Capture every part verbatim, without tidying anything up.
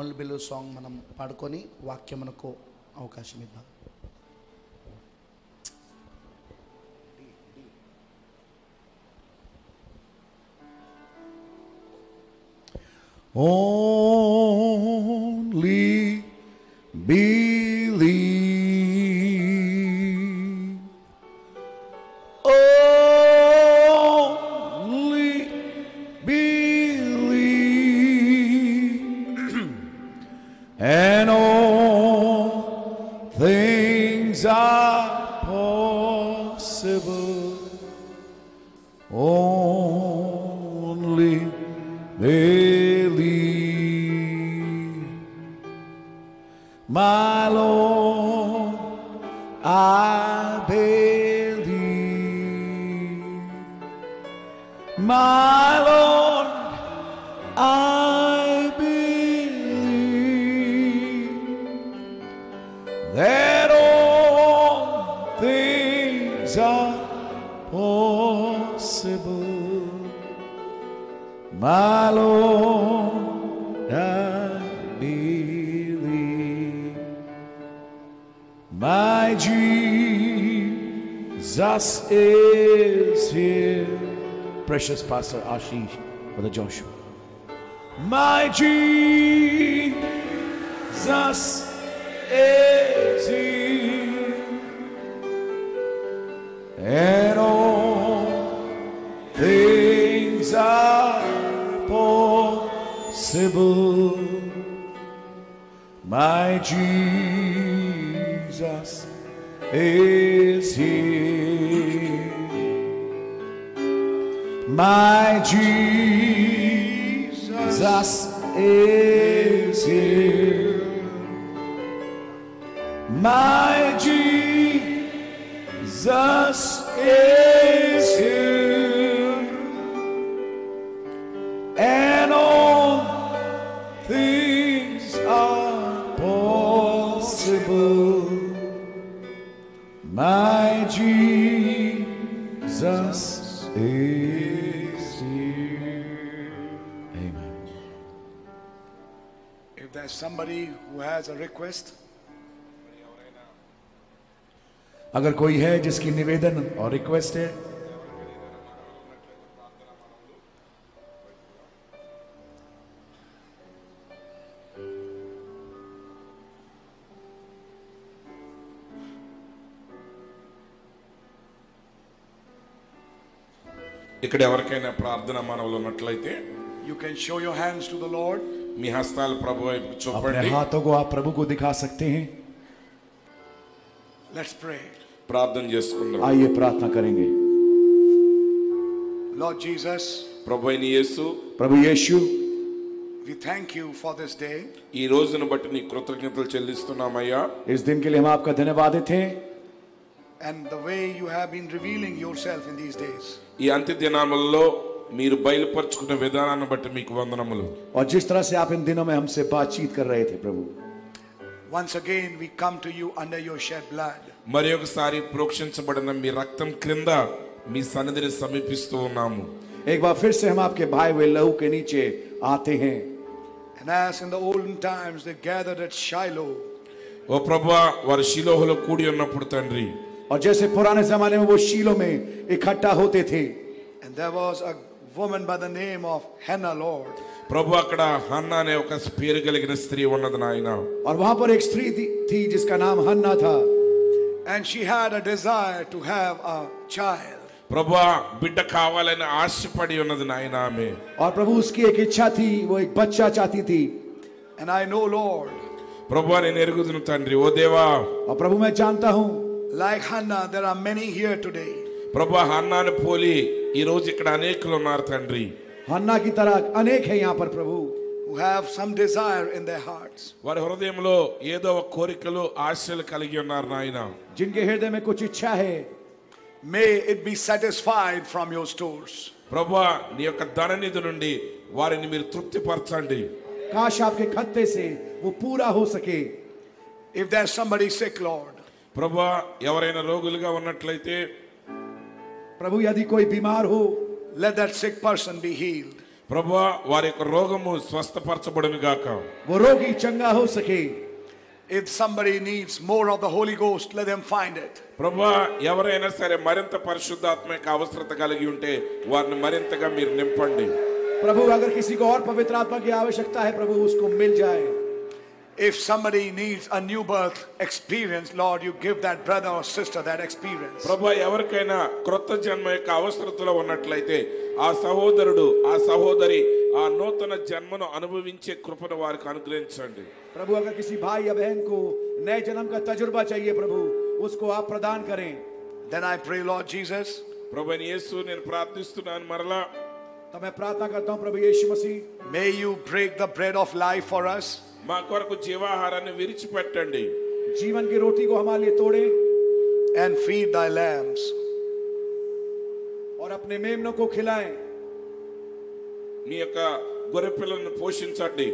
Only bill song మనం పాడుకొని వాక్యం మనకు అవకాశం ఇద్దాం. Only believe, only believe, and all things are possible. Only believe. My Lord, I believe. My Lord, I believe that all things are possible. My Lord, I believe. My Jesus is here. Precious Pastor Ashish, Brother Joshua. My Jesus is here, and all things are possible. My Jesus Jesus is here. My Jesus is here. My Jesus is here, and all things are possible. My Jesus is here. Amen. If there's somebody who has a request, अगर कोई है जिसकी निवेदन और request है, ఇక్కడ ఎవరికైనా ప్రార్థన మనవులు ఉన్నట్లయితే you can show your hands to the Lord. మీ హస్తాలు ప్రభువైపు చూపండి. अपने हाथों को आप प्रभु को दिखा सकते हैं. Let's pray. ప్రార్థన చేసుకుందాం. आइए प्रार्थना करेंगे. Lord Jesus, ప్రభువైన యేసు, ప్రభు యేసు, we thank you for this day. ఈ రోజును బట్టి నీ కృతజ్ఞతలు చెల్లిస్తున్నామయ్యా. इस दिन के लिए हम आपका धन्यवाद देते हैं. And the way you have been revealing yourself in these days, ఈ అంత్య దినాలలో మీరు బయలుపరచుకున్న విధానాన్ని బట్టి మీకు వందనములు. और जिस तरह से आप इन दिनों में हमसे बातचीत कर रहे थे प्रभु, once again we come to you under your shed blood. మరి ఒకసారి ప్రోక్షించబడిన మీ రక్తం క్రింద మీ సన్నిధిని సమీపిస్తూ ఉన్నాము. एक बार फिर से हम आपके भाई वे लहू के नीचे आते हैं. And as in the olden times they gathered at Shiloh, ఓ ప్రభువా వారు షిలోహులో కూడి ఉన్నప్పుడు తండ్రి, और जैसे पुराने जमाने में वो शीलो में इकट्ठा होते थे. And there was a woman by the name of Hannah, Lord. प्रभु अकड़ा हन्ना ने उसका स्पीर गलिग्न स्त्री वनद नाइना. और वहाँ पर एक स्त्री थी जिसका नाम हन्ना था. And she had a desire to have a child. प्रभु बिट्टा कावले ने आश्चर्य वनद नाइना में. और प्रभु उसकी एक इच्छा थी, वो एक बच्चा चाहती थी. And I know, Lord. प्रभु ने निर्गुदन तंद्री ओ देवा. और प्रभु मैं जानता हूँ, like Hannah, there are many here today. Prabhu Hannah ne pholi ee roju ikkada anekulu unnaru tandri. Hannah ki tarah anek hai yahan par prabhu, who have some desire in their hearts. Varu hrudayamlo edo oka korikalu aashyalu kaligi unnaru naina. Jinke hridayamme kuch ichcha hai, may it be satisfied from your stores. Prabhu nee yokka dhananidhi nundi varini meer trupti parchandi. Kaash aapke khatte se wo pura ho sake. If there is somebody sick, Lord. ప్రభు ఎవరైనా రోగులుగా ఉన్నట్లయితే, ప్రభు యది కోయి బీమార్ హో, let that sick person be healed. ప్రభువా వారి యొక్క రోగము స్వస్థపరచబడును గాక. वो रोगी चंगा हो सके. If somebody needs more of the Holy Ghost, let them find it. ప్రభువా ఎవరైనా సరే మరింత పరిశుద్ధాత్మక అవసరత కలిగి ఉంటే వారిని మరింతగా మీరు నింపండి. ప్రభు अगर किसी को और पवित्र आत्मा की आवश्यकता है प्रभु उसको मिल जाए. If somebody needs a new birth experience, Lord, you give that brother or sister that experience. ప్రభువా ఎవరికైనా కృత జన్మ యొక్క అవసరతలో ఉన్నట్లయితే ఆ సహోదరుడు ఆ సహోదరి ఆ నూతన జన్మను అనుభవించే కృపను వారికి అనుగ్రహించండి. ప్రభువా अगर किसी भाई या बहन को नए जन्म का तजुर्बा चाहिए प्रभु उसको आप प्रदान करें. Then I pray, Lord Jesus. ప్రభువైన యేసు నేను ప్రార్థిస్తున్నాను మరలా. तो मैं प्रार्थना करता हूं प्रभु यीशु मसीह. May you break the bread of life for us. మా కొరకు జీవాహారాన్ని విరిచిపెట్టండి. जीवन की रोटी को हमारे लिए तोड़े. And feed thy lambs. और अपने मेमनों को खिलाएं. నీ యొక్క గొర్రె పిల్లలను పోషించండి.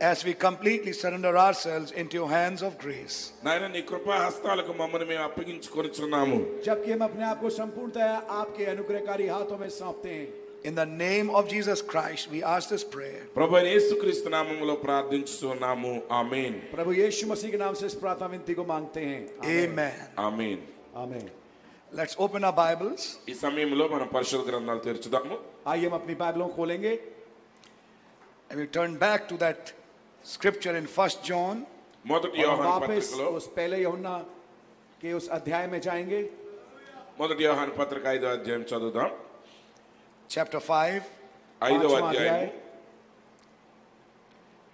As we completely surrender ourselves into your hands of grace. నాయనా నీ కృపా హస్తాలకు మమ్మల్ని మేము అప్పగించుకొనుచున్నాము. जबकि हम अपने आप को संपूर्णतया आपके अनुग्रहकारी हाथों में सौंपते हैं. In the name of Jesus Christ we ask this prayer. ప్రభు యేసు క్రీస్తు నామములో ప్రార్థించుచున్నాము. ఆమేన్. ప్రభు యేసు మసీహ్ के नाम से इस प्रार्थना विनती को मांगते हैं. Amen. Amen. Amen. Let's open our Bibles. ఈ సమయములో మనం పరిశుద్ధ గ్రంథాలు తెరుచుదాము. आइए हम अपनी बाइबलों खोलेंगे. And we turn back to that scripture in First John. మొదటి యోహాను పత్రికలో उस पहले यूहन्ना के उस अध्याय में जाएंगे. మొదటి యోహాను పత్రిక ఐదవ అధ్యాయం చదువుదాం. Chapter five, ఐదవ అధ్యాయం.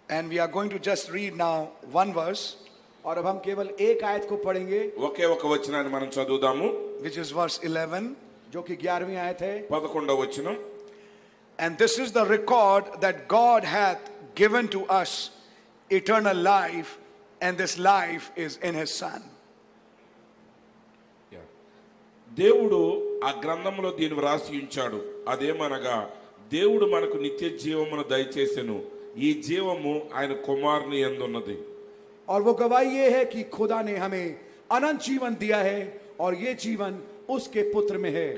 And we are going to just read now one verse. और अब हम केवल एक आयत को पढ़ेंगे. ओके ఒక వచనాన్ని మనం చదువుదాము. Which is verse eleven, जो कि ग्यारहवीं आयत है. పదకొండవ వచనం. And this is the record that God hath given to us eternal life, and this life is in his son. Yeah. దేవుడు ఆ గ్రంథములో దీని వ్రాసి ఉంచాడు. అదేమనగా దేవుడు మనకు నిత్య జీవమును దయచేసెను. ఈ జీవము ఆయన కుమారుని యందున్నది. और वो गवाही ये है कि खुदा ने हमें अनंत जीवन दिया है और ये जीवन उसके पुत्र में है.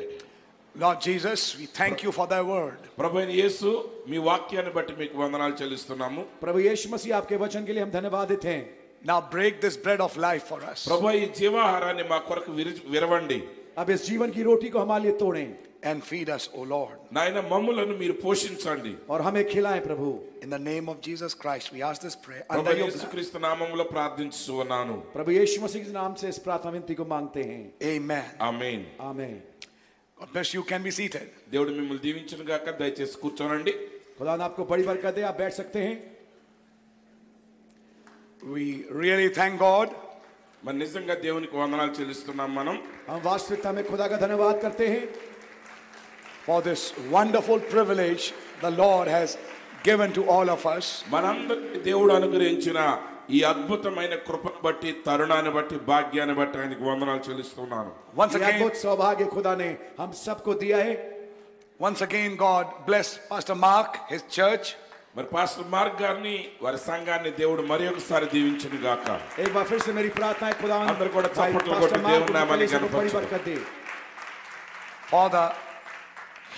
Lord Jesus, we thank you for thy word. ప్రభువైన యేసు మీ వాక్యాన్ని బట్టి మీకు వందనాలు చెల్లిస్తున్నాము. ప్రభు యేసు మసీహ్ आपके वचन के लिए हम धन्यवादित हैं. Now break this bread of life for us. ప్రభువా ఈ జీవాహారాన్ని మా కొరకు విరవండి. अब इस जीवन की रोटी को हमारे लिए तोड़ें. And feed us, O Lord. నాయనా మమ్ములను మీరు పోషించండి. और हमें खिलाएं प्रभु. In the name of Jesus Christ we ask this prayer. Under your Christ నామములో ప్రార్థించుచున్నాను. ప్రభు యేసు మసీహ్ నామం से इस प्रार्थना विनती को मांगते हैं. Amen. Amen. Amen. God bless you. Can be seated. దేవుడు మిమ్మల్ని దీవించును గాక. దయచేసి కూర్చోండి. खुदा ने आपको बड़ी बरकत दे. आप बैठ सकते हैं. We really thank God. మన నిజంగా దేవునికి వందనాలు చెల్లిస్తున్నాం. మనం వాస్తవికతమే ఖుదాగా ధన్యవాద కర్తే హై for this wonderful privilege the Lord has given to all of us. మనందరికీ దేవుడు అనుగ్రహించిన ఈ అద్భుతమైన కృపను బట్టి తరుణాన్ని బట్టి భాగ్యాన్ని బట్టి ఆయనకు వందనాలు చెల్లిస్తున్నాను. Once again बहुत सौभाग्य खुदा ने हम सबको दिया है. Once again God bless Pastor Mark, his church. మరి పాస్టర్ మార్క్ గారిని వారి సంఘాన్ని దేవుడు మరొకసారి దీవించును గాక. एक बार फिर से मेरी प्रार्थना है खुदावंद अंदर को चपटल को దేవుని నామాన్ని గణపరిచు. For the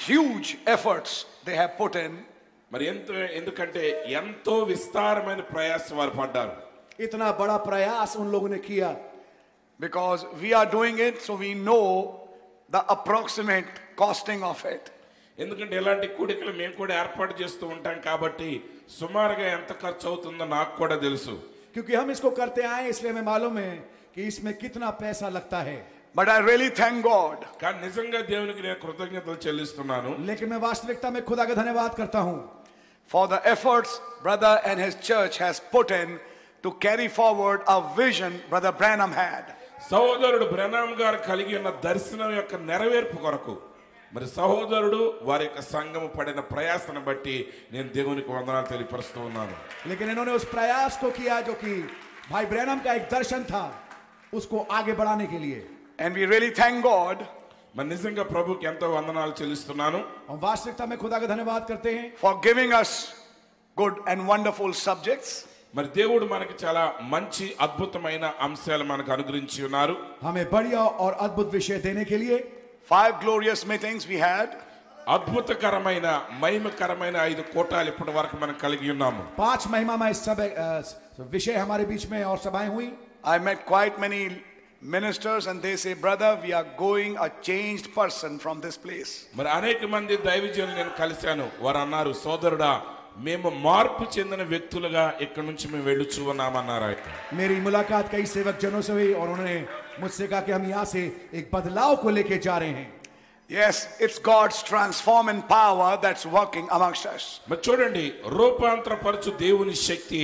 huge efforts they have put in. మరి ఎంత ఎందుకంటే ఎంతో విస్తారమైన ప్రయాస వారు పడ్డారు. इतना बड़ा प्रयास उन लोगों ने किया. Because we are doing it so we know the approximate costing of it. ఎందుకంటే ఇలాంటి కూడికలు మేము కూడా ఏర్పాటు చేస్తూ ఉంటాం కాబట్టి సుమారుగా ఎంత ఖర్చు అవుతుందో నాకు కూడా తెలుసు. क्योंकि हम इसको करते आए इसलिए हमें मालूम है कि इसमें कितना पैसा लगता है. But I really thank God. కానీ నిజంగా దేవునికి నేను కృతజ్ఞతలు చెల్లిస్తున్నాను. लेकिन मैं वास्तविकता में खुदा का धन्यवाद करता हूं. For the efforts brother and his church has put in to carry forward a vision brother Branham had. సహోదరుడు బ్రానమ్ గారు కలిగి ఉన్న దర్శనం యొక్క నెరవేర్పు కొరకు మరి సహోదరుడు వారి యొక్క సంఘము పడిన ప్రయాసను బట్టి నేను దేవునికి వందనాలు తెలియపరుస్తూ ఉన్నాను. लेकिन इन्होंने उस प्रयास को किया जो कि भाई ब्रैनम का एक दर्शन था उसको आगे बढ़ाने के लिए. And we really thank God. मैं निसंग प्रभु के अंत వందనాలు చెల్లిస్తున్నాను. हम वास्तविकता में खुदा का धन्यवाद करते हैं. For giving us good and wonderful subjects. మరి దేవుడు మనకి చాలా మంచి అద్భుతమైన అంశాలు మనకు అనుగ్రహించి ఉన్నారు. हमें बढ़िया और अद्भुत विषय देने के लिए. Five glorious meetings we had. అద్భుతకరమైన మహిమకరమైన ఐదు కోటాలు ఇప్పటి వరకు మనం కలిగి ఉన్నాము. पांच महिमा में सब विषय हमारे बीच में और सभाएं हुई. I met quite many ministers and they say, brother, we are going a changed person from this place. మరి అనేక మంది దైవజనులను నేను కలిశాను. వారు అన్నారు, సోదరుడా మేము మార్పు చెందిన వ్యక్తులుగా ఇక్కడ నుంచి మేము వెళ్ళొచ్చు అన్నామన్నారు. मेरी मुलाकात कई सेवक जनों से हुई और उन्होंने मुझसे कहा कि हम यहाँ से एक बदलाव को लेके जा रहे हैं. Yes, it's God's transforming power that's working amongst us. But చూడండి, రూపాంతరపరచు దేవుని శక్తి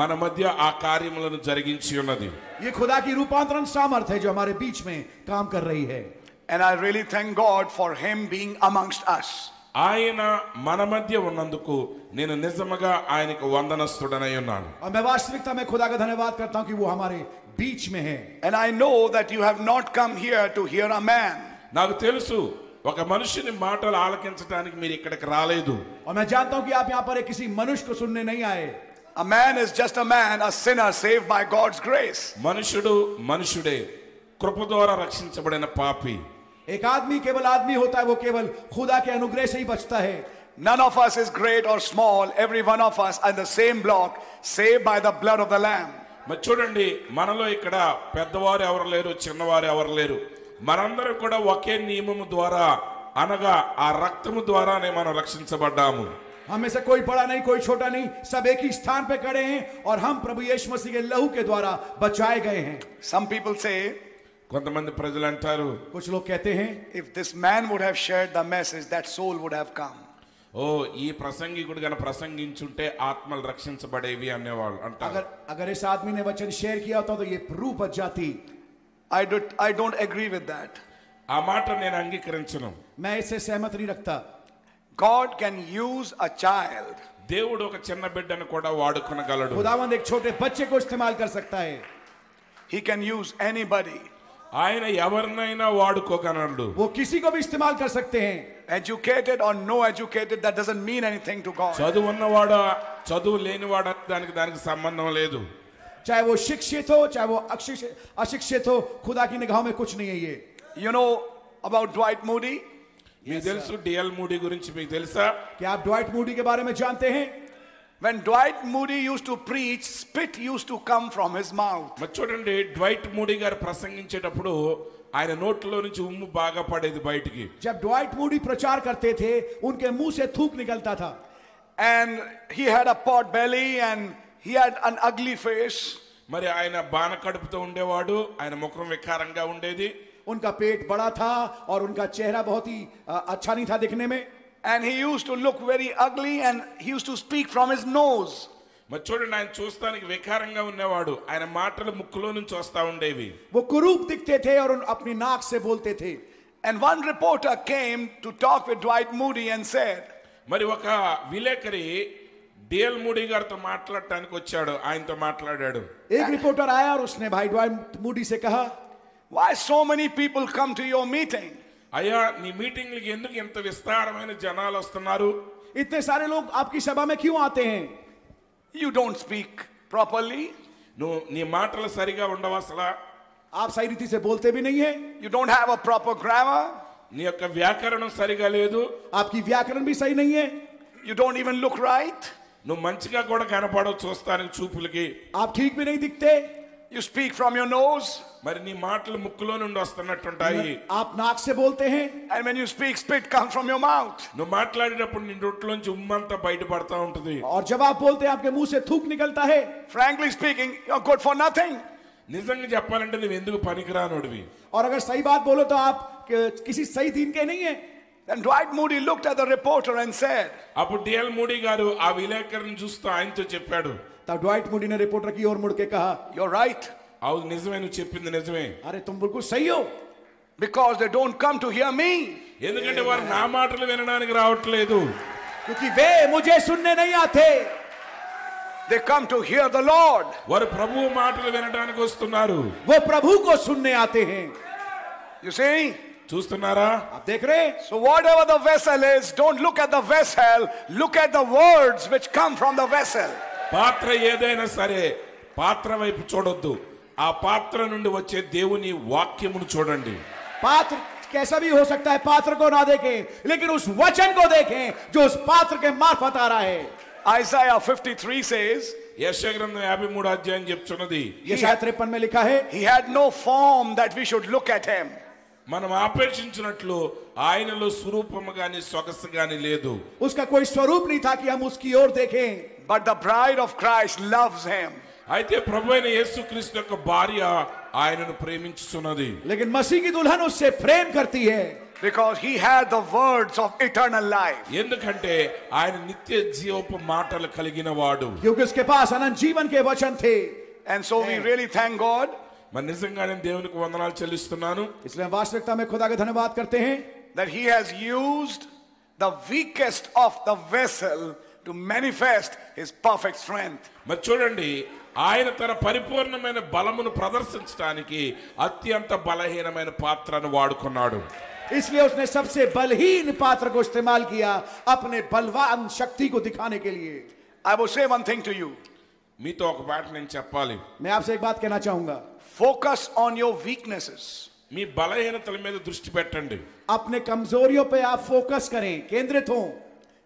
మన మధ్య ఆ కార్యములను జరిగించి ఉన్నది. ये खुदा की रूपांतरण सामर्थ है जो हमारे बीच में काम कर रही है. And I really thank God for him being amongst us. ఆయన మన మధ్య ఉన్నందుకు నేను నిజముగా ఆయనకు వందనస్తుడనై ఉన్నాను. और मैं वास्तविकता में खुदा का धन्यवाद करता हूं कि वो हमारे बीच में है. And I know that you have not come here to hear a man. నాకు తెలుసు ఒక మనిషిని మాటలు ఆలకించడానికి మీరు ఇక్కడికి రాలేదు. और मैं जानता हूं कि आप यहां पर किसी मनुष्य को सुनने नहीं आए. A man is just a man, a sinner saved by God's grace. మనుషుడు మనుషుడే, కృప ద్వారా రక్షించబడిన పాపి. एक आदमी केवल आदमी होता है, वो केवल खुदा के अनुग्रह से ही बचता है. None of us is great or small, every one of us on the same block, saved by the blood of the lamb. మరి చూడండి, మనలో ఇక్కడ పెద్దవారు ఎవరు లేరు, చిన్నవారు ఎవరు లేరు, మనందరూ కూడా ఒకే నియమము ద్వారా అనగా ఆ రక్తము ద్వారానే మనం రక్షించబడ్డాము. हम ऐसे कोई बड़ा नहीं कोई छोटा नहीं, सब एक ही स्थान पे खड़े हैं और हम प्रभु यीशु मसीह के लहू के द्वारा बचाए गए हैं. Some people say, కొంతమంది ప్రజలు అంటారు, कुछ लोग कहते हैं, if this man would have shared the message, that soul would have come. ఓ ఈ ప్రసంగికుడు గన ప్రసంగించుంటే ఆత్మలు రక్షించబడేవి అనేవాళ్ళు అంటారు. अगर अगर इस आदमी ने वचन शेयर किया होता तो ये रूह बच जाती. I don't, I don't agree with that. ఆ మాట నేను అంగీకరించను. मैं इससे सहमत नहीं रखता. God can use a child. దేవుడు ఒక చిన్న బిడ్డను కూడా వాడుకొనగలడు. खुदावंद एक छोटे बच्चे को इस्तेमाल कर सकता है. He can use anybody. ఆయన ఎవర్నైనా వాడుకోగలడు. वो किसी को भी इस्तेमाल कर सकते हैं. Educated or no educated, that doesn't mean anything to God. చదువున్నవాడా చదువు లేనివాడా దానికి దానికి సంబంధం లేదు. चाहे वो शिक्षित हो चाहे वो अशिक्षित हो, खुदा की निगाह में कुछ नहीं है. ये you know about Dwight Moody. మీకు తెలుసు డిఎల్ మూడీ గురించి? మీకు తెలుసా? क्या आप ड्वाइट मूडी के बारे में जानते हैं? When Dwight Moody used to preach, spit used to come from his mouth. మరి చూడండి, డ్వైట్ మూడీ గారు ప్రసంగించేటప్పుడు ఆయన నోట్లో నుంచి ఉమ్ము బాగా పడేది బయటికి. जब ड्वाइट मूडी प्रचार करते थे उनके मुंह से थूक निकलता था. And he had a pot belly and he had an ugly face. మరి ఆయన బానకడుపుతో ఉండేవాడు, ఆయన ముఖం వికారంగా ఉండేది. उनका पेट बड़ा था और उनका चेहरा बहुत ही अच्छा नहीं था दिखने में. And he used to look very ugly and he used to speak from his nose. మరి చూడండి, ఆయన చూస్తానికి వికారంగా ఉండేవాడు, ఆయన మాటలు ముక్కులో నుంచి వస్తా ఉండేవి. वो कुरूप दिखते थे और अपनी नाक से बोलते थे. And one reporter came to talk with Dwight Moody and said, మరి ఒక విలేకరి డిఎల్ మూడీ గారితో మాట్లాడడానికి వచ్చాడు, ఆయనతో మాట్లాడాడు. एक रिपोर्टर आया और उसने भाई ड्वाइट मूडी से कहा, why so many people come to your meeting? అయ్యా నీ మీటింగ్ లకు ఎందుకు ఇంత విస్తారమైన జనాలు వస్తున్నారు? इतने सारे लोग आपकी सभा में क्यों आते हैं? You don't speak properly. ను నీ మాటలు సరిగా ఉండవు, అసలు आप सही रीति से बोलते भी नहीं है. You don't have a proper grammar. నీ యొక్క వ్యాకరణం సరిగా లేదు. आपकी व्याकरण भी सही नहीं है. You don't even look right. ను మంచిగా కూడా కనపడవు చూస్తానికి చూపులకి. आप ठीक भी नहीं दिखते. You speak from your nose. మరి నీ మాటలు ముక్కులో నుండి వస్తున్నట్టు ఉంటాయి. आप नाक से बोलते हैं. And when you speak, spit comes from your mouth. ను మాట్లాడేటప్పుడు నీ నోట్లో నుంచి ఉమ్మంతా బయటపడతా ఉంటుంది. और जब आप बोलते हैं आपके मुंह से थूक निकलता है. Frankly speaking, you're good for nothing. నిజంగా చెప్పాలంటే నువ్వు ఎందుకు పనికిరానోడివి. और अगर सही बात बोलो तो आप किसी सही दीन के नहीं है. Then Dwight Moody looked at the reporter and said, అప్పుడు డిఎల్ మూడీ గారు ఆ విలేకరుని చూస్తూ ఆయనతో చెప్పాడు. तब Dwight Moody ने रिपोर्टर की ओर मुड़ के कहा, you're right. అవును నిజమే, నువ్వు చెప్పింది నిజమే. अरे तुम बिल्कुल सही हो. Because they don't come to hear me. ఎందుకంటే వారు నా మాటలు వినడానికి రావట్లేదు. क्योंकि वे मुझे सुनने नहीं आते. They come to hear the Lord. వారు ప్రభు మాటలు వినడానికి వస్తున్నారు. वो प्रभु को सुनने आते हैं. You see? చూస్తున్నారా? आप देख रहे? So whatever the vessel is, don't look at the vessel, look at the words which come from the vessel. పాత్ర ఏదైనా సరే పాత్ర వైపు చూడొద్దు, ఆ పాత్ర నుండి వచ్చే దేవుని వాక్యమును చూడండి. పాత్ర कैसा भी हो सकता है पात्र को ना देखें, लेकिन उस वचन को देखें जो उस पात्र के मार्फत आ रहा है। Isaiah fifty-three says, fifty-three में लिखा है, he had no form that we should look at him. మనం ఆపేక్షించినట్లు ఆయనలో స్వరూపము గాని సొగసు గాని లేదు. उसका कोई स्वरूप नहीं था कि हम उसकी ओर देखें. But the bride of Christ loves him. అయితే ప్రభువైన యేసుక్రీస్తు యొక్క భార్య ఆయనను ప్రేమించుచున్నది. लेकिन मसीह की दुल्हन उससे प्रेम करती है. Because he had the words of eternal life. ఎందుకంటే ఆయన నిత్య జీవపు మాటలు కలిగినవాడు. क्योंकि उसके पास अनंत जीवन के वचन थे. And so we really thank God. मैं निसंगाने देवने को वंदनाल चलिस्तुनानु. इसलिए वास्तविकता में खुदा का धन्यवाद करते हैं. That he has used the weakest of the vessel to manifest his perfect strength. మరి చూడండి, ఆయన తన పరిపూర్ణమైన బలమును ప్రదర్శించడానికి అత్యంత బలహీనమైన పాత్రను వాడుకున్నాడు. इसलिए उसने सबसे बलहीन पात्र को इस्तेमाल किया अपने बलवान शक्ति को दिखाने के लिए. I will say one thing to you. మీతో ఒక మాట నేను చెప్పాలి. मैं आपसे एक बात कहना चाहूंगा. Focus on your weaknesses. మీ బలహీనతల మీద దృష్టి పెట్టండి. अपने कमजोरियों पे आप फोकस करें, केंद्रित हों.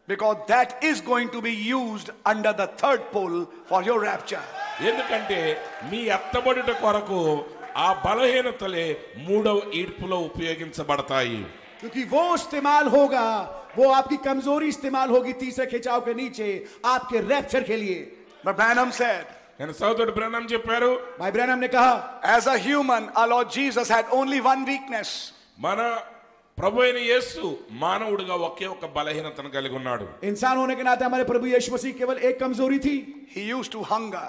Because that is going to be used under the third pole for your rapture. ఎందుకంటే మీ అత్తబడుట కొరకు ఆ బలహీనతలే మూడవ ఈడ్పులో ఉపయోగించబడతాయి. क्योंकि वो इस्तेमाल होगा, वो आपकी कमजोरी इस्तेमाल होगी तीसरे खिंचाव के नीचे आपके रैप्चर के लिए. But Branham said, and Brother Branham చెప్పారు, भाई ब्रैनम ने कहा, as a human our Lord Jesus had only one weakness. మన ప్రభు అయిన యేసు మానవుడిగా ఒకే ఒక బలహీనతను కలిగి ఉన్నాడు. ఇన్సాన్ होने के नाते हमारे प्रभु यीशु मसीह केवल एक कमजोरी थी. He used to hunger.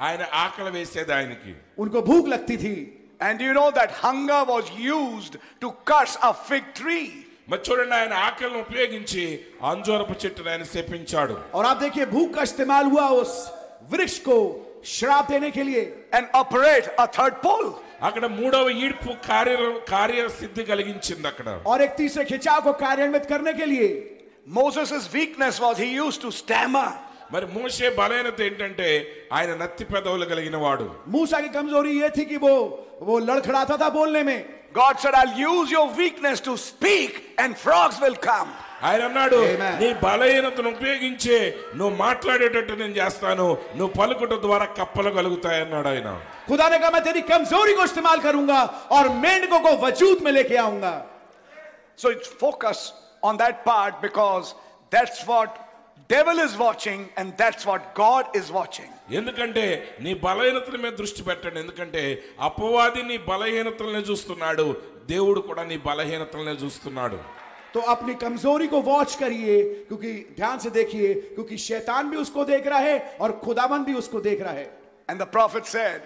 ఆయన ఆకలి వేసేది ఆయనకి. उनको भूख लगती थी. And you know that hunger was used to curse a fig tree. మరి చూడండి, ఆయన ఆకలిని ఉపయోగించి అంజూరపు చెట్టును ఆయన శపించాడు. और आप देखिए भूख का इस्तेमाल हुआ उस वृक्ष को श्राप देने के लिए. And operate a third pole. అక్కడ మూడవ ఈడ్పు కార్య కార్య సిద్ధి కలిగించింది అక్కడ. और एक तीसरे खिंचाव को कार्यान्वित करने के लिए. Moses' weakness was he used to stammer. మరి మోషే బలహీనత ఏంటంటే ఆయన నత్తి పెదవులు కలిగినవాడు. మూసా की कमजोरी ये थी कि वो वो लड़खड़ाता था बोलने में. God said, I'll use your weakness to speak and frogs will come. ఆయన అన్నాడు, నీ బలహీనతను ఉపయోగించే నువ్వు మాట్లాడేటట్టు నేను చేస్తాను, నువ్వు పలుకుట ద్వారా కప్పలు కలుగుతాయి అన్నాడు. ఆయన खुदा ने कहा मैं तेरी कमजोरी को इस्तेमाल करूंगा और मेंढकों को वजूद में लेके आऊंगा. So focus on that part because that's what devil is watching and that's what God is watching. ఎందుకంటే నీ బలహీనతల మీద దృష్టి పెట్టండి, ఎందుకంటే అపవాది నీ బలహీనతలను చూస్తున్నాడు, దేవుడు కూడా నీ బలహీనతలను చూస్తున్నాడు. तो अपनी कमजोरी को वॉच करिए, क्योंकि ध्यान से देखिए, क्योंकि शैतान भी उसको देख रहा है और खुदावन भी उसको देख रहा है. And the prophet said,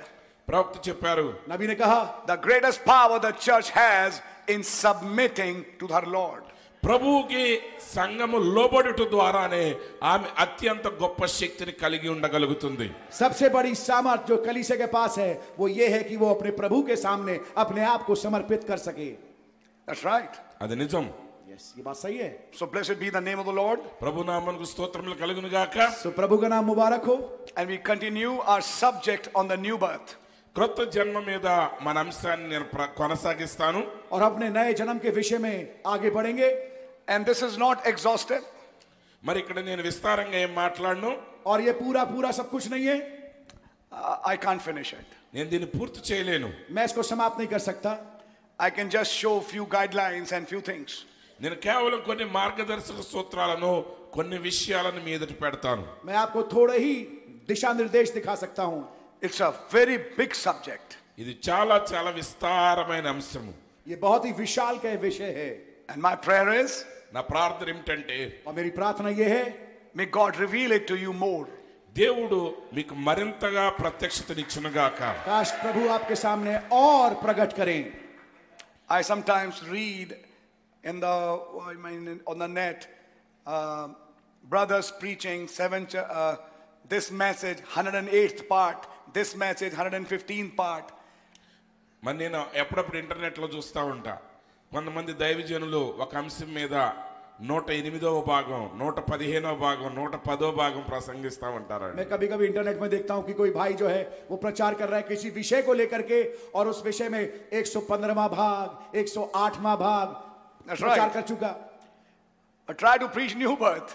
प्रवक्ता చెప్పారు, नबी ने कहा, the greatest power the church has in submitting to her Lord. ప్రభువుకి సంఘము లోబడుట ద్వారానే ఆమె అత్యంత గొప్ప శక్తిని కలిగి ఉండగలుగుతుంది. सबसे बड़ी सामर्थ जो कलीसिया के पास है वो ये है कि वो अपने प्रभु के सामने अपने आप को समर्पित कर सके. That's right. అది నిజం. ये बात सही है. So blessed be the name of the Lord. प्रभु नामమునకు స్తోత్రములు కలుగును గాక. So ప్రభు గణ ముబారక్ हो. And we continue our subject on the new birth. క్రొత్త జన్మ మీద మన అంశాన్ని కొనసాగిస్తాను. और अपने नए जन्म के विषय में आगे बढ़ेंगे. And this is not exhaustive. మరి ఇక్కడ నేను విస్తారంగా ఏం మాట్లాడను. और ये पूरा पूरा सब कुछ नहीं है. I can't finish it. నేను దీన్ని పూర్తి చేయలేను. मैं इसको समाप्त नहीं कर सकता. I can just show few guidelines and few things. నేను కేవలం కొన్ని మార్గదర్శక సూత్రాలను కొన్ని విషయాలను మీ ఎదుట పెడతాను. मैं आपको थोड़ा ही दिशा निर्देश दिखा सकता हूं. It's a very big subject. ఇది చాలా చాలా విస్తారమైన అంశము. ये बहुत ही विशाल का विषय है. And my prayer is, నా ప్రార్థన ఏమిటంటే, और मेरी प्रार्थना ये है, may God reveal it to you more. దేవుడు మీకు మరింతగా ప్రత్యక్షతనిచ్చును గాక. काश प्रभु आपके सामने और प्रकट करें. I sometimes read in the I mean on the net uh, brothers preaching seven uh, this message one hundred eighth part, this message one hundred fifteenth part. మన్నేన ఎప్పుడప్పుడు ఇంటర్నెట్ లో చూస్తా ఉంటా కొంతమంది దైవజనులు ఒక అంశం మీద నూట ఎనిమిదవ భాగం నూట పదిహేనవ భాగం నూట పదో భాగం ప్రసంగిస్తా ఉంటారండి. मैं कभी कभी इंटरनेट में देखता हूं कि कोई भाई जो है वो प्रचार कर रहा है किसी विषय को लेकर के और उस विषय में एक सौ पंद्रहवां भाग एक सौ आठवां भाग प्रचार कर चुका. I try to preach new birth.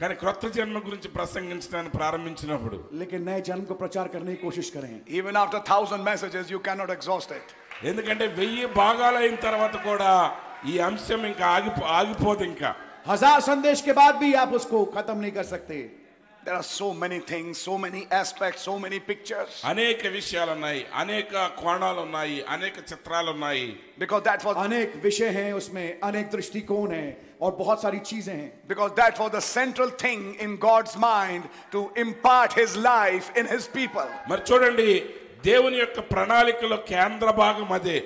కానీ క్రొత్త జన్మ గురించి ప్రసంగించడానికి ప్రారంభించినప్పుడు लेकिन नए जन्म को प्रचार करने की कोशिश करें. Even after one thousand messages you cannot exhaust it. ఎందుకంటే వెయ్యి భాగాలు అయిన తర్వాత కూడా ఈ అంశం ఇంకా ఆగిపోదు. ఇంకా हजार संदेश के बाद भी आप उसको खत्म नहीं कर सकते. There are so many things, so many aspects, so many pictures. అనేక విషయాలు ఉన్నాయి, అనేక కోణాలు ఉన్నాయి, అనేక చిత్రాలు ఉన్నాయి. Because that was अनेक विषय हैं उसमें, अनेक दृष्टिकोण हैं और बहुत सारी चीजें हैं. Because that was the central thing in God's mind to impart his life in his people. మరి చూడండి దేవుని యొక్క ప్రణాళికలో కేంద్ర భాగం అదే,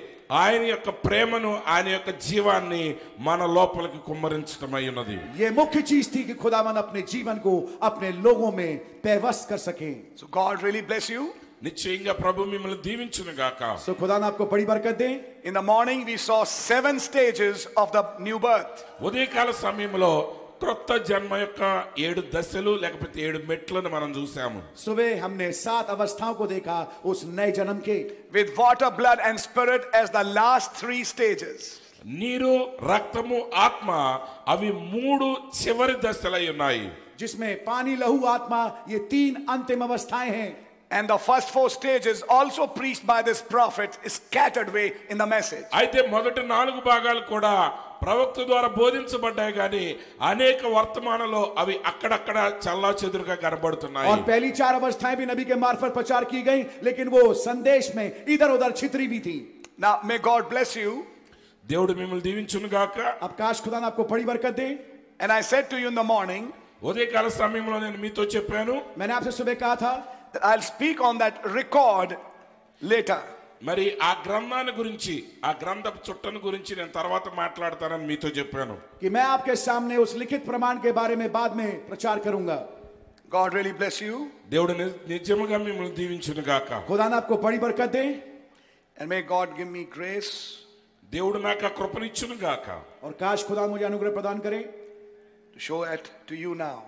ఆయన యొక్క ప్రేమను ఆయన యొక్క జీవాన్ని మన లోపలికి కుమ్మరించడమై ఉన్నది. ये मुख्य चीज थी कि खुदावन अपने जीवन को अपने लोगों में पेवस्त कर सके. So God really bless you. నిశ్చయంగా ప్రభు మిమ్మల్ని దీవించును గాక. So खुदा आपको बड़ी बरकत दे. In the morning we saw seven stages of the new birth. ఉదయకాల సమయంలో క్రొత్త జన్మ యొక్క ఏడు దశలు లేకపోతే ఏడు మెట్లను మనం చూసాము. सुबह हमने सात अवस्थाओं को देखा उस नए जन्म के. With water, blood and spirit as the last three stages. నీరు రక్తము ఆత్మ అవి మూడు చివరి దశలై ఉన్నాయి. जिसमें पानी लहू आत्मा ये तीन अंतिम अवस्थाएं हैं. And the first four stages also preached by this prophet is scattered away in the message. అయితే మొదటి నాలుగు భాగాలు కూడా ప్రవక్త ద్వారా బోధించబడ్డాయి కానీ అనేక వర్తమానాల్లో అవి అక్కడక్కడ చల్లా చెదురుగా కనబడుతున్నాయి. और पहली चार अवस्थाएं भी नबी के मार्फत प्रचार की गई लेकिन वो संदेश में इधर-उधर छितरी भी थी. Now may God bless you. దేవుడు మిమ్మల్ని దీవించును గాక. అవకాశ ఖుదా आपको बड़ी बरकत दे. And I said to you in the morning, ఉదయకాల సమయంలో నేను మీతో చెప్పాను. मैंने आपसे सुबह कहा था. I'll speak on that record later. మరి ఆ గ్రంథాన్ని గురించి ఆ గ్రంథపు చుట్టను గురించి నేను తర్వాత మాట్లాడతానని మీతో చెప్పాను. कि मैं आपके सामने उस लिखित प्रमाण के बारे में बाद में प्रचार करूंगा. God really bless you. దేవుడు నిజముగా మిమ్మల్ని దీవించును గాక. खुदा आपको बड़ी बरकत दे. And may God give me grace. దేవుడు నాకు కృపను ఇచ్చును గాక. और काश खुदा मुझे अनुग्रह प्रदान करे. To show it to you now.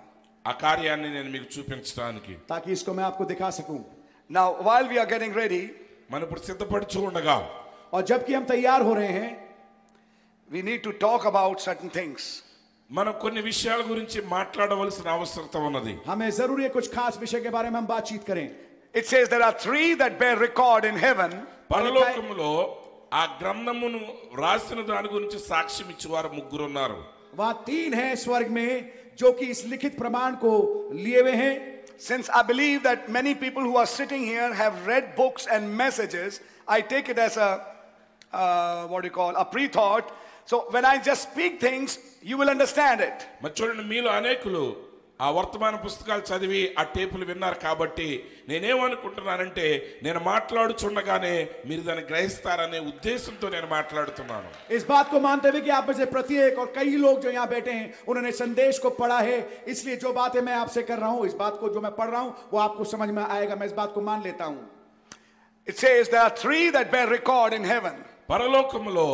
ఆ కార్యాన్ని నేను మీకు చూపించడానికి. ताकि इसको मैं आपको दिखा सकूं. Now while we are getting ready, మనం ఇప్పుడు సిద్ధపడుచు ఉండగా और जबकि हम तैयार हो रहे हैं, we need to talk about certain things. మనం కొన్ని విషయాల గురించి మాట్లాడవలసిన అవసరత ఉన్నది. हमें जरूरी है कुछ खास विषय के बारे में हम बातचीत करें. It says there are three that bear record in heaven. పరలోకములో ఆ గ్రంథమును రాసిన దాని గురించి సాక్ష్యం ఇచ్చేవారు ముగ్గురు ఉన్నారు. वहां तीन हैं स्वर्ग में जो कि इस लिखित प्रमाण को लिए हुए हैं. Since I believe that many people who are sitting here have read books and messages, I take it as a uh, what do you call a pre-thought. So when I just speak things, you will understand it. మచ్చోరని మీలో అనేకులు ఆ వర్తమాన పుస్తకాలు చదివి ఆ టేపులు విన్నారు కాబట్టి నేనేమనుకుంటున్నానంటే నేను మాట్లాడుచుండగానే మీరు దాన్ని గ్రహిస్తారనే ఉద్దేశంతో నేను మాట్లాడుతున్నాను. इस बात को मानते हुए कि आप में से प्रत्येक और कई लोग जो यहाँ बैठे हैं उन्होंने संदेश को पढ़ा है इसलिए जो बातें मैं आपसे कर रहा हूँ इस बात को जो मैं पढ़ रहा हूँ वो आपको समझ में आएगा. मैं इस बात को मान लेता हूँ. It says there are three that bear record in heaven. పరలోకములో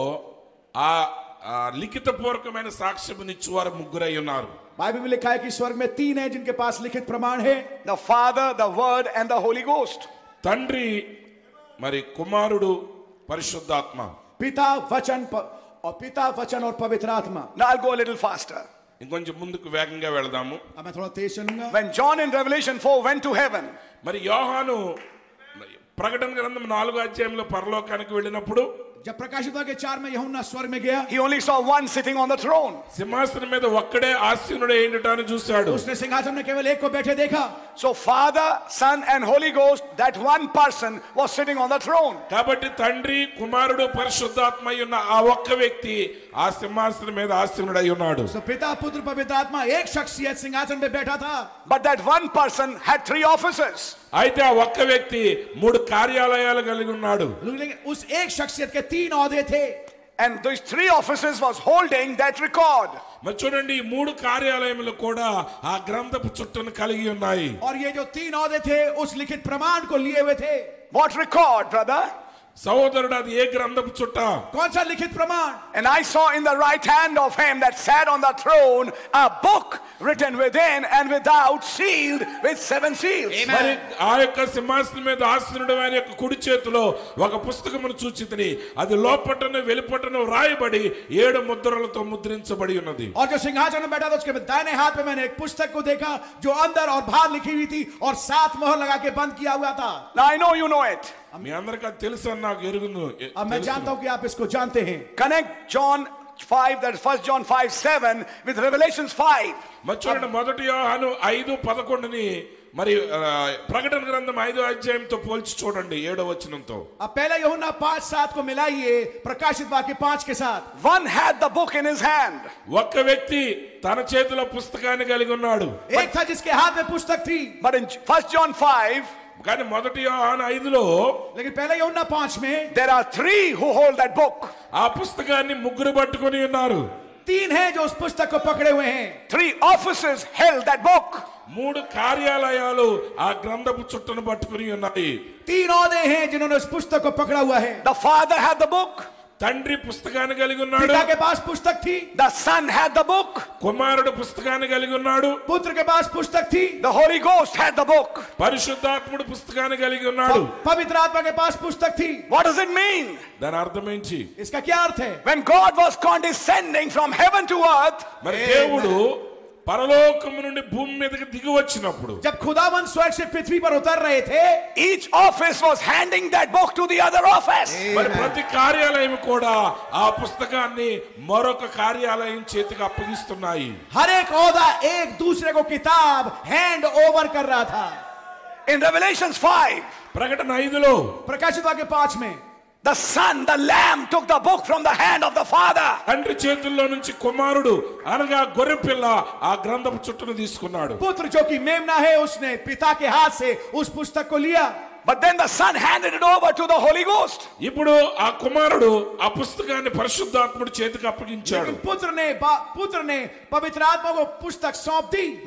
ఆ లిఖితపూర్వకమైన సాక్ష్యమునిచ్చువారు ముగ్గురై ఉన్నారు. बाइबल में लिखा है कि स्वर्ग में तीन हैं जिनके पास लिखित प्रमाण है. The Father, the Word and the Holy Ghost. తండ్రి మరి కుమారుడు పరిశుద్ధాత్మ. పితా వచన और पिता वचन और पवित्र आत्मा. Now I'll go a little faster. ఇంకొంచెం ముందుకు వేగంగా వెళ్దాము. मैं थोड़ा तेज चलूंगा. When John in Revelation four went to heaven. మరి యోహాను ప్రకటన గ్రంథం నాలుగో అధ్యాయంలో పరలోకానికి వెళ్ళినప్పుడు जब प्रकाशित के चार में यूहन्ना स्वर्ग में गया, he only saw one sitting on the throne. సింహాసనం మీద ఒక్కడే ఆసీనుడై ఉండటాన్ని చూశాడు. उसने सिंहासन में केवल एक को बैठे देखा. So Father, Son and Holy Ghost, that one person was sitting on the throne. కాబట్టి తండ్రి కుమారుడు పరిశుద్ధాత్మ ఉన్న ఆ ఒక్క వ్యక్తి ఆ సింహాసనం మీద ఆసీనుడై ఉన్నాడు. So పితా పుత్ర పవిత్ర ఆత్మ एक शख्सियत सिंहासन पे बैठा था. But that one person had three offices. అయితే ఆ ఒక్క వ్యక్తి మూడు కార్యాలయాలు కలిగి ఉన్నాడు. उस एक शख्सियत के तीन औहदे थे. And those three offices was holding that record. మరి చూడండి ఈ మూడు కార్యాలయములు కూడా ఆ గ్రంథపు చుట్టను కలిగి ఉన్నాయి. और ये जो तीन औहदे थे उस लिखित प्रमाण को लिए हुए थे. What record, brother? And I saw in the right hand of him that sat on the throne a book written within and without, sealed with seven seals. Now I know you know it. Connect John five, that is First John five seven, with Revelations five. One had the book in his hand. But, but in First John five, there are three who hold that book. Three officers held that book. The father had the book. The son had the book. The Holy Ghost had the book. What does it mean? When God was condescending from heaven to earth, each office was handing that book to the other office. In Revelations five, the son, the lamb, took the book from the hand of the father. But then the son handed it over to the Holy Ghost.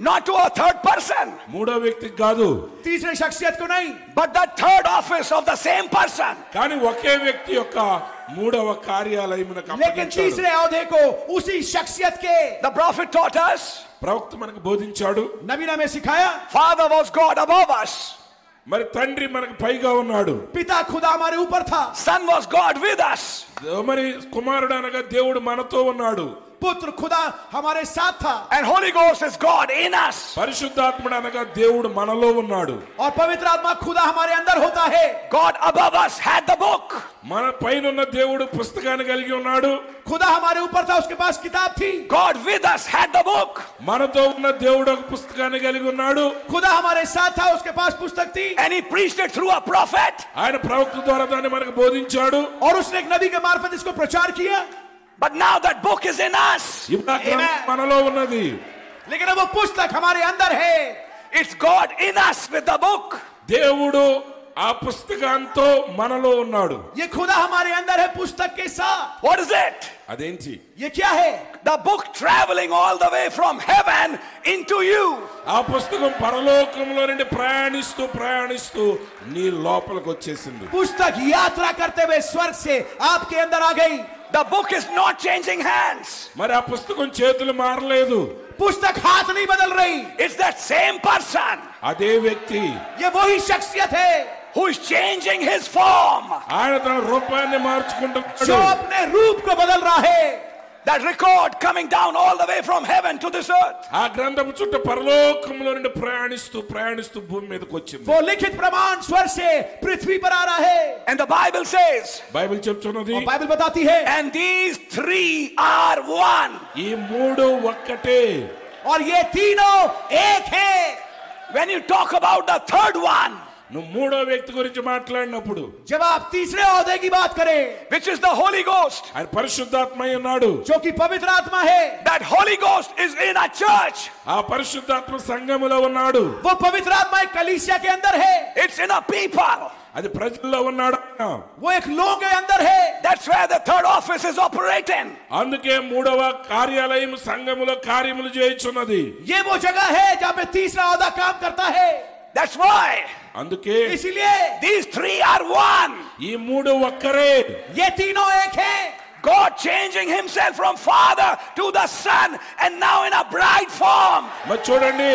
Not to a third person, but the third office of the same person. The prophet taught us, Father was God above us. Son was God with us. And Holy Ghost is God in us. God above us had the book. God with us had the book. And he preached it through a prophet. But now that book is in us. Amen. It's God in us with the book. What is it? The book traveling all the way from heaven into you. The book is not changing hands. It's that same person who is changing his form. That record coming down all the way from heaven to this earth. And the Bible says, and these three are one. When you talk about the third one, which is the Holy Ghost, that Holy Ghost is in a church. It's in a people. That's where the third office is operating. That's why. అందుకే इसलिए these three are one. ये मूडो वक्करे. ये तीनों एक हैं. God changing himself from Father to the Son and now in a bride form. మరి చూడండి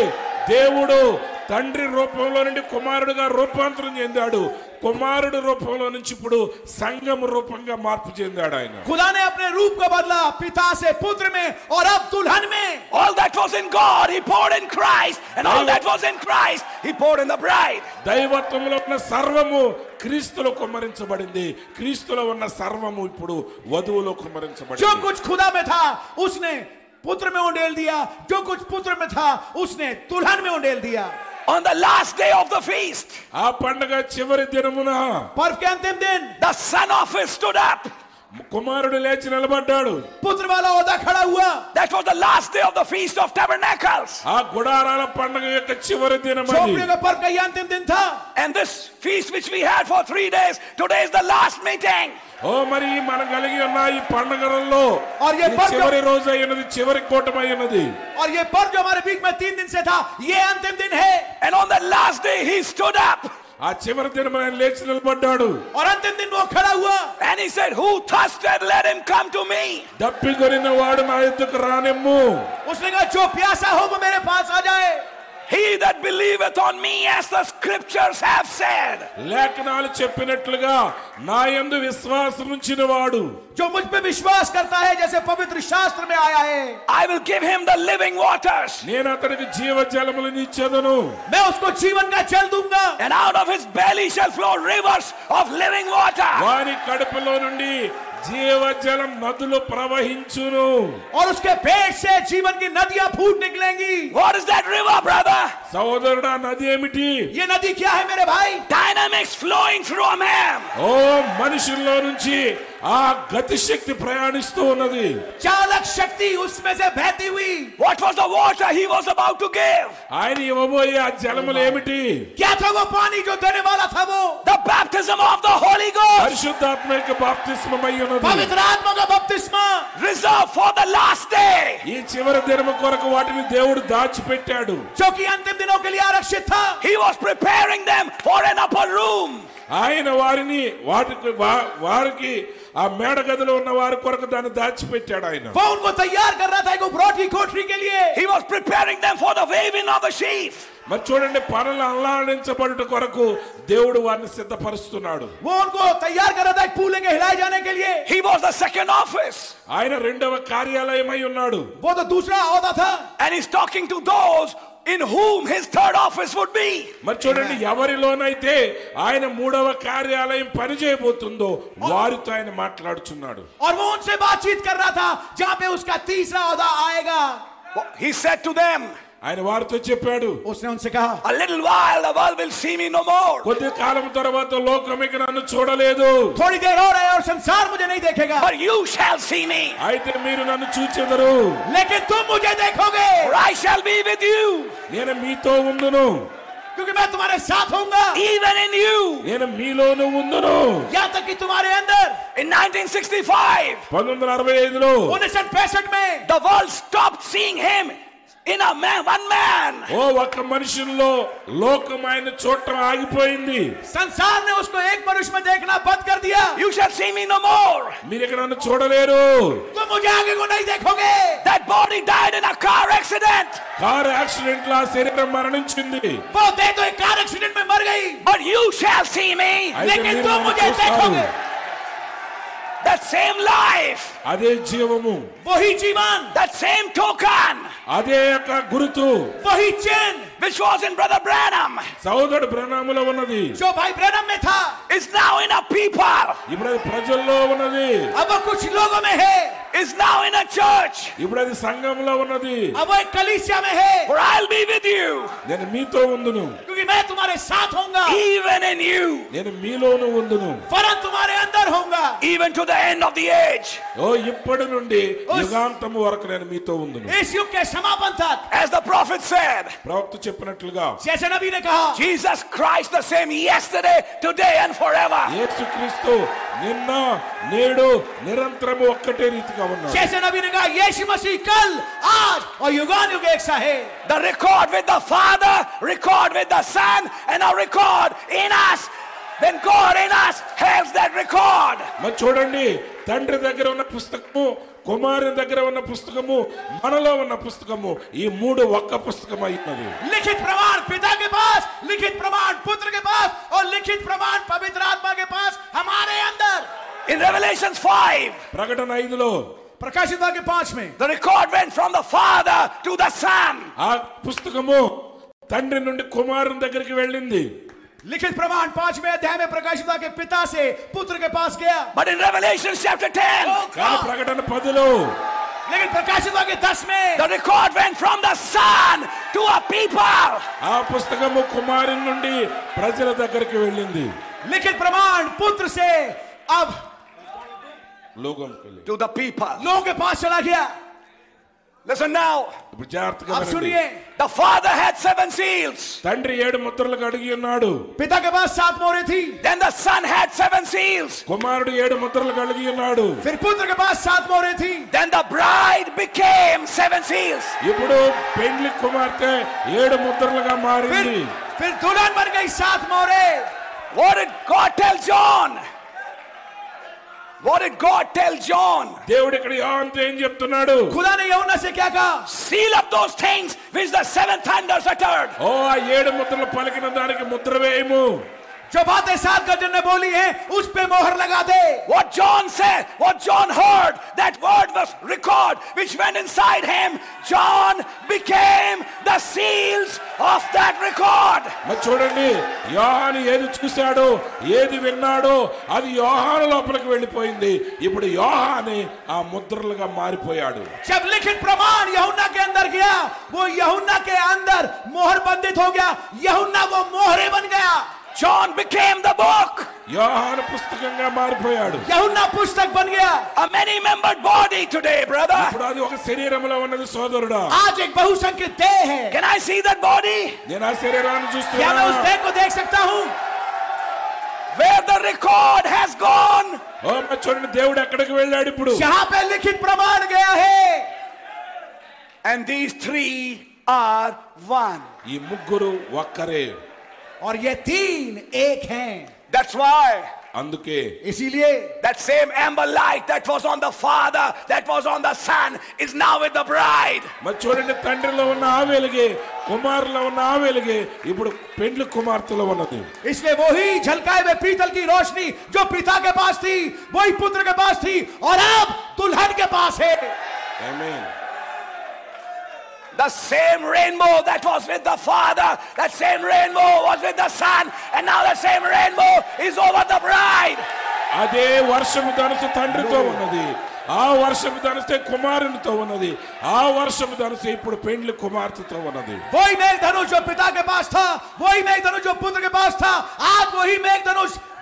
దేవుడు తండ్రి రూపంలో నుండి కుమారుడిగా రూపాంతరం చెందాడు. కుమారుడు రూపంలో నుంచి ఇప్పుడు సంఘం రూపంగా మార్పు చెందాడు ఆయన. खुदा ने अपने रूप को बदला पिता से पुत्र में और अब दुल्हन में. All that was in God he poured in Christ and all that was in Christ he poured in the bride. దైవత్వములో ఉన్న సర్వము క్రీస్తులో కుమ్మరించబడింది. క్రీస్తులో ఉన్న సర్వము ఇప్పుడు వధువులో కుమ్మరించబడింది. जो कुछ खुदा में था उसने पुत्र में उंडेल दिया. जो कुछ पुत्र में था उसने दुल्हन में उंडेल दिया. On the last day of the feast, ఆ పండుగ చివరి దినమున, పర్వ కే అంతిమ దిన్, the son of his stood up. కుమారుడు లేచి నిలబడ్డాడు. పుత్ర వాలా ఓదా ఖడా హువా. That was the last day of the feast of tabernacles. ఆ గుడారాల పండుగ యొక్క చివరి దినమది. చోప్రిక పర్వ కే అంతిమ దిన్ థా. And this feast which we had for three days, today is the last meeting. ఓ మరి మనం కలిగి ఉన్న ఈ పండుగలలో చివరి రోజు అయినది, చివరి కూటం అయినది. और ये पर्व जो हमारे बीच में तीन दिन से था, ये अंतिम दिन है. And on the last day he stood up. ఆ చివరి దినమున ఆయన లేచి నిలబడ్డాడు. और अंतिम दिन वो खड़ा हुआ. And he said, who thirsted, let him come to me. దప్పికొనిన వాడు నా యొద్దకు రానిమ్ము. उसने कहा जो प्यासा हो वो मेरे पास आ जाए. He that believeth on me, as the scriptures have said. లేఖనాలు చెప్పినట్లుగా నాయందు విశ్వాసం ఉంచిన వాడు, जो मुझ पे विश्वास करता है जैसे पवित्र शास्त्र में आया है, I will give him the living waters. నేను అతనికి జీవజలములను ఇచ్చేదను. मैं उसको जीवन का जल दूंगा. And out of his belly shall flow rivers of living water. వాని కడుపులో నుండి జీవజలం నదులు ప్రవహించును. और उसके पेट से जीवन की नदियां फूट निकलेंगी. What is that river, brother? సోదరుడా నది ఏమిటి? ये नदी क्या है मेरे भाई? Dynamics flowing from him. ఓ మనిషిలో నుంచి ఆ గతి శక్తి ప్రయాణిస్తూ ఉన్నది. చాలక శక్తి उसमें से बहती हुई. What was the water he was about to give? ఆయన ఇవ్వబోయే ఆ జలములు ఏమిటి? क्या था वो पानी जो देने वाला था वो? The baptism of the Holy Ghost. పరిశుద్ధాత్మ యొక్క బాప్తిస్మమయ్యును. పవిత్ర ఆత్మ యొక్క బాప్తిస్మ. Reserved for the last day. ఈ చివరి దినము కొరకు వాటిని దేవుడు దాచిపెట్టాడు. చోకి అంతిమ దినో కే లియే ఆరక్షిత. He was preparing them for an upper room. ఆయన వారిని వాటికి వారికి ఆ మేడ గదిలో ఉన్న వారి కొరకు దాన్ని దాచిపెట్టాడు. ఆయన वो उनको तैयार कर रहा था एक रोटी कोठरी के लिए. He was preparing them for the waving of the sheaf. మరి చూడండి పరల అల్లాడించబడుట కొరకు దేవుడు వారిని సిద్ధపరుస్తున్నాడు. वो उनको तैयार कर रहा था एक फूले के हिलाए जाने के लिए. He was the second office. ఆయన రెండవ కార్యాలయమై ఉన్నాడు. वो तो दूसरा होता था. And he's talking to those in whom his third office would be. మరి చూడండి ఎవరిలోనైతే ఆయన మూడవ కార్యాలయం పరిచయబోతుందో వారితో ఆయన మాట్లాడుచున్నాడు. और वो उनसे बातचीत कर रहा था जहां पे उसका तीसरा ओहदा आएगा. He said to them, ఆయన వారితో చెప్పాడు. उसने उनसे कहा, a little while the world will see me no more. కొద్ది కాలం తర్వాత లోకం ఇక నన్ను చూడలేదు. थोड़ी देर और है और संसार मुझे नहीं देखेगा. But you shall see me. అయితే మీరు నన్ను చూచెదరు. लेकिन तुम मुझे देखोगे. For I shall be with you. నేను మీతో ఉండును. क्योंकि मैं तुम्हारे साथ होऊंगा. Even in you. నేను మీలోను ఉండును. यहाँ तक कि तुम्हारे अंदर. In nineteen sixty-five. nineteen sixty-five లో. nineteen sixty-five में. The world stopped seeing him. In a man, one man. Oh, ఒక్క మనిషిలో లోకం ఆయన చూడటం ఆగిపోయింది. संसार ने उसको एक पुरुष में देखना बंद कर दिया. You shall see me no more. మీరు ఇక నన్ను చూడలేరు. तुम मुझे आगे को नहीं देखोगे. That body died in a car accident. Car accident లో శరీరం మరణించింది. పోతే तो एक कार एक्सीडेंट में मर गई. But you shall see me. लेकिन तुम मुझे देखोगे. That same life. అదే జీవము. वही जीवन. That same token. అదే యొక్క గుర్తు. वही चिन्ह. Which was in Brother Branham. సోదరుడు బ్రానములో ఉన్నది. जो भाई ब्रैनम में था. Is now in a people. ఇప్పుడు ప్రజల్లో ఉన్నది. अब कुछ लोगों में है. Is now in a church. ఇప్పుడు సంఘములో ఉన్నది. अब एक कलीसिया में है. For I'll be with you. నేను మీతో ఉండును. क्योंकि मैं तुम्हारे साथ होऊंगा. Even in you. నేను మీలోను ఉండును. फरन तुम्हारे अंदर होऊंगा. even to the end of the age. As the prophet said, Jesus Christ the same yesterday, today and forever. The record with the Father, record with the Son, and a record in us. Then God in us has that record. लिखित प्रमाण पिता के पास, लिखित प्रमाण पुत्र के पास, और लिखित प्रमाण पवित्र आत्मा के पास हमारे अंदर. In Revelation five, प्रकटन five लो. प्रकाशित वाक्य five में. The record went from the Father to the Son. आ पुस्तकमो तंडे नुंडे कुमारन दगर के वेल्लिंदी. लिखित प्रमाण पांचवें अध्याय में प्रकाशित के पिता से पुत्र के पास गया. But in Revelation chapter ten, प्रकटन पदलो. लेकिन प्रकाशित के दस में, the record went from the Son to a people. आ पुस्तकमो कुमारन नुंडी प्रजल दगर के वेल्लिंदी. लिखित प्रमाण पुत्र से अब लोगों के लिए, to the people, लोगों के पास चला गया. Listen now. The Father had seven seals. Then the Son had seven seals. Then the bride became seven seals. What did God tell John? What did God tell John? Seal up those things which the seven thunders uttered. What John said, what John heard, that word was record which went inside him. John became the seals of that record. John became the book. A many-membered body today, brother. Can I see that body? Where the record has gone, and these three are one. और ये तीन एक हैं. That's why. अंधके. इसीलिए. That same amber light that was on the Father, that was on the Son, is now with the bride. मचोरे ने तंडर लोगों ना आवे लगे, कुमार लोगों ना आवे लगे, ये बड़े पेंडल कुमार तो लोगों ना थे. इसलिए वही झलकाए हुए पीतल की रोशनी जो पिता के पास थी, वही पुत्र के पास थी, और अब दुल्हन के पास है. Amen. The same rainbow that was with the Father, that same rainbow was with the Son, and now the same rainbow is over the bride.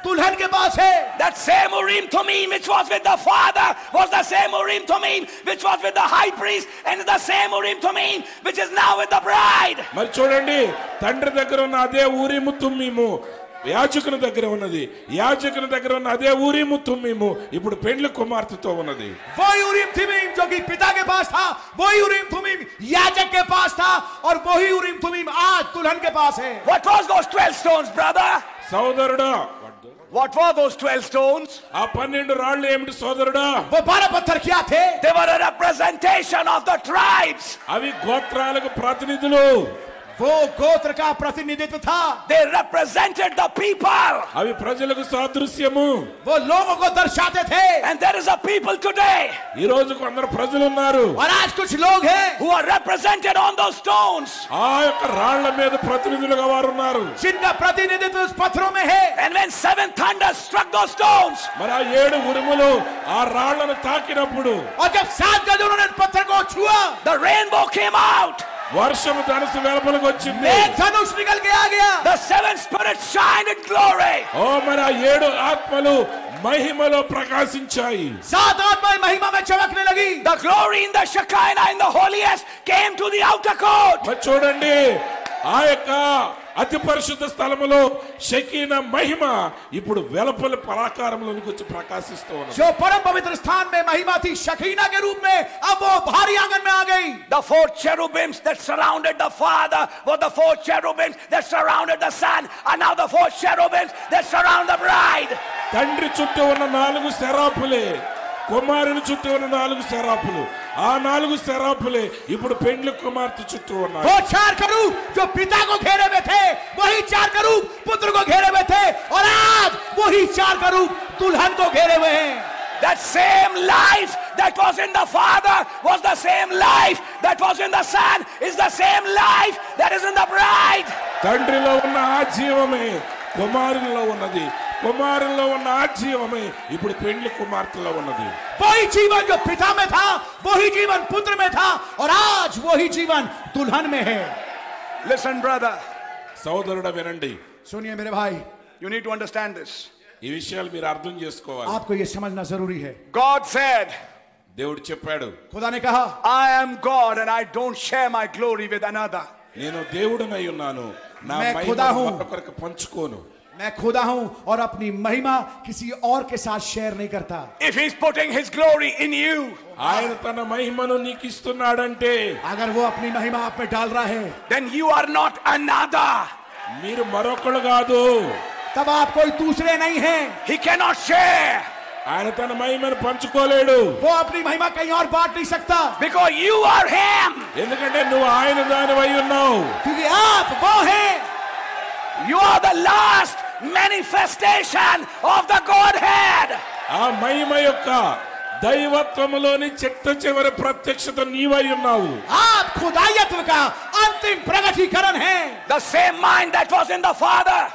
That same Urim Thummim which was with the Father was the same Urim Thummim which was with the high priest, and the same Urim Thummim which is now with the bride. What was those twelve stones, brother? What were those twelve stones? They were a representation of the tribes. They represented the people. And there is a people today who are represented on those stones. And when seven thunders struck those stones, the rainbow came out. The seven spirits shined in glory. सात आत्माएं महिमा में चमकने लगी. The glory in the Shekinah in the holiest came to the outer court. చూడండి ఆ యొక్క అతి పరిశుద్ధ స్థలములో షకీనా మహిమ ఇప్పుడు వెలుపల ప్రాకారములోనికి వచ్చి ప్రకాశిస్తూ ఉంది. సో పరమ పవిత్ర స్థానం మే మహిమ थी షకీనా के रूप में अब वो भारी आंगन में आ गई. The four cherubims that surrounded the Father were the four cherubims that surrounded the Son and now the four cherubims that surround the bride. తండ్రి చుట్టూ ఉన్న నాలుగు సెరాపులే కుమారుని చుట్టూ ఉన్న నాలుగు సెరాపులు ఆ నాలుగు సెరాపులే ఇప్పుడు పెండ్లి కుమార్తె చుట్టూ ఉన్నారు. वो चार करूब जो पिता को घेरे में थे वही चार करूब पुत्र को घेरे में थे और आज वही चार करूब दुल्हन को घेरे हुए हैं. That same life that was in the Father was the same life that was in the Son is the same life that is in the bride. తండ్రిలో ఉన్న ఆ జీవమే కుమారునిలో ఉన్నది. కుమారులో ఉన్న ఆ జీవమే ఇప్పుడు పెండ్లి కుమార్తెలో ఉన్నది. वही जीवन जो पिता में था वही जीवन पुत्र में था और आज वही जीवन दुल्हन में है. Listen brother, సోదరుడా వినండి. सुनिए मेरे भाई, you need to understand this. ఈ విషయాలు మీరు అర్థం చేసుకోవాలి. आपको ये समझना जरूरी है. God said, దేవుడు చెప్పాడు. खुदा ने कहा, I am God and I don't share my glory with another. నేను దేవుడనై ఉన్నాను. నా మహిమను మరొకరికి పంచుకోను. मैं खुदा हूं और अपनी महिमा किसी और के साथ शेयर नहीं करता. If he's putting his glory in you, ఆయన తన మహిమను నీకు ఇస్తున్నాడంటే, अगर वो अपनी महिमा आप में डाल रहा है, then you are not another. మీరు మరొకరు కాదు. तब आप कोई दूसरे नहीं हैं. He cannot share. ఆయన తన మహిమను పంచుకోలేడు. वो अपनी महिमा कहीं और बांट नहीं सकता. Because you are him. ఎందుకంటే నువ్వు ఆయన దానివై ఉన్నావు. क्योंकि आप वो हैं. You are the last manifestation of the Godhead. ఆ మహిమ యొక్క దైవత్వములోని చిట్ట చివరి ప్రత్యక్షత నీవై ఉన్నావు. आप खुदायत्व का अंतिम प्रगटीकरण है. The same mind that was in the Father.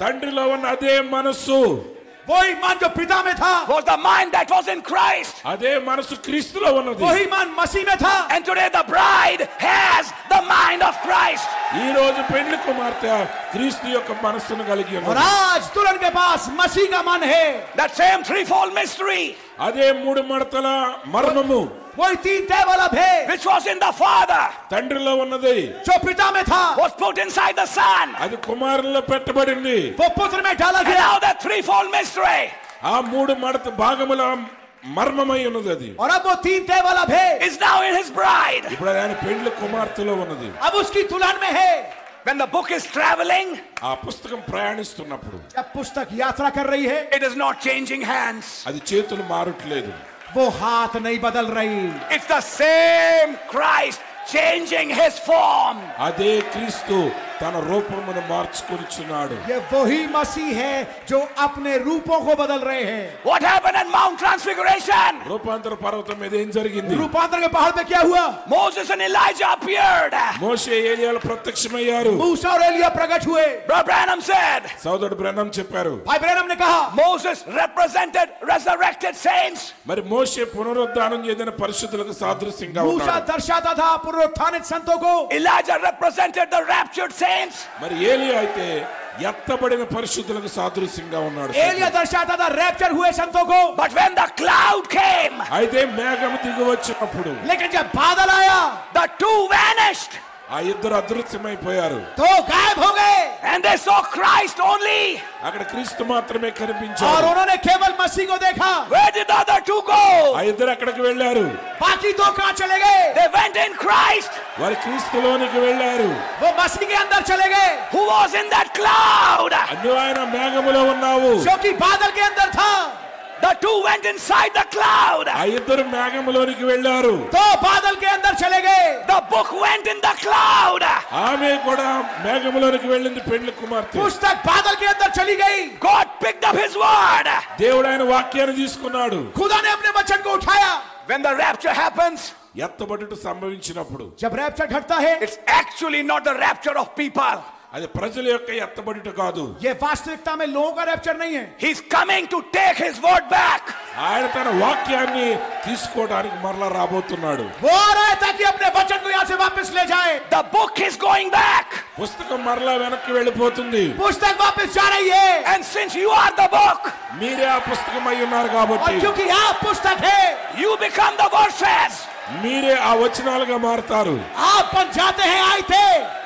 తండ్రిలో ఉన్న అదే మనసు. वही मन जो पिता में था was the mind that was in Christ. అదే మనసు క్రీస్తులో ఉన్నది. वही मन मसीह में था. And today the bride has the mind of Christ. ఈ రోజు పెండ్లి కుమార్తె క్రీస్తు యొక్క మనసును కలిగి ఉంది. और आज दुल्हन के पास मसीह का मन है. That same threefold mystery. అదే మూడు మడతల మర్మము. वही तीन तय वाला भेद, which was in the Father, తండ్రిలో ఉన్నది, जो पिता में था, was put inside the Son, అది కుమారునిలో పెట్టబడింది, वो पुत्र में डाला गया. Now the threefold mystery, ఆ మూడు మడత భాగముల మర్మమై ఉన్నది అది. और अब वो तीन तय वाला भेद is now in his bride, ఇప్పుడు ఆయన పెండ్లి కుమార్తెలో ఉన్నది. अब उसकी दुल्हन में है. When the book is traveling, ఆ పుస్తకం ప్రయాణిస్తున్నప్పుడు, जब पुस्तक यात्रा कर रही है, it is not changing hands, అది చేతులు మారట్లేదు. वो हाथ नहीं बदल रही. It's the same Christ changing his form. అదే క్రీస్తు తన రూపమును మార్చుకొనిచున్నాడు. ये वही मसीह है जो अपने रूपों को बदल रहे हैं. What happened at Mount Transfiguration? రూపాంతర పర్వతం మీద ఏం జరిగింది? రూపాంతర के पहाड़ पे क्या हुआ? Moses and Elijah appeared. మోషే ఏలీయాలు ప్రత్యక్షమయ్యారు. మూసా और एलिया प्रकट हुए. Brother Branham said. సోదరుడు బ్రానమ్ చెప్పారు. भाई బ్రానమ్ ने कहा, Moses represented resurrected saints. మరి మోషే పునరుద్ధానం చెందిన పరిశుద్ధులకు సాదృశ్యంగా ఉన్నాడు. మూసా దర్శాత था पुनरुत्थानित संतों को. Elijah represented the raptured saints. మరి ఏలియా అయితే ఎత్తబడిన పరిశుద్ధులకు సాదృశ్యంగా ఉన్నాడు. ఏలియా దర్శాత ద రాప్చర్ హుయే సంతో కో. But when the cloud came, అయితే మేఘము దిగి వచ్చినప్పుడు, లేకిన్ జబ్ బాదల్ ఆయా, ద టూ వానిష్డ్, ఆ ఇద్దరు అదృశ్యమైపోయారు. తో గాయబ్ హో గయే. And they saw Christ only, అక్కడ క్రీస్తు మాత్రమే కనిపించారు. और उन्होंने केवल मसीह को देखा. Where did the other two go? ఆ ఇద్దరు అక్కడికి వెళ్ళారు. बाकी दो कहां चले गए? They went in Christ. వారు క్రీస్తులోనికి వెళ్ళారు. वो मसीह के अंदर चले गए. Who was in that cloud? అన్యాయన మేఘములో ఉన్నావు. जो कि बादल के अंदर था. The two went inside the cloud. ఆ ఇద్దరు మేఘములోనికి వెళ్ళారు. తో బాదల్ కే అందర్ చలే Gaye. The book went in the cloud. ఆమె కూడా మేఘములోనికి వెళ్ళింది పెండ్లి కుమార్తె. పుస్తక బాదల్ కే అందర్ చలి గయి. God picked up his word. దేవుడు ఆయన వాక్యాన్ని తీసుకున్నాడు. ఖుదా నే apne vachan ko uthaya. When the rapture happens, ఎత్తబడుట సంభవించినప్పుడు, जब rapture ఘటతా హై, it's actually not the rapture of people. అది ప్రజల యొక్క ఎత్తబడుట కాదు. ये वास्तविकता में लोगों का रैप्चर नहीं है. He is coming to take his word back. ఆయన తన వాక్యాన్ని తీసుకోవడానికి మరలా రాబోతున్నాడు. The book is going back. పుస్తకం మరలా వెనక్కి వెళ్ళిపోతుంది. పుస్తకం వాపస్ जा रही है. And since you are the book, మీరే ఆ పుస్తకం అయి ఉన్నారు కాబట్టి, और क्योंकि आप पुस्तक है, you become the verses. మీరే ఆ వచనాలుగా మారతారు. आप जाते हैं आए थे.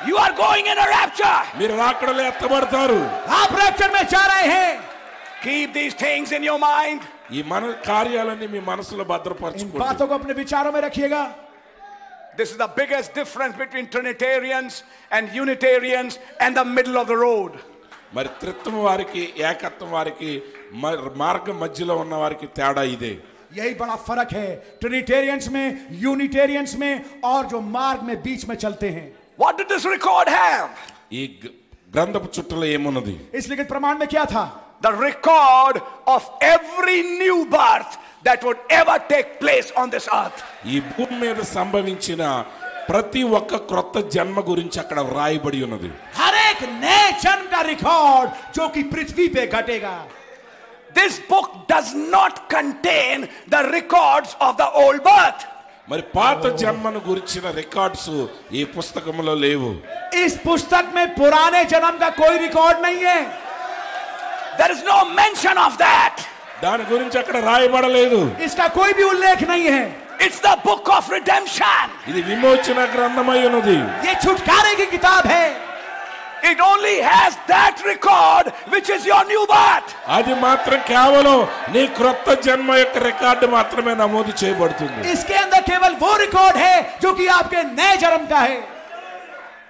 You are going in a rapture. మీరు రాకడలే ఎత్తబడతారు. आप rapture में जा रहे हैं. Keep these things in your mind. ఈ మన కార్యాలన్నీ మీ మనసులో భద్రపరచుకోండి. బాతోకు apne vicharon mein rakhiyega. This is the biggest difference between Trinitarians and Unitarians and the middle of the road. మరి త్రిత్వం వారికి ఏకత్వం వారికి మార్గం మధ్యలో ఉన్న వారికి తేడా ఇదే. यही बड़ा फर्क है ट्रिनिटेरियंस में, यूनिटेरियंस में और जो मार्ग में बीच में चलते हैं. What did this record have? ఈ గ్రంథపు చుట్టలో ఏమున్నది? इस लिखित प्रमाण में क्या था? The record of every new birth that would ever take place on this earth. ఈ భూమి మీద సంభవించిన ప్రతి ఒక్క కొత్త జన్మ గురించి అక్కడ రాయబడి ఉన్నది. हर एक नए जन्म का रिकॉर्ड जो कि पृथ्वी पे घटेगा. This book does not contain the records of the old birth. మరి పాత జన్మను గురించిన రికార్డ్స్ ఈ పుస్తకంలో లేవు. इस पुस्तक में पुराने जन्म का कोई रिकॉर्ड नहीं है. There is no mention of that. దాని గురించి అక్కడ రాయబడలేదు. इसका कोई भी उल्लेख नहीं है. It's the book of redemption. ఇది విమోచన గ్రంథమై ఉన్నది. ये छुटकारे की किताब है. It only has that record which is your new birth. అది మాత్రం కేవలం నీ కృత జన్మ యొక్క రికార్డ్ మాత్రమే నమోదు చేయబడుతుంది. इसके अंदर केवल वो रिकॉर्ड है जो कि आपके नए जन्म का है.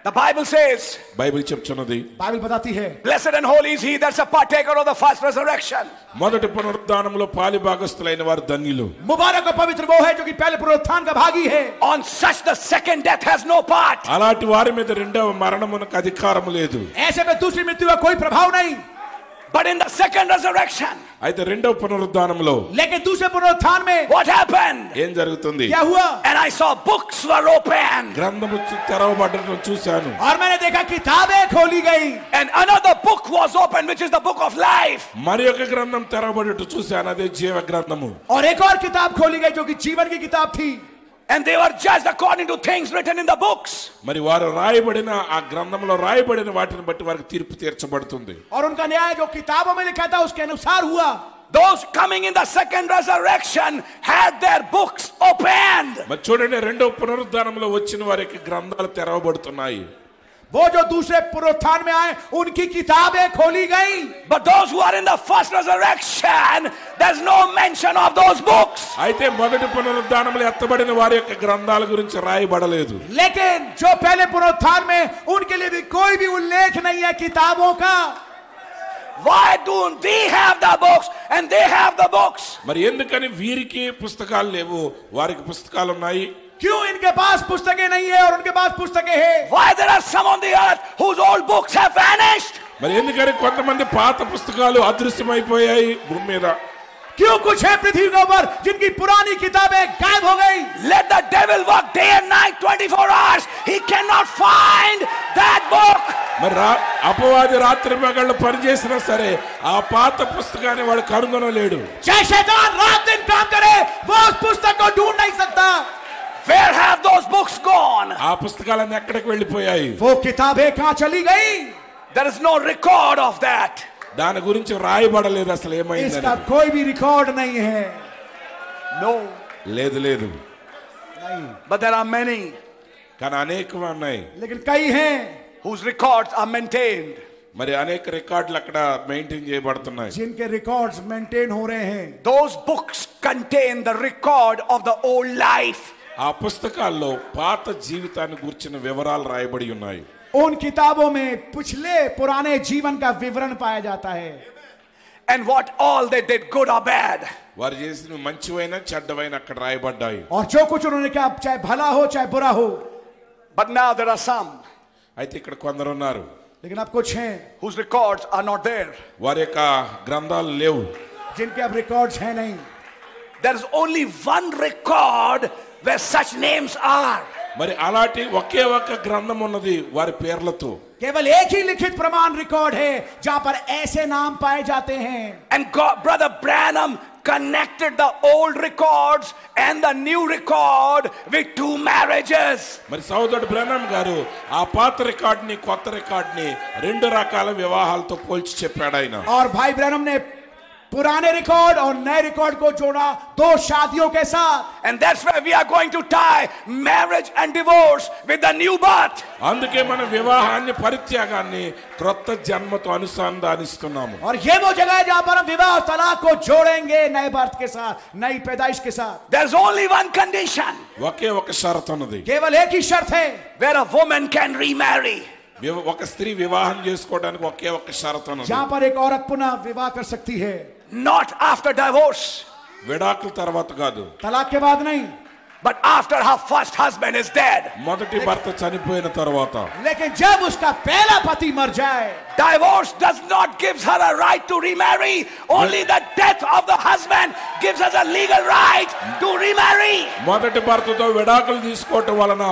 The Bible says, Bible చెప్తున్నది, Bible बताती है, Blessed and holy is he that's a partaker of the first resurrection. మొదటి పునరుత్థానములో పాలి భాగస్తులైన వారు ధన్యులు. ముబారక్ పవిత్ర वो है जो कि पहले पुनरुत्थान का भागी है. On such the second death has no part. అలాంటి వారి మీద రెండవ మరణమునకు అధికారము లేదు. ऐसे में दूसरी मृत्यु का कोई प्रभाव नहीं. But in the second resurrection, అయితే రెండవ పునరుత్థానములో, लेकिन दूसरे पुनरुत्थान में, what happened? ఏం జరుగుతుంది? क्या हुआ? And I saw books were opened. గ్రంథము తెరవబడటం చూశాను. और मैंने देखा किताबें खोली गई. And another book was opened which is the book of life. మరియొక గ్రంథం తెరవబడటం చూశాను, అదే జీవ గ్రంథము. और एक और किताब खोली गई जो कि जीवन की किताब थी. And they were judged according to things written in the books. మరి వారు రాయబడిన ఆ గ్రంథంలో రాయబడిన వాటిని బట్టి వారికి తీర్పు తీర్చబడుతుంది. और उनका न्याय जो किताबों में लिखा था उसके अनुसार हुआ. Those coming in the second resurrection had their books opened. మరి చూడండి రెండో పునరుత్థానంలో వచ్చిన వారికి గ్రంథాలు తెరవబడుతున్నాయి. वो जो दूसरे पुनरुत्थान में आए उनकी किताबें खोली गई. But those who are in the first resurrection, there's no mention of those books. అయితే మొదటి పునరుత్థానములో ఎత్తబడిన వారి యొక్క గ్రంథాల గురించి రాయబడలేదు. लेकिन जो पहले पुनरुत्थान में उनके लिए भी कोई भी उल्लेख नहीं है किताबों का. Why don't they have the books and they have the books? మరి ఎందుకని వీరికి పుస్తకాలు లేవు, వారికి పుస్తకాలు ఉన్నాయి? क्यों इनके पास पुस्तकें नहीं है और उनके पास पुस्तकें हैं? Why there are some on the earth whose old books have vanished? మరి ఎందుకని కొంతమంది పాత పుస్తకాలు అదృశ్యమైపోయాయి భూమి మీద? क्यों कुछ है पृथ्वी के ऊपर जिनकी पुरानी किताबें गायब हो गई? Let the devil work day and night twenty-four hours. He cannot find that book. మరి అపవాది రాత్రి పగళ్ళు పనిచేసినా సరే ఆ పాత పుస్తకాన్ని వాడు కనుగొనలేడు. शैतान रात दिन काम करे वो उस पुस्तक को ढूंढ नहीं सकता. Where have those books gone? ఆ పుస్తకాలన్నీ ఎక్కడికి వెళ్ళిపోయాయి? वो किताबें कहां चली गई? There is no record of that. దాని గురించి రాయబడలేదు అసలు ఏమైంది? इसका कोई भी रिकॉर्ड नहीं है. No. లేదు లేదు. नहीं. But there are many. కానీ అనేక ఉన్నాయి. लेकिन कई हैं. Whose records are maintained. మరి అనేక రికార్డులు అక్కడ మెయింటైన్ చేయబడుతున్నాయి. जिनके रिकॉर्ड्स मेंटेन हो रहे हैं. Those books contain the record of the old life. ఆ పుస్తకాల్లో పాత జీవితాన్ని గురించిన వివరాలు రాయబడి ఉన్నాయి. उन किताबों में पिछले पुराने जीवन का विवरण पाया जाता है. And what all they did good or bad. వారు చేసిన మంచివైనా చెడ్డవైనా అక్కడ రాయబడ్డాయి. और जो कुछ उन्होंने किया चाहे भला हो चाहे बुरा हो. But now there are some. అయితే ఇక్కడ కొందరు ఉన్నారు. लेकिन अब कुछ हैं. Whose records are not there. వారి యొక్క గ్రంథాలు లేవు. जिनके अब रिकॉर्ड्स हैं नहीं. There is only one record where such names are. మరి అలాంటి ఒకే ఒక్క గ్రంథం ఉన్నది వారి పేర్లతో. केवल एक ही लिखित प्रमाण रिकॉर्ड है जहां पर ऐसे नाम पाए जाते हैं. And God, Brother Branham connected the old records and the new record with two marriages. మరి సోదరుడు బ్రానమ్ గారు ఆ పాత రికార్డ్ ని కొత్త రికార్డ్ ని రెండు రకాల వివాహాలతో పోల్చి చెప్పాడు ఆయన. और भाई ब्रैनम ने पुराने रिकॉर्ड और नए रिकॉर्ड को जोड़ा दो शादियों के साथ. And that's why we are going to tie marriage and divorce with the new birth. అందుకే మన వివాహాన్ని పరిత్యాగాన్ని క్రొత్త జన్మతో అనుసంధానిస్తున్నాము. और ये वो जगह है जहां पर हम विवाह और तलाक को जोड़ेंगे नए बर्थ के साथ, नई पैदाइश के साथ. There's only one condition. ఒకే ఒక షరతు ఉంది. केवल एक ही शर्त है. Where a woman can remarry. ఒక స్త్రీ వివాహం చేసుకోవడానికి ఒకే ఒక షరతు ఉంది. जहां पर एक औरत पुनः विवाह कर सकती है. Not after divorce. విడాకుల తర్వాత కాదు. తలాక్ के बाद नहीं. But after her first husband is dead. మొదటి భర్త చనిపోయిన తర్వాత. लेकिन जब उसका पहला पति मर जाए. Divorce does not gives her a right to remarry. Only the death of the husband gives us a legal right to remarry. మొదటి భర్తతో విడాకులు తీసుకోవడం వలన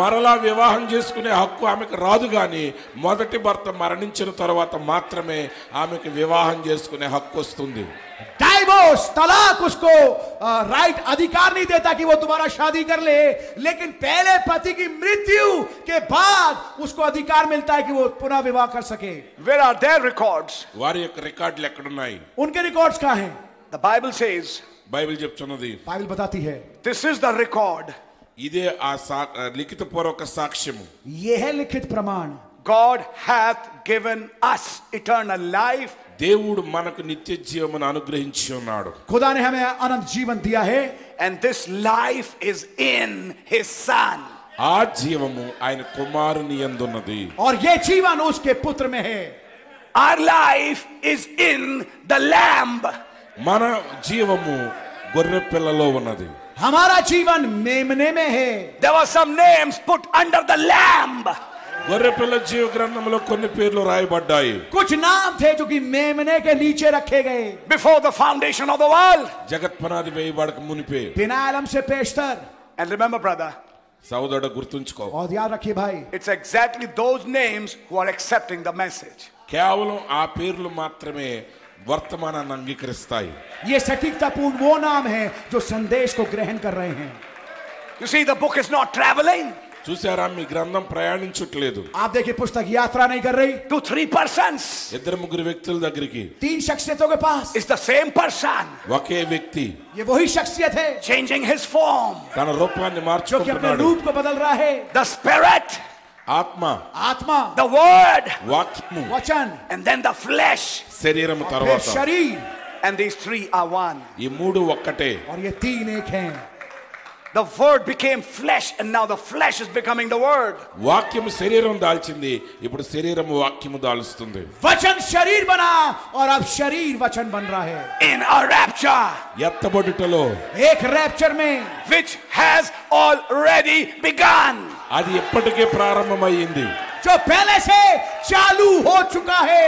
మరలా వివాహం చేసుకునే హక్కు ఆమెకు రాదు గాని మొదటి భర్త మరణించిన తర్వాత మాత్రమే ఆమెకు వివాహం చేసుకునే హక్కు వస్తుంది. Divorce, तलाक उसको राइट अधिकार नहीं देता कि वो दोबारा शादी कर ले, लेकिन पहले पति की मृत्यु के बाद उसको अधिकार मिलता है कि वो पुनः विवाह कर सके. Where are their records? वारी एक रिकॉर्ड लेकर नहीं. उनके रिकॉर्ड्स कहाँ हैं? The Bible says. बाइबल जब चुनौती. बाइबल बताती है. This is the record. इधे आसाक लिखित पौरों का साक्ष्यमु. ये है लिखित प्रमाण. God hath given us eternal life. దేవుడు మనకు నిత్య జీవమును అనుగ్రహించి ఉన్నాడు. ఖుదా ने हमें अनंत जीवन दिया है. And this life is in his son. ఆ జీవము ఆయన కుమారుని యందు ఉన్నది. और ये जीवन उसके पुत्र में है. Our life is in the lamb. మన జీవము గొర్రె పిల్లలో ఉన్నది. हमारा जीवन मेमने में है. There were some names put under the lamb. గొర్రెపిల్ల జీవ గ్రంథంలో కొన్ని పేర్లు రాయబడ్డాయి. कुछ नाम थे जो कि मेमने के नीचे रखे गए. Before the foundation of the world. జగత్ పునాది వేయబడక మునిపే. బినాలం से पेशतर. And remember brother. సౌదడ గుర్తుంచుకో. और याद रखिए भाई. It's exactly those names who are accepting the message. కేవలం ఆ పేర్లు మాత్రమే వర్తమానాన్ని అంగీకరిస్తాయి. ये सटीकतापूर्ण वो नाम है जो संदेश को ग्रहण कर रहे हैं. You see the book is not traveling. చూసారా మీ గ్రంథం ప్రయాణించట్లేదు. आप देखिए पुस्तक यात्रा नहीं कर रही. Two three persons. ఇద్దరు ముగ్గురు వ్యక్తుల దగ్గరికి. तीन शख्सियतों के पास. It's the same person. ఒకే వ్యక్తి. ये वही शख्सियत है. Changing his form. తన రూపాన్ని మార్చుకుంటున్నాడు. अपने रूप को बदल रहा है. The spirit. ఆత్మ. ఆత్మ. The word. వాక్యము. వచన. And then the flesh. శరీరము తర్వాత. శరీరం. And these three are one. ఈ మూడు ఒక్కటే. और ये तीन एक हैं. The word became flesh and now the flesh is becoming the word. వాక్యం శరీరం దాల్చింది ఇప్పుడు శరీరం వాక్యము దాల్స్తుంది. వచన శరీర్ బనా aur ab sharir vachan ban raha hai. In a rapture. ఎత్తబడుటలో ఏక rapture mein which has already begun. అది ఇప్పటికే ప్రారంభమైంది. जो पहले से चालू हो चुका है.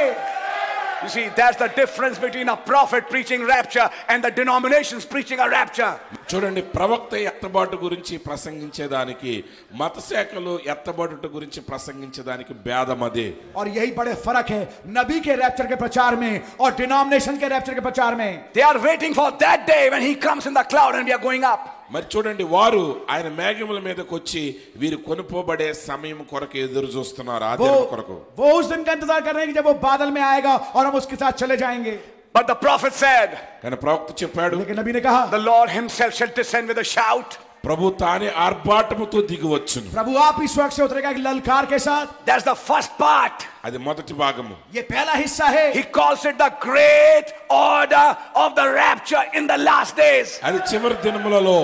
You see, that's the difference between a prophet preaching rapture and the denominations preaching a rapture. చూడండి ప్రవక్త ఎత్తబడుట గురించి ప్రసంగించేదానికి మత శాఖలు ఎత్తబడుట గురించి ప్రసంగించేదానికి భేదం అదే. और यही बड़े फर्क है नबी के रैप्चर के प्रचार में और डिनोमिनेशन के रैप्चर के प्रचार में. They are waiting for that day when he comes in the cloud and we are going up. మరి చూడండి వారు ఆయన మేఘముల మీదకి వచ్చి వీరు కొనుపోబడే సమయం కొరకు ఎదురు చూస్తున్నారు. ఆ దినం కొరకు वो उस दिन का इंतजार कर रहे हैं जब वो बादल में आएगा और हम उसके साथ चले जाएंगे. But the prophet said. కానీ ప్రవక్త చెప్పాడు. लेकिन नबी ने कहा. The Lord himself shall descend with a shout. ప్రభు తానే ఆర్భాటముతో దిగి వచ్చును. ప్రభు ఆపి స్వర్గ से उतरेगा ललकार के साथ. That's the first part. అది మొదటి భాగము. ये पहला हिस्सा है. He calls it the great order of the rapture in the last days. అది చివరి దినములలో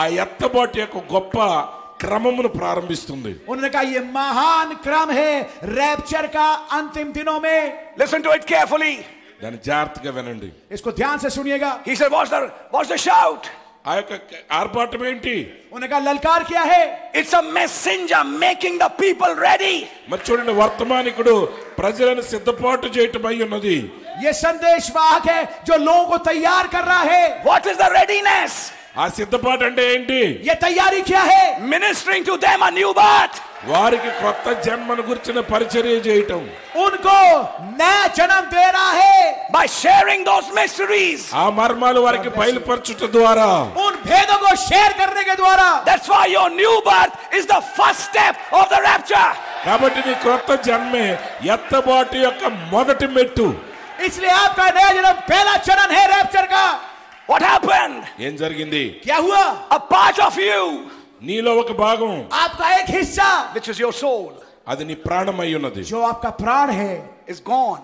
ఆ ఎత్తబోటు యొక్క గొప్ప క్రమమును ప్రారంభిస్తుంది. उन्होंने कहा ये महान क्रम है रैप्चर का अंतिम दिनों में. Listen to it carefully. దాన్ని జాగ్రత్తగా వినండి. इसको ध्यान से सुनिएगा. He said what's the what's the shout? ఆర్భాటం ఏంటి? उनका ललकार क्या है? It's a messenger making the people ready. మరి చూడండి వర్తమానికుడు ప్రజలను సిద్ధపాటు చేయటమై ఉన్నది. ये संदेशवाहक है जो लोगों को तैयार कर रहा है. What is the readiness? ఆ సిద్ధపాటు అంటే ఏంటి? ఏ తయారీ క్యా హై? Ministering to them a new birth. వారికి కొత్త జన్మను గురించిన పరిచర్య చేయటం. उनको नया जन्म दे रहा है. By sharing those mysteries. ఆ మర్మాలు వారికి బయలుపరచుట ద్వారా. उन भेदों को शेयर करने के द्वारा. That's why your new birth is the first step of the rapture. కాబట్టి మీ కొత్త జన్మే ఎత్తబాటు యొక్క మొదటి మెట్టు. इसलिए आपका नया जन्म पहला चरण है रैप्चर का. What happened? ఏం జరిగింది? क्या हुआ? A part of you. నీలో ఒక భాగం. आपका एक हिस्सा. Which is your soul. అది నీ ప్రాణం అయి ఉన్నది. जो आपका प्राण है. Is gone.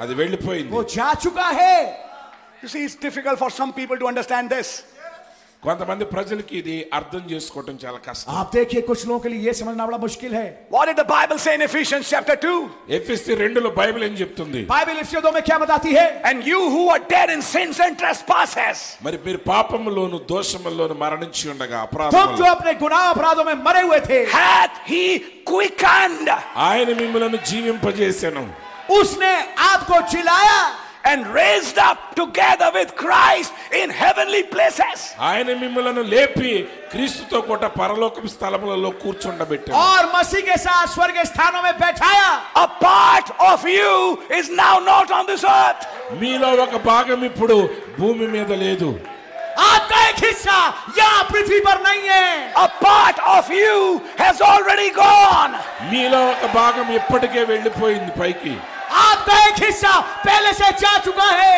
అది వెళ్ళిపోయింది. वो जा चुका है. You see, it's difficult for some people to understand this. కొంతమంది ప్రజలకి ఇది అర్థం చేసుకోవడం చాలా కష్టం. आप देखिए कुछ लोगों के लिए ये समझना बड़ा मुश्किल है. What did the Bible say in Ephesians chapter two? ఎఫెసీ రెండు లో బైబిల్ ఏం చెప్తుంది? బైబిల్ ఎఫెసీ two में क्या बताती है? And you who are dead in sins and trespasses. మరి మీరు పాపములోను దోషములోను మరణించి ఉండగా అపరాధములో. तुम जो अपने गुनाह अपराधों में मरे हुए थे. Hath he quickened. ఆయన మిమ్ములను జీవింపజేసెను. उसने आपको जिलाया. And raised up together with Christ in heavenly places. ఆయన మిమ్ములను లేపి క్రీస్తుతో కూడ పరలోకపు స్థలములలో కూర్చుండబెట్టాడు. और मसीह के साथ स्वर्ग के स्थानों में बैठाया. A part of you is now not on this earth. మీలో ఒక భాగం ఇప్పుడు భూమి మీద లేదు. आपका एक हिस्सा यहाँ पृथ्वी पर नहीं है. A part of you has already gone. మీలో ఒక భాగం ఇప్పటికే వెళ్ళిపోయింది పైకి. आपका एक हिस्सा पहले से जा चुका है.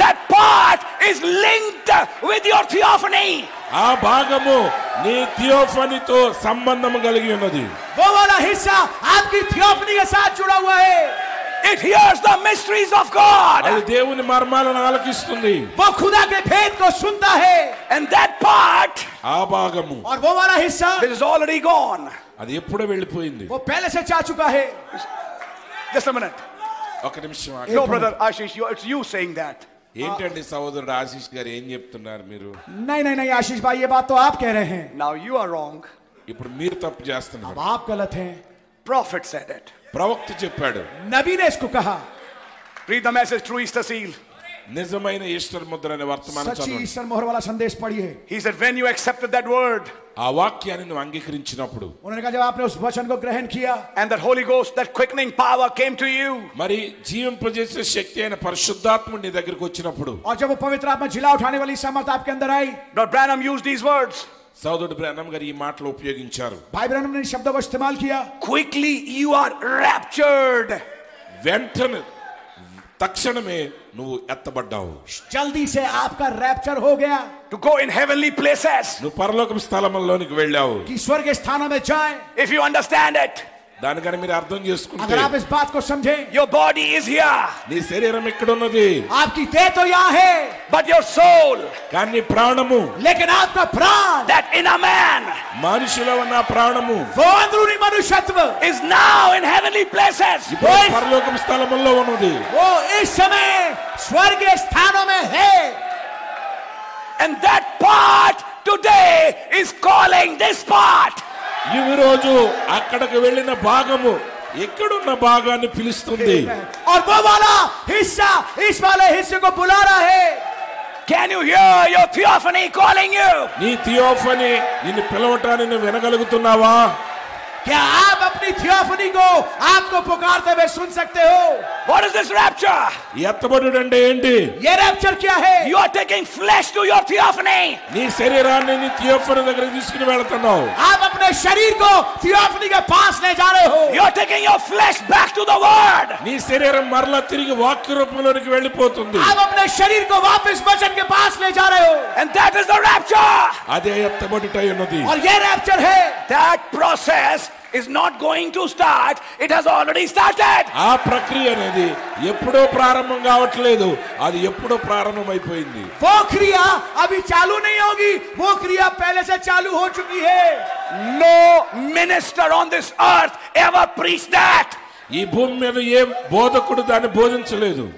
That part is linked with your theophany. ఆ భాగము నీ థియోఫనీతో సంబంధం కలిగి ఉన్నది. वो वाला हिस्सा आपकी థియోఫనీ के साथ जुड़ा हुआ है. It hears the mysteries of God. అది దేవుని మర్మాలను ఆలకిస్తుంది. वो खुदा के भेद को सुनता है. And that part, ఆ భాగము और वो वाला हिस्सा that is already gone. అది ఎప్పుడో వెళ్ళిపోయింది. वो पहले से जा चुका है. Just a minute. Okay, Mr. No, brother Ashish, you, it's you saying that. ఏంటండి సోదరుడు ఆశీష్ గారు ఏం చెప్తున్నారు మీరు? నై నై నై ఆశీష్ భాయ్ ये बात तो आप कह रहे हैं. Now you are wrong. ఇప్పుడు మీరు తప్పు చేస్తున్నారు. अब आप गलत हैं. Prophet said it. ప్రవక్త చెప్పాడు. నబీ ने इसको कहा. Read the message through Easter seal. నిజమైన ఈస్టర్ ముద్ర అనే వర్తమానం చదువు. సచ్చి ఈస్టర్ మోహర్ वाला సందేశ్ पढ़िए. He said when you accepted that word. ఆ వాక్యాన్ని నువ్వు అంగీకరించినప్పుడు. उन्होंने कहा जब आपने उस वचन को ग्रहण किया. And that Holy Ghost, that quickening power came to you. మరి జీవంపజేసే శక్తి అయిన పరిశుద్ధాత్ముడి నీ దగ్గరికి వచ్చినప్పుడు. और जब वो पवित्र आत्मा जिला उठाने वाली सामर्थ आपके अंदर आई. Brother Branham used these words. సోదరుడు బ్రానమ్ గారు ఈ మాటలు ఉపయోగించారు. भाई ब्रैनम ने शब्द का इस्तेमाल किया. Quickly you are raptured. వెంటనే తక్షణమే నువ్వు ఎత్తబడ్డావు. జల్దీ సే ఆప్కా రాప్చర్ హో గయా. To go in heavenly places. నువ్వు పరలోక స్థలములలోనికి వెళ్ళావు. కి స్వర్గ స్థానమే జాయ్. If you understand it. దానికని మీరు అర్థం చేసుకుంటే. అగర్ ఆప్ ఇస్ బాత్ కో సమజే. Your body is here. నీ శరీరం ఇక్కడ ఉన్నది. ఆప్కి దే తో యా హై. But your soul. కానీ ప్రాణము. లేకిన్ ఆప్కా ప్రాణ్. That in a man. మనుషులో ఉన్న ప్రాణము. వో అంద్రుని మనుషత్వం. Is now in heavenly places. పరలోక స్థలములలో ఉన్నది. వో ఈ సమయం स्वर्ग स्थानों में है. And that part today is calling this part. ఈ రోజు అక్కడికి వెళ్ళిన భాగము ఇక్కడున్న భాగాన్ని పిలుస్తుంది. और वो वाला हिस्सा इस वाले हिस्से को बुला रहा है. Can you hear your theophany calling you? నీ థియోఫనీ నిన్ను పిలవటాన్ని వినగలుగుతున్నావా? क्या आप अपनी थियोफनी को आपको पुकारते हुए सुन सकते हो? What is this rapture? ఎత్తబడుట అంటే ఏంటి? ये rapture क्या है? You are taking flesh to your theophany. నీ శరీరాన్ని నీ థియోఫనీ దగ్గరికి తీసుకుని వెళ్తున్నావు. आप अपने शरीर को थियोफनी के पास ले जा रहे हो. You are taking your flesh back to the word. నీ శరీరం మరల తిరిగి వాక్య రూపంలోకి వెళ్ళిపోతుంది. आप अपने शरीर को वापस वचन के पास ले जा रहे हो. And that is the rapture. అదే ఎత్తబడుట అయ్యున్నది. और ये rapture है. That process is not going to start, it has already started. ఆ ప్రక్రియ అనేది ఎప్పుడో ప్రారంభం కావట్లేదు, అది ఎప్పుడో ప్రారంభం అయిపోయింది. वो क्रिया अभी चालू नहीं होगी, वो क्रिया पहले से चालू हो चुकी है. No minister on this earth ever preached that. ఈ భూమి మీద ఏ బోధకుడు దాన్ని బోధించలేదు.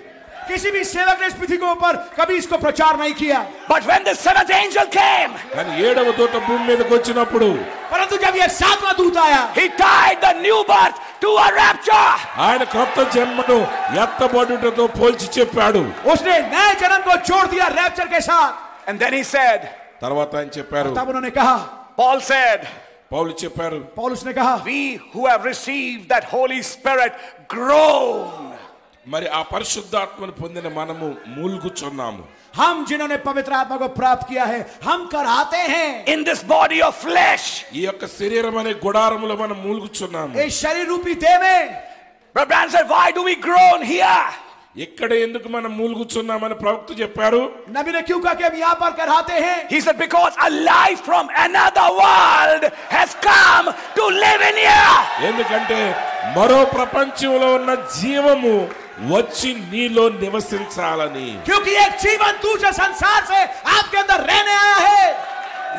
किसी भी सेवक ने इस पृथ्वी के ऊपर कभी इसको प्रचार नहीं किया. But when the seventh angel came, కానీ ఏడవ దూత భూమి మీదకి వచ్చినప్పుడు, परंतु जब यह सातवां दूत आया, he tied the new birth to a rapture. ఆయన కొత్త జన్మను ఎత్తబడుటతో పోల్చి చెప్పాడు. उसने नए जन्म को जोड़ दिया रैप्चर के साथ. And then he said, Paul said, we who have received that Holy Spirit groan. हम जिन्होंने पवित्र आत्मा को प्राप्त किया है हम कराते हैं in this body of flesh इस शरीर रूपी देह में Brother Branham said, why do we groan here? He said, because a life from another world has come to live in you.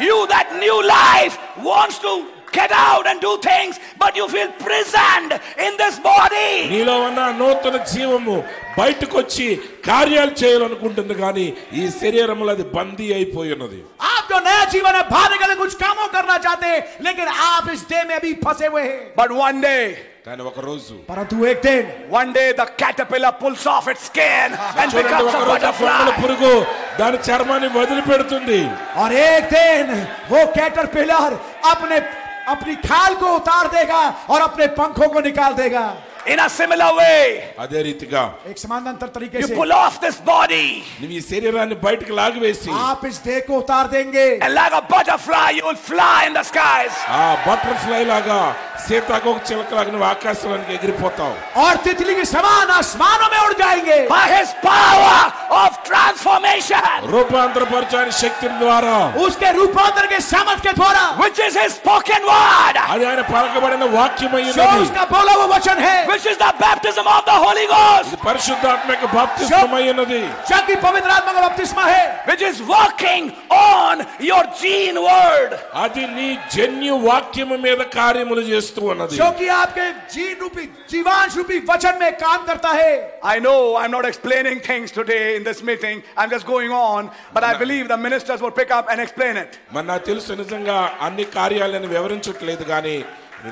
You, that new life, wants to get out and do things, but you feel prisoned in this body. But one day, one day the caterpillar pulls off its skin and becomes a butterfly. अपनी खाल को उतार देगा और अपने पंखों को निकाल देगा. In a similar way, you pull off this body, and like a butterfly, you will fly in the skies. By his power of transformation, which is his spoken word, which is the baptism of the Holy Ghost, which is working on your gene word, I know I'm not explaining things today in this meeting, I'm just going on, but I believe the ministers will pick up and explain it. मैं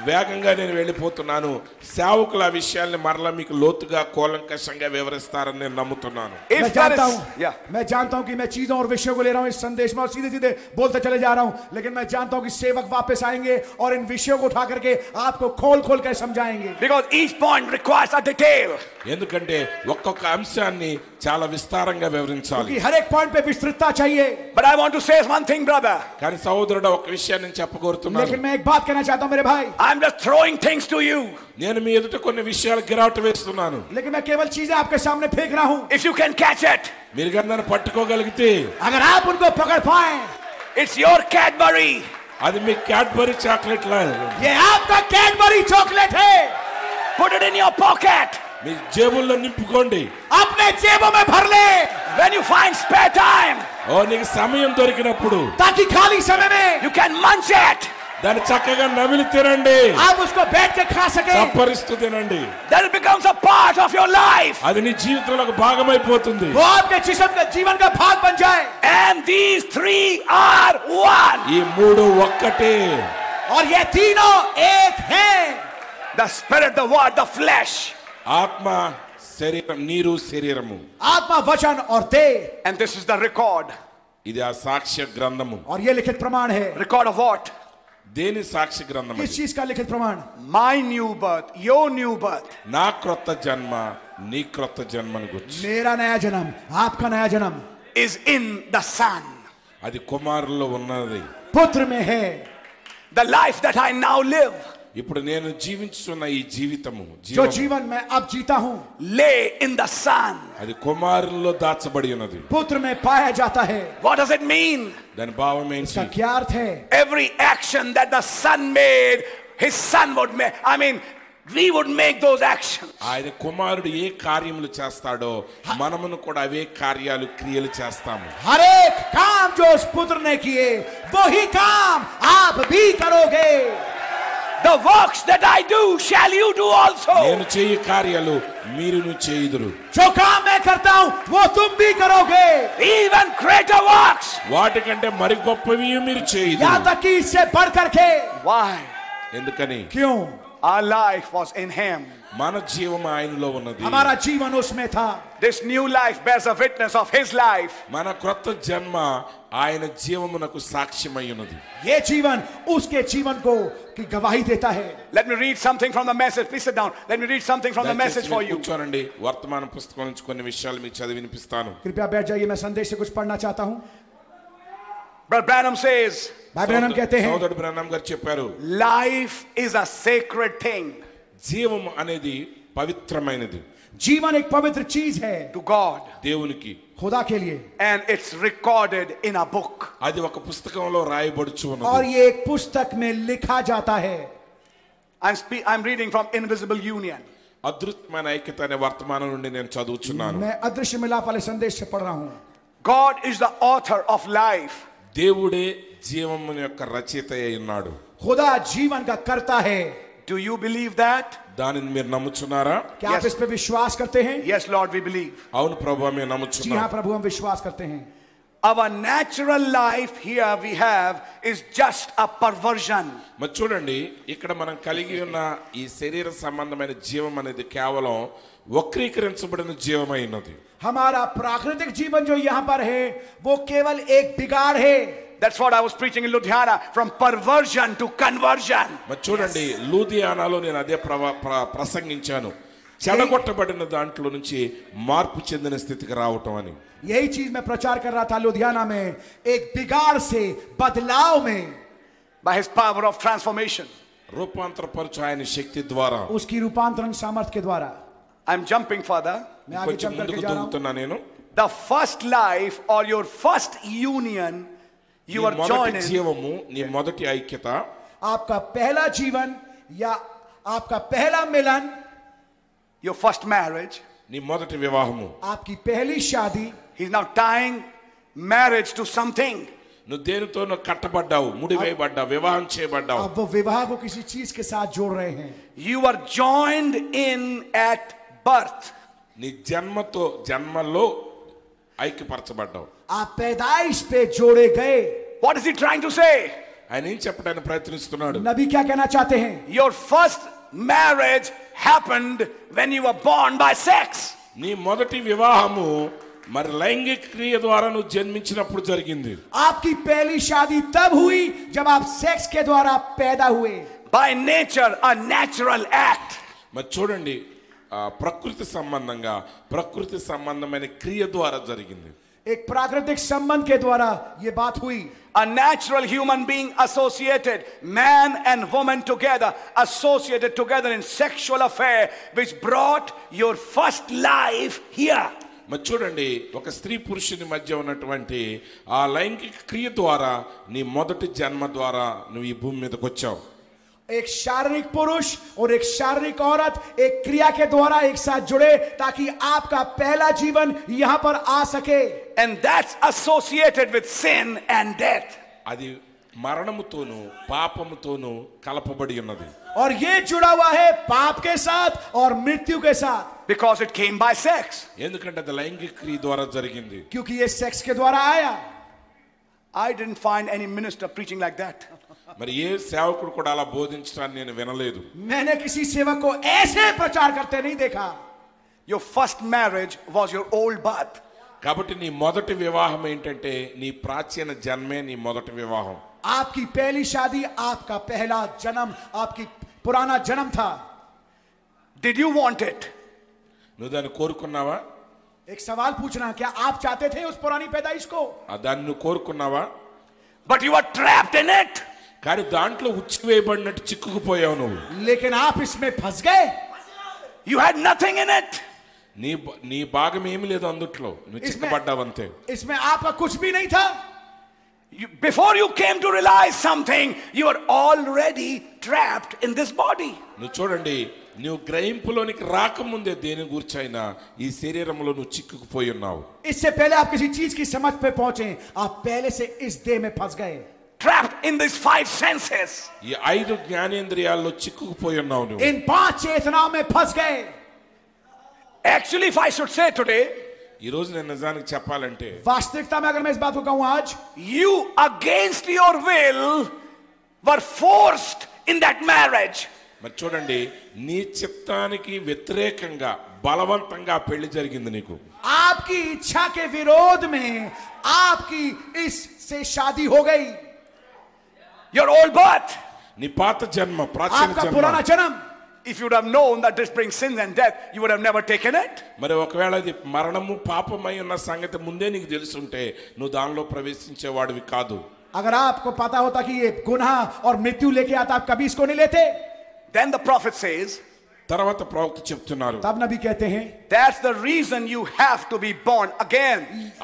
जानता हूँ कि मैं चीजों और विषयों को ले रहा हूँ इस संदेश में और सीधे सीधे बोलते चले जा रहा हूँ, लेकिन मैं जानता हूँ कि सेवक वापस आएंगे और इन विषयों को उठा करके आपको खोल खोल कर समझाएंगे. Because each point requires a detail. हर एक पॉइंट पे विस्तृतता चाहिए. But I want to say one thing, brother. लेकिन मैं एक बात कहना चाहता हूँ मेरे भाई. I'm just throwing things to you. If you can catch it, it's your Cadbury. Put it in your pocket. When you find spare time, you can munch it. That it becomes a part of your life. And these three are one. The spirit, the word, the flesh. And this is the record. Record of what? My new birth, your new birth. Is in the Son. The life that I now live. जो जीवन मैं अब जीता हूँ, lay in the Son. पुत्र में पाया जाता है. What does it mean? इसका क्या अर्थ है? Every action that the Son made, his Son would make. I mean, we would make those actions. हरेक काम जो उस पुत्र ने किए, वही काम आप भी करोगे. The works that I do, shall you do also? Even greater works. Why? Our life was in Him. हमारा जीवन उसमें था. This new life bears a witness of his life. ये जीवन उसके जीवन को की गवाही देता है. Let me read something from the message. Please sit down. Let me read something from the message for you. वर्तमान पुस्तकों నుంచి కొన్ని విషయాలు మీకు చదివినిపిస్తాను. कृपया बैठ जाइए, मैं संदेश से कुछ पढ़ना चाहता हूँ. Brother Branham says, Brother Branham చెప్పారు, life is a sacred thing. జీవం అనేది పవిత్రమైనది. जीवन एक पवित्र चीज है. To God, దేవునికి, खुदा के लिए. And it's recorded in a book. అది ఒక పుస్తకంలో రాయబడుచు ఉన్నది. और ये एक पुस्तक में लिखा जाता है. I'm spe- I'm reading from Invisible Union. అద్భుతమైన ఐక్యత అనే వర్తమానం నుండి నేను చదువుతున్నాను. मैं अदृश्य मिलाप वाले संदेश से पढ़ रहा हूँ. God is the author of life. దేవుడే జీవము యొక్క రచయితయై ఉన్నాడు. खुदा जीवन का कर्ता है. Do you believe that? దానిని మీరు నమ్ముచున్నారా? क्या आप इस पे विश्वास करते हैं? Yes, Lord, we believe. అవును ప్రభువా, మేము నమ్ముచున్నాము. जी हाँ प्रभु, हम विश्वास करते हैं. Our natural life here we have is just a perversion. మరి చూడండి, ఇక్కడ మనం కలిగి ఉన్న ఈ శరీర సంబంధమైన జీవం అనేది కేవలం వక్రీకరించబడిన జీవమై ఉన్నది. हमारा प्राकृतिक जीवन जो यहाँ पर है वो केवल एक बिगाड़ है. That's what I was preaching in Ludhiana, from perversion to conversion. But చూడండి, లూధియానాలో నేను అదే ప్రసంగించాను, చెడగొట్టబడిన దాంట్లో నుంచి మార్పు చెందిన స్థితికి రావటం అని. यही चीज मैं प्रचार कर रहा था लुधियाना में, एक बिगाड़ से बदलाव में. By his power of transformation, రూపాంతర పరిచయని శక్తి ద్వారా, उसकी रूपांतरण सामर्थ्य के द्वारा. I'm jumping further. मैं आगे जंप करके जा रहा हूं. The first life or your first union you are joined in. జీవము నీ మొదటి ఐక్యత, आपका पहला जीवन या आपका पहला मिलन, your first marriage, నీ మొదటి వివాహము, आपकी पहली शादी. He is now tying marriage to something. నువ్వు దేనితోనో కట్టబడ్డావు, ముడివేయబడ్డావు, వివాహం చేయబడ్డావు. अब वो विवाह को किसी चीज के साथ जोड़ रहे हैं. You are joined in at birth. నీ జన్మతో జన్మలో ఐక్యపరచబడ్డావు. आप पैदाइश पे जोड़े गए. What is he trying to say? ఆయన ఏం చెప్పడానికి ప్రయత్నిస్తున్నాడు? నబీ क्या कहना चाहते हैं? Your first marriage happened when you were born by sex. నీ మొదటి వివాహము మరి లైంగిక క్రియ ద్వారా నువ్వు జన్మించినప్పుడు జరిగింది. आपकी पहली शादी तब हुई जब आप सेक्स के द्वारा पैदा हुए. By nature a natural act. మరి చూడండి, ప్రకృతి సంబంధంగా ప్రకృతి సంబంధమైన క్రియ ద్వారా జరిగింది. एक प्राकृतिक संबंध के द्वारा ये बात हुई. A natural human being associated, man and woman together, associated together in sexual affair, which brought your first life here. మరి చూడండి, ఒక స్త్రీ పురుషుని మధ్య ఉన్నటువంటి ఆ లైంగిక క్రియ ద్వారా నీ మొదటి జన్మ ద్వారా నువ్వు ఈ భూమి మీదకి వచ్చావు. एक शारीरिक पुरुष और एक शारीरिक औरत एक क्रिया के द्वारा एक साथ जुड़े ताकि आपका पहला जीवन यहाँ पर आ सके. And that's associated with sin and death. అది మరణముతోను పాపముతోను కలపబడి ఉన్నది. और ये जुड़ा हुआ है पाप के साथ और मृत्यु के साथ. Because it came by sex. ఎందుకంటే అది లైంగిక క్రియ ద్వారా జరిగింది. क्योंकि ये सेक्स के द्वारा आया. I didn't find any minister preaching like that. మరి ఏ సేవకుడు కూడా అలా బోధించడాన్ని నేను వినలేదు. मैंने किसी सेवक को ऐसे प्रचार करते नहीं देखा. Your first marriage was your old birth. కాబట్టి నీ మొదటి వివాహం ఏంటంటే నీ ప్రాచీన జన్మే నీ మొదటి వివాహం. आपकी पहली शादी आपका पहला जन्म आपकी पुराना जन्म था. Did you want it? నువ్వు దాన్ని కోరుకున్నావా? एक सवाल पूछना, क्या आप चाहते थे उस पुरानी पैदाइश को? దాన్ని నువ్వు కోరుకున్నావా? But you were trapped in it. కానీ దాంట్లో ఉచ్చివేయబడినట్టు చిక్కుకుపోయావు నువ్వు. లేకిన్ ఆప్ ఇస్మే ఫస్ Gaye. You had nothing in it. నీ నీ భాగం ఏమీ లేదు అందుట్లో, నువ్వు చిక్కుపడ్డావు అంతే. ఇస్మే ఆప్కా కుచ్ భీ నహీ థా. Before you came to realize something, you are already trapped in this body. నువ్వు చూడండి, నువ్వు గ్రహింపులోనికి రాకముందే దేని గుర్చైనా ఈ శరీరంలో నువ్వు చిక్కుకుపోయి ఉన్నావు. इससे पहले आप किसी चीज की समझ पे पहुंचे, आप पहले से इस देह में फंस गए. Trapped in these five senses. ఈ ఐదు జ్ఞానేంద్రియాల్లో చిక్కుకుపోయి ఉన్నావు నువ్వు. In पांच चेतनाओं में फंस गए. Actually, if I should say today, ఈ రోజు నేను నిజానికి చెప్పాలంటే, వాస్తవికత में अगर मैं इस बात को कहूं आज, you against your will were forced in that marriage. మరి చూడండి నీ చిత్తానికి వ్యతిరేకంగా బలవంతంగా పెళ్లి జరిగింది నీకు आपकी इच्छा के विरोध में आपकी इससे शादी हो गई your old birth నీ పాత జన్మ ప్రాచీన జన్మ if you would have known that this brings sin and death you would have never taken it మరి ఒకవేళ అది మరణము పాపమై ఉన్న సంగతి ముందే నీకు తెలుసుంటే నువ్వు దానిలో ప్రవేశించేవాడివి కాదు अगर आपको पता होता कि ये गुनाह और मृत्यु लेके आता आप कभी इसको नहीं लेते Then the prophet says, తర్వాత ప్రవక్త చెప్తున్నారు తబ్ నబీ कहते हैं that's the reason you have to be born again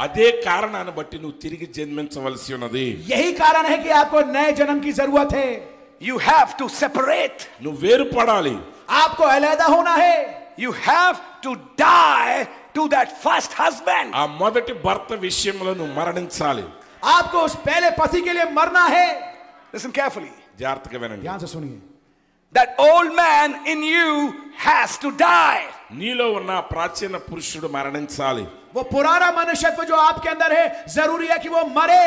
అదే కారణాన బట్టి నువ్వు తిరిగి జన్మించవలసి ఉన్నది यही कारण है कि आपको नए जन्म की जरूरत है you have to separate నువ్వు వేరుపడాలి आपको अलग होना है you have to die to that first husband ఆ మొదటి భర్త విషయంలో నువ్వు మరణించాలి आपको उस पहले पति के लिए मरना है listen carefully జాగ్రత్తగా వినండి ध्यान से सुनिए That old man in you has to die. నీలో ఉన్న ప్రాచీన పురుషుడు మరణించాలి. वो पुराना मनुष्यत्व जो आपके अंदर है, जरूरी है कि वो मरे.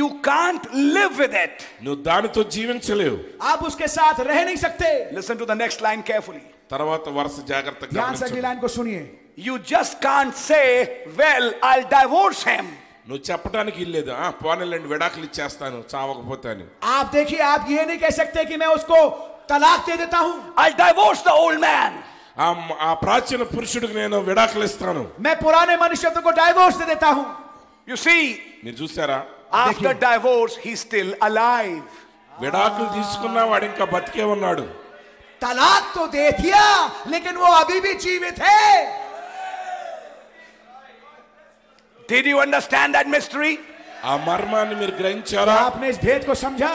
You can't live with it. నువ్వు దానితో జీవించలేవు. आप उसके साथ रह नहीं सकते. Listen to the next line carefully. తర్వాత వరుస జాగ్రత్తగా గమనించు. ध्यान से अगली लाइन को सुनिए. You just can't say, well, I'll divorce him. నువ్వు చెప్పడానికి ఇల్లేదు ఆ పోనీలేండి విడాకులు ఇచ్చేస్తాను చావకపోతే అని. आप देखिए आप ये नहीं कह सकते कि मैं उसको तलाक दे देता हूं I divorce the old man आ प्राचीन पुरुषుడికి నేను విడాకులు ఇస్తాను मैं पुराने मनुष्यत्व को डाइवोर्स दे देता हूं यू सी మీరు చూసారా after divorce he still alive విడాకులు తీసుకున్నా వాడు ఇంకా బతికే ఉన్నాడు तलाक तो दे दिया लेकिन वो अभी भी जीवित है did you understand that mystery ఆ మర్మాన్ని మీరు గ్రహించారా आपने इस भेद को समझा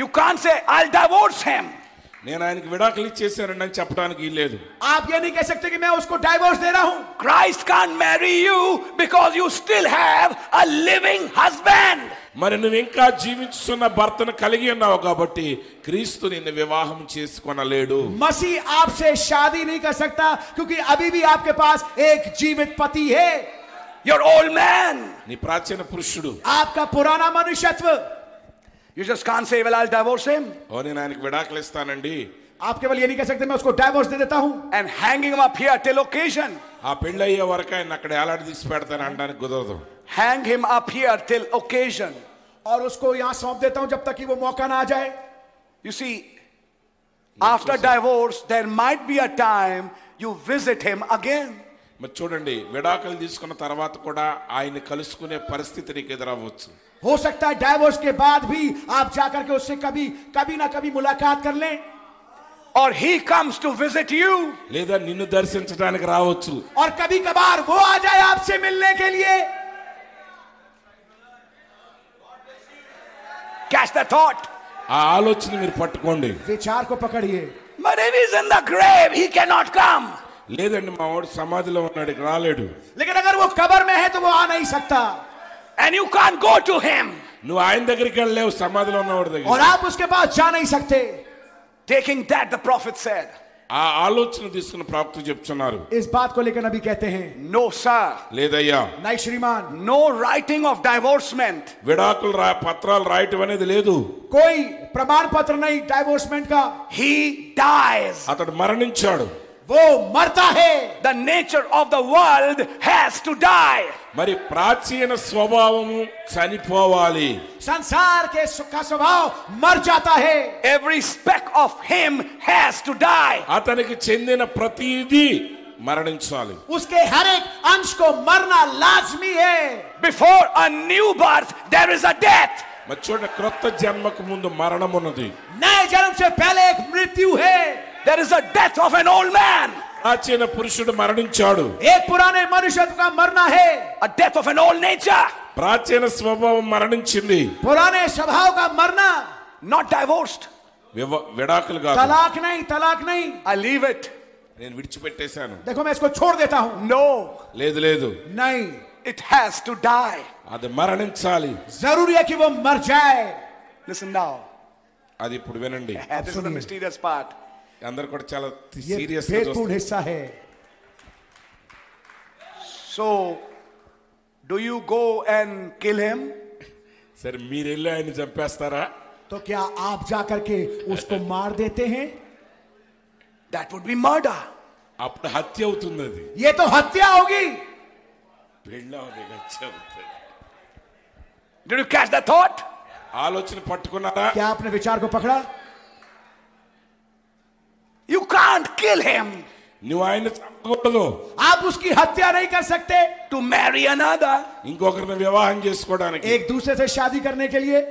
You can't say I'll divorce him. నేను ఆయనకి విడాకులు ఇచ్చేసానని నేను చెప్పడానికి వీలేదు. आप ये नहीं कह सकते कि मैं उसको divorce दे रहा हूं. Christ can't marry you because you still have a living husband. మరి నువ్వు ఇంకా జీవిస్తున్న భర్తను కలిగి ఉన్నావు కాబట్టి క్రీస్తు నిన్ను వివాహం చేసుకోనలేడు. मसी आपसे शादी नहीं कर सकता क्योंकि अभी भी आपके पास एक जीवित पति है. Your old man. నీ ప్రాచీన పురుషుడు. आपका पुराना मनुष्यत्व You just can't say well I'll divorce him. Oh, నేను ఆయనకి విడాకులు ఇస్తానండి. आप केवल ये नहीं कह सकते मैं उसको divorce दे देता हूं. And hanging him up here till occasion. ఆ పెళ్ళయ్యే వరకు ఆయన అక్కడ ఎలాడదీసి పెడతాను అంటానికి కుదరదు. Hang him up here till occasion. और उसको यहां सौंप देता हूं जब तक कि वो मौका ना आ जाए. You see after divorce there might be a time you visit him again. మరి చూడండి విడాకులు తీసుకున్న తర్వాత కూడా ఆయన కలుసుకునే పరిస్థితి నీకు ఎదురవ్వచ్చు हो सकता है डाइवोर्स के बाद भी आप जाकर के उससे कभी कभी ना कभी मुलाकात कर लें और he comes to visit you లేదా నిన్ను దర్శించడానికి రావచ్చు और कभी कभार वो आ जाए आपसे मिलने के लिए catch the thought ఆ ఆలోచన మీరు పట్టుకోండి విచార్ को पकड़िए my name is in the grave he cannot come లేదండి మా వాడు సమాధిలో ఉన్నాడు రాలేడు లేకన్ అగర్ वो कब्र में है तो वो आ नहीं सकता and you can't go to him నువ్వు ఆయన దగ్గరికి వెళ్ళలేవు సమాధిలో ఉన్నవాడి దగ్గరికి और आप उसके पास जा नहीं सकते taking that the prophet said ఆ ఆలోచన తీసుకున్న ప్రవక్త చెప్తున్నారు इस बात को लेकर नबी कहते हैं no sir లేదయ్యా नहीं श्रीमान no writing of divorcement విడాకుల పత్రాలు రాయటం అనేది లేదు कोई प्रमाण पत्र नहीं divorcement का he dies అతడు మరణించాడు वो मरता है the nature of the world has to die మరి ప్రాచీన స్వభావము చనిపోవాలి సంసార్ కే సుఖ స్వభావం మర్ జాతా హై every speck of him has to die అతనికి చెందిన ప్రతిదీ మరణించాలి उसके हर एक अंश को मरना लाजमी है before a new birth there is a death మరి చూడండి క్రొత్త జన్మకు ముందు మరణం ఉన్నది నయ జన్మ సే పహలే ఏక్ మృత్యు హై There is a death of an old man. ప్రాచీన పురుషుడు మరణించాడు. एक पुराने मनुष्य का मरना है. A death of an old nature. ప్రాచీన స్వభావం మరణించింది. पुराने स्वभाव का मरना. Not divorced. విడాకులు కాదు. తలాక్ नहीं, తలాక్ नहीं. I leave it. నేను విడిచిపెట్టేసాను. देखो मैं इसको छोड़ देता हूं. No. లేదు లేదు. नहीं. It has to die. అది మరణించాలి. जरूरी है कि वो मर जाए. Listen now. అది ఇప్పుడు వినండి. This is the mysterious part. अंदर को चला सीरियस हिस्सा है so do you go and kill him sir మీరు ఎల్ల ఆయన చంపేస్తారా तो क्या आप जाकर के उसको मार देते हैं? That would be murder. अपना हत्या उतना दी। ये तो हत्या होगी। भेड़ना होगा अच्छा होता है। Did you catch the thought? आलोचना पटकना था। क्या आपने विचार को पकड़ा? You can't kill him. आप उसकी हत्या नहीं कर सकते। To marry another. इनको करने विवाह अंजेस कोड़ा नहीं। एक दूसरे से शादी करने के लिए।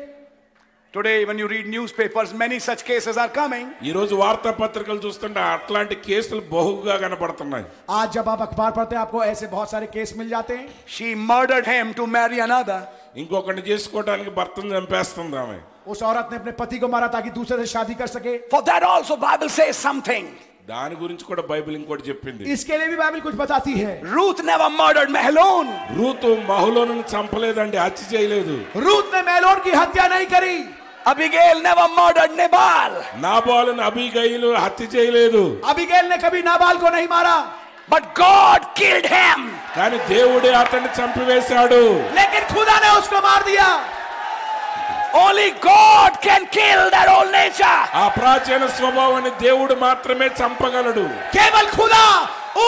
Today, when you read newspapers, many such cases are coming. ये रोज वार्ता पत्रकल जोस्तन आटलांटिक केस तल बहुगा गन पड़तना है। आज जब आप अखबार पढ़ते हैं, आपको ऐसे बहुत सारे केस मिल जाते हैं। She murdered him to marry another. इनको करने जेस कोड़ा नहीं बर्तन जंपेस्टन दामे। उस औरत ने अपने पति को मारा ताकि दूसरे से शादी कर सके। For that also, Bible says something. दान गुरिंच कोड़ा बाइबल इनको जेप्पिंदी। इसके लिए भी बाइबल कुछ बताती है। Ruth never murdered Mahlon. Ruth Mahlon ने संपले दंडे आची जाइले दो। रूथ ने महलोन की हत्या नहीं करी। Abigail never murdered Nabal. Nabal ने अबिगेल को हत्या जाइले दो। अबिगेल ने कभी नाबाल को नहीं मारा। But God killed him। काने देवुडे आतंक संपले साडो। लेकिन खुदा ने उसको मार दिया। Only God can kill that old nature. आप्राचन स्वभाव ने देवुड मात्र में संपगलडू। केवल खुदा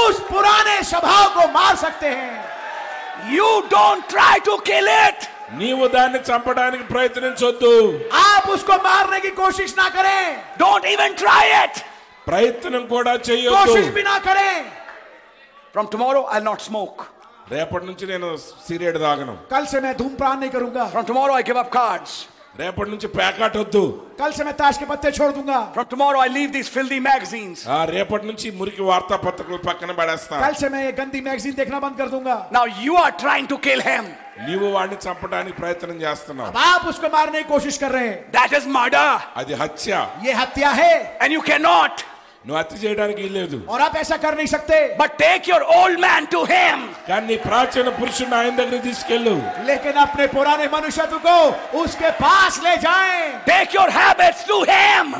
उस पुराने स्वभाव को मार सकते हैं। You don't try to kill it. नीवो दाने संपड़ाने के प्रयत्न छोड़ो। आप उसको मारने की कोशिश ना करें। Don't even try it. प्रयत्न कोड़ा चाहिए तो। कोशिश भी ना करें। From tomorrow I'll not smoke. रेपट नुंची नेनु सिगरेट दागनु। कल से मैं धूम्रपान नहीं करूंगा। From tomorrow I give up cards. रेपट नुंची पैकेट होते हो। कल से मैं ताश के पत्ते छोड़ दूंगा। From tomorrow I leave these filthy magazines. हाँ रेपट नुंची मुर्गी वार्ता पत्रकल पकने बड़ा स्टार। कल से मैं ये गंदी मैगज़ीन देखना बंद कर दूंगा। Now you are trying to kill him. नीवो वाणी चंपटानी प्रयत्न जास्तना। अब आप उसको मारने की कोशिश कर रहे हैं। That is murder. आदि हत्या। ये हत्या है। And you cannot. और आप ऐसा कर नहीं सकते। But take your old man to him. लेकिन अपने पुराने मनुष्यत्व को उसके पास ले जाएं। Take your habits to him.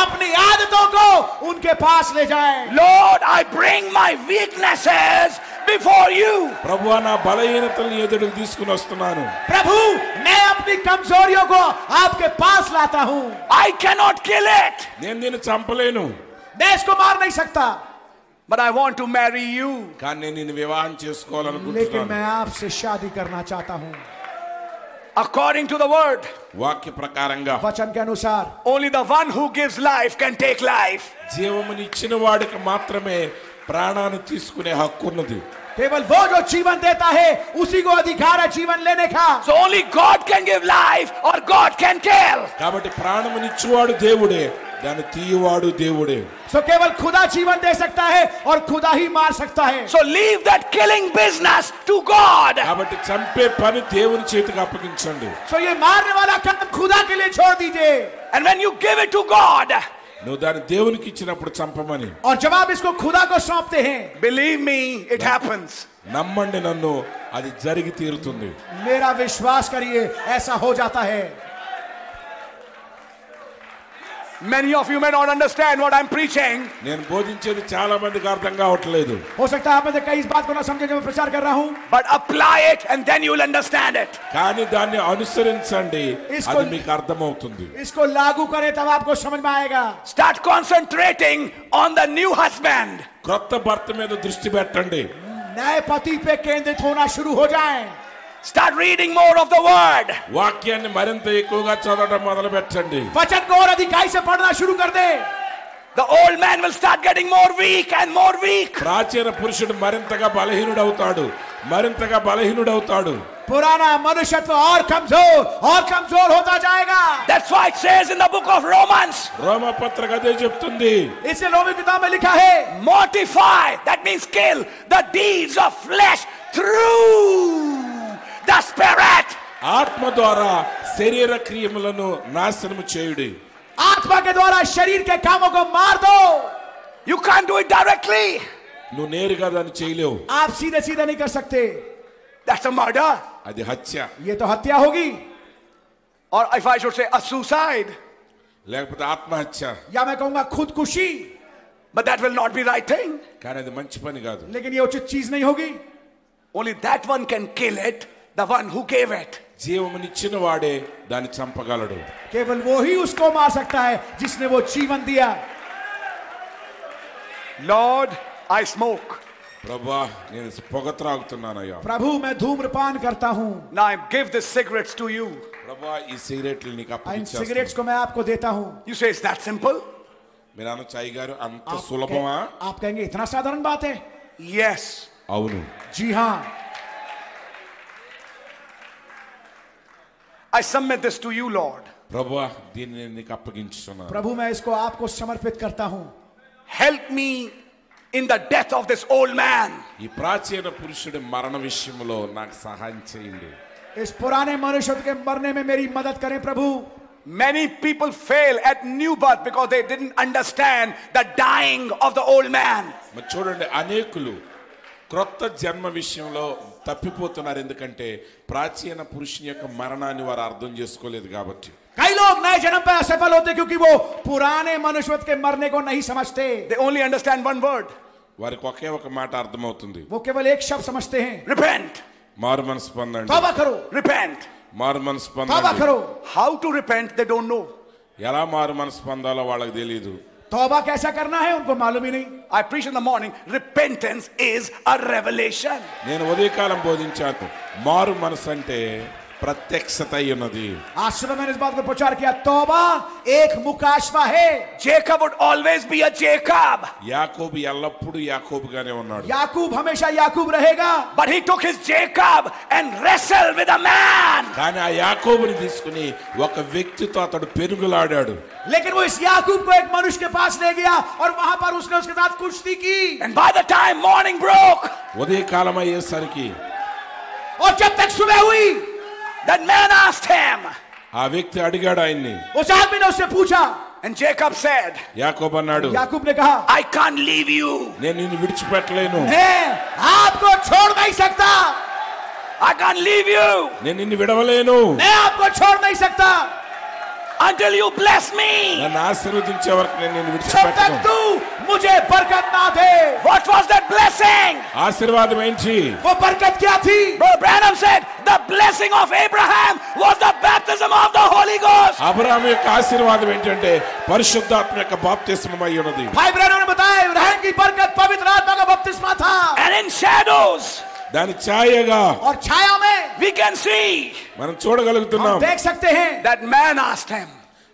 अपनी आदतों को उनके पास ले जाएं। Lord, I bring my weaknesses before you. प्रभु आना बलहीनतल येदुड़ दिसकुनस्तुनानु। प्रभु मैं अपनी कमजोरियों को आपके पास लाता हूँ। I cannot kill it. दिन दिन चंपलेनु। मैं इसको मार नहीं सकता। But I want to marry you. काने दिन विवाहंचिस कोलन गुट्टानु। लेकिन मैं आपसे शादी करना चाहता हूँ। According to the word. वाक्य प्रकारंगा। वचन के अनुसार। Only the one who gives life can take life. जीवमनि चिन्नवाड़ के मात्र में प्राणानु तीसुकुने हक्कुन्नदु। केवल वो जो जीवन देता है उसी को अधिकार है जीवन लेने का। So only God can give life or God can kill. काबटे प्राणमनि चुवाडु देवुडे दाने तीवाडु देवुडे। So केवल खुदा जीवन दे सकता है और खुदा ही मार सकता है। So leave that killing business to God. काबटे चंपे पन देवुनि चेतुकु अप्पगिंचंडि। So ये मारने वाला काम खुदा के लिए छोड़ दीजिए। And when you give it to God. No, that Devon kitchen up with some money. Or Jabab is called Kudago something. Believe me, it happens. Namande Nano, Adi Jarigitirtundi. Mera Vishwas Kari, Esa Hojata Hai. Many of you may not understand what I'm preaching. But apply it and then you'll understand it. Start concentrating on the new husband. Start reading more of the word. वाक्यानि मरंत एकोगा चौथा मधुर बैठने। वचन को और अधिकाई से पढ़ना शुरू कर दे। The old man will start getting more weak and more weak. प्राचीन पुरुष ड मरंत का बालहीनु डाउताडू, मरंत का बालहीनु डाउताडू। पुराना मनुष्यत्व और कमजोर, और कमजोर होता जाएगा। That's why it says in the book of Romans. Roma पत्र का देवजप्तुंदी। इसे रोमी किताब में लिखा है। Mortify, that means kill, the deeds of flesh through. The spirit. आत्मा द्वारा शरीर क्रियामलनु नाशनम चेयुडी। आत्मा के द्वारा शरीर के कामों को मार दो। You can't do it directly. नु नेरिका दान चेयले हो। आप सीधा सीधा नहीं कर सकते। That's a murder. आदि हत्या। ये तो हत्या होगी। Or if I should say a suicide. लेकिन पता आत्मा हत्या। या मैं कहूँगा खुदकुशी। But that will not be right thing. कहने द मंच पर निकालो। लेकिन ये उचित चीज नहीं होगी। Only that one can kill it. the one who gave it. केवल वो ही उसको मार सकता है जिसने वो जीवन दिया. Lord, I smoke. प्रभु मैं धूम्रपान करता हूँ. Now I give the cigarettes to you. इन सिगरेट्स को मैं आपको देता हूँ. You say it's that simple? आप कहेंगे इतना साधारण बात है? Yes. जी हाँ. I submit this to you, Lord. प्रभु मैं इसको आपको समर्पित करता हूँ. Help me in the death of this old man. इस पुराने मनुष्य के मरने में मेरी मदद करें प्रभु. Many people fail at new birth because they didn't understand the dying of the old man. క్రొత్త జన్మ విషయంలో తప్పిపోతున్నారు ఎందుకంటే ప్రాచీన పురుషుని యొక్క మరణాన్ని వారు అర్థం చేసుకోలేదు కాబట్టి. कई लोग नए जन्म पर असफल होते क्योंकि वो पुराने मनुष्यत्व के मरने को नहीं समझते. They only understand one word. వారికి ఒకే ఒక మాట అర్థమవుతుంది. वो केवल एक शब्द समझते हैं. Repent. మారు మనసు పొందండి. తౌబా करो. Repent. మారు మనసు పొందండి. తౌబా करो. How to repent they don't know. ఎలా మారు మనసు పొందాలో వాళ్ళకి తెలియదు. तौबा कैसा करना है उनको मालूम ही नहीं. I preach in the morning. Repentance is a revelation. నేను ఉదయకాలం బోధించాను. మారు మనసు అంటే ప్రత్యక్షత అయ్యున్నది. ఆశ్రమం में इस बात को प्रचार किया. तौबा एक मुकाशवा है. Jacob would always be a Jacob. యాకోబు ఎల్లప్పుడూ యాకోబుగానే ఉన్నాడు. యాకోబు हमेशा యాకోబు रहेगा. But he took his Jacob and wrestled with a man. కానీ ఆ యాకోబుని తీసుకొని ఒక వ్యక్తితో అతడు పెనుగులాడాడు. लेकिन वो इस याकूब को एक मनुष्य के पास ले गया और वहां पर उसने उसके साथ कुश्ती की. And by the time morning broke, उदय कालम अय्येसरिकी और जब तक सुबह हुई, that man asked him, ఆ వ్యక్తి అడిగాడు ఆయన్ని. उस आदमी ने उससे पूछा. And Jacob said, యాకోబు అన్నాడు. యాకోబు ने कहा, I can't leave you. నేను నిన్ను విడిచిపెట్టలేను. मैं आपको छोड़ नहीं सकता. I can't leave you. నేను నిన్ను విడవలేను. मैं आपको छोड़ नहीं सकता. Until you bless me. నన్ను ఆశీర్వదించే వరకు నేను నిన్ను విడిచిపెట్టను. तू मुझे बरकत ना दे. What was that blessing? ఆశీర్వాదం ఏంటి? वो बरकत क्या थी? Brother Branham said the blessing of Abraham was the baptism of the Holy Ghost. Abraham యొక్క ఆశీర్వాదం ఏంటంటే పరిశుద్ధాత్మ యొక్క బాప్తిస్మం అయ్యున్నది. భాయ్ బ్రదర్ ने बताया इब्राहिम की बरकत पवित्र आत्मा का बपतिस्मा था. And in shadows. దాని ఛాయగా और छाया में we can see. మనం చూడగలుగుతున్నాం. देख सकते हैं. That man asked him.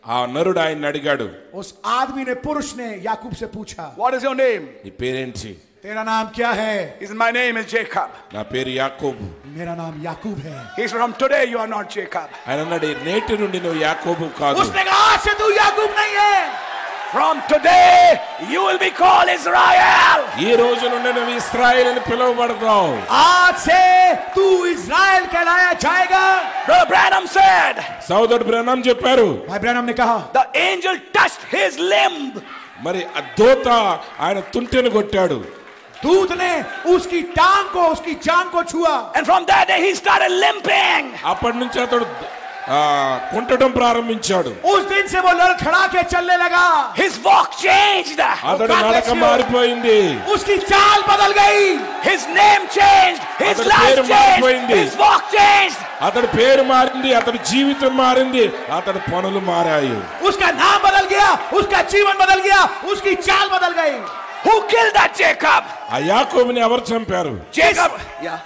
ఆ నరుడు ఆయన్ని అడిగాడు. उस आदमी ने पुरुष ने याकूब से पूछा. What is your name? నీ పేరేంటి? तेरा नाम क्या है? Is my name is Jacob. నా పేరు యాకోబు. मेरा नाम याकूब है. He's from today you are not Jacob. అన్నాడు నేటి నుండి నువ్వు యాకోబు కాదు. उसने कहा आज से तू याकूब नहीं है. From today you will be called Israel. ఈ రోజు నుండి నువ్వు ఇశ్రాయేల్ అని పిలువబడతావు. आज से तू इज़राइल कहलाया जाएगा. Brother Branham said. సోదరుడు బ్రానమ్ చెప్పారు. भाई ब्रानम ने कहा. The angel touched his limb. మరి ఆ దూత ఆయన తుంటిని కొట్టాడు. दूत ने उसकी टांग को उसकी जांघ को छुआ. And from that day he started limping. అప్పటి నుంచి అతడు కుంటడం ప్రారంభించాడు. उस दिन से वो लड़खड़ा के चलने लगा. His walk changed. అతడి నడక మారిపోయింది. उसकी चाल बदल गई. His name changed. His life changed. His walk changed. అతడి పేరు మారింది. అతడి జీవితం మారింది. అతడి పనులు మారాయి. उसका नाम बदल गया. उसका जीवन बदल गया. उसकी चाल बदल गई. Who killed that Jacob? आ याकूब ने अवर चंपारू. Jacob.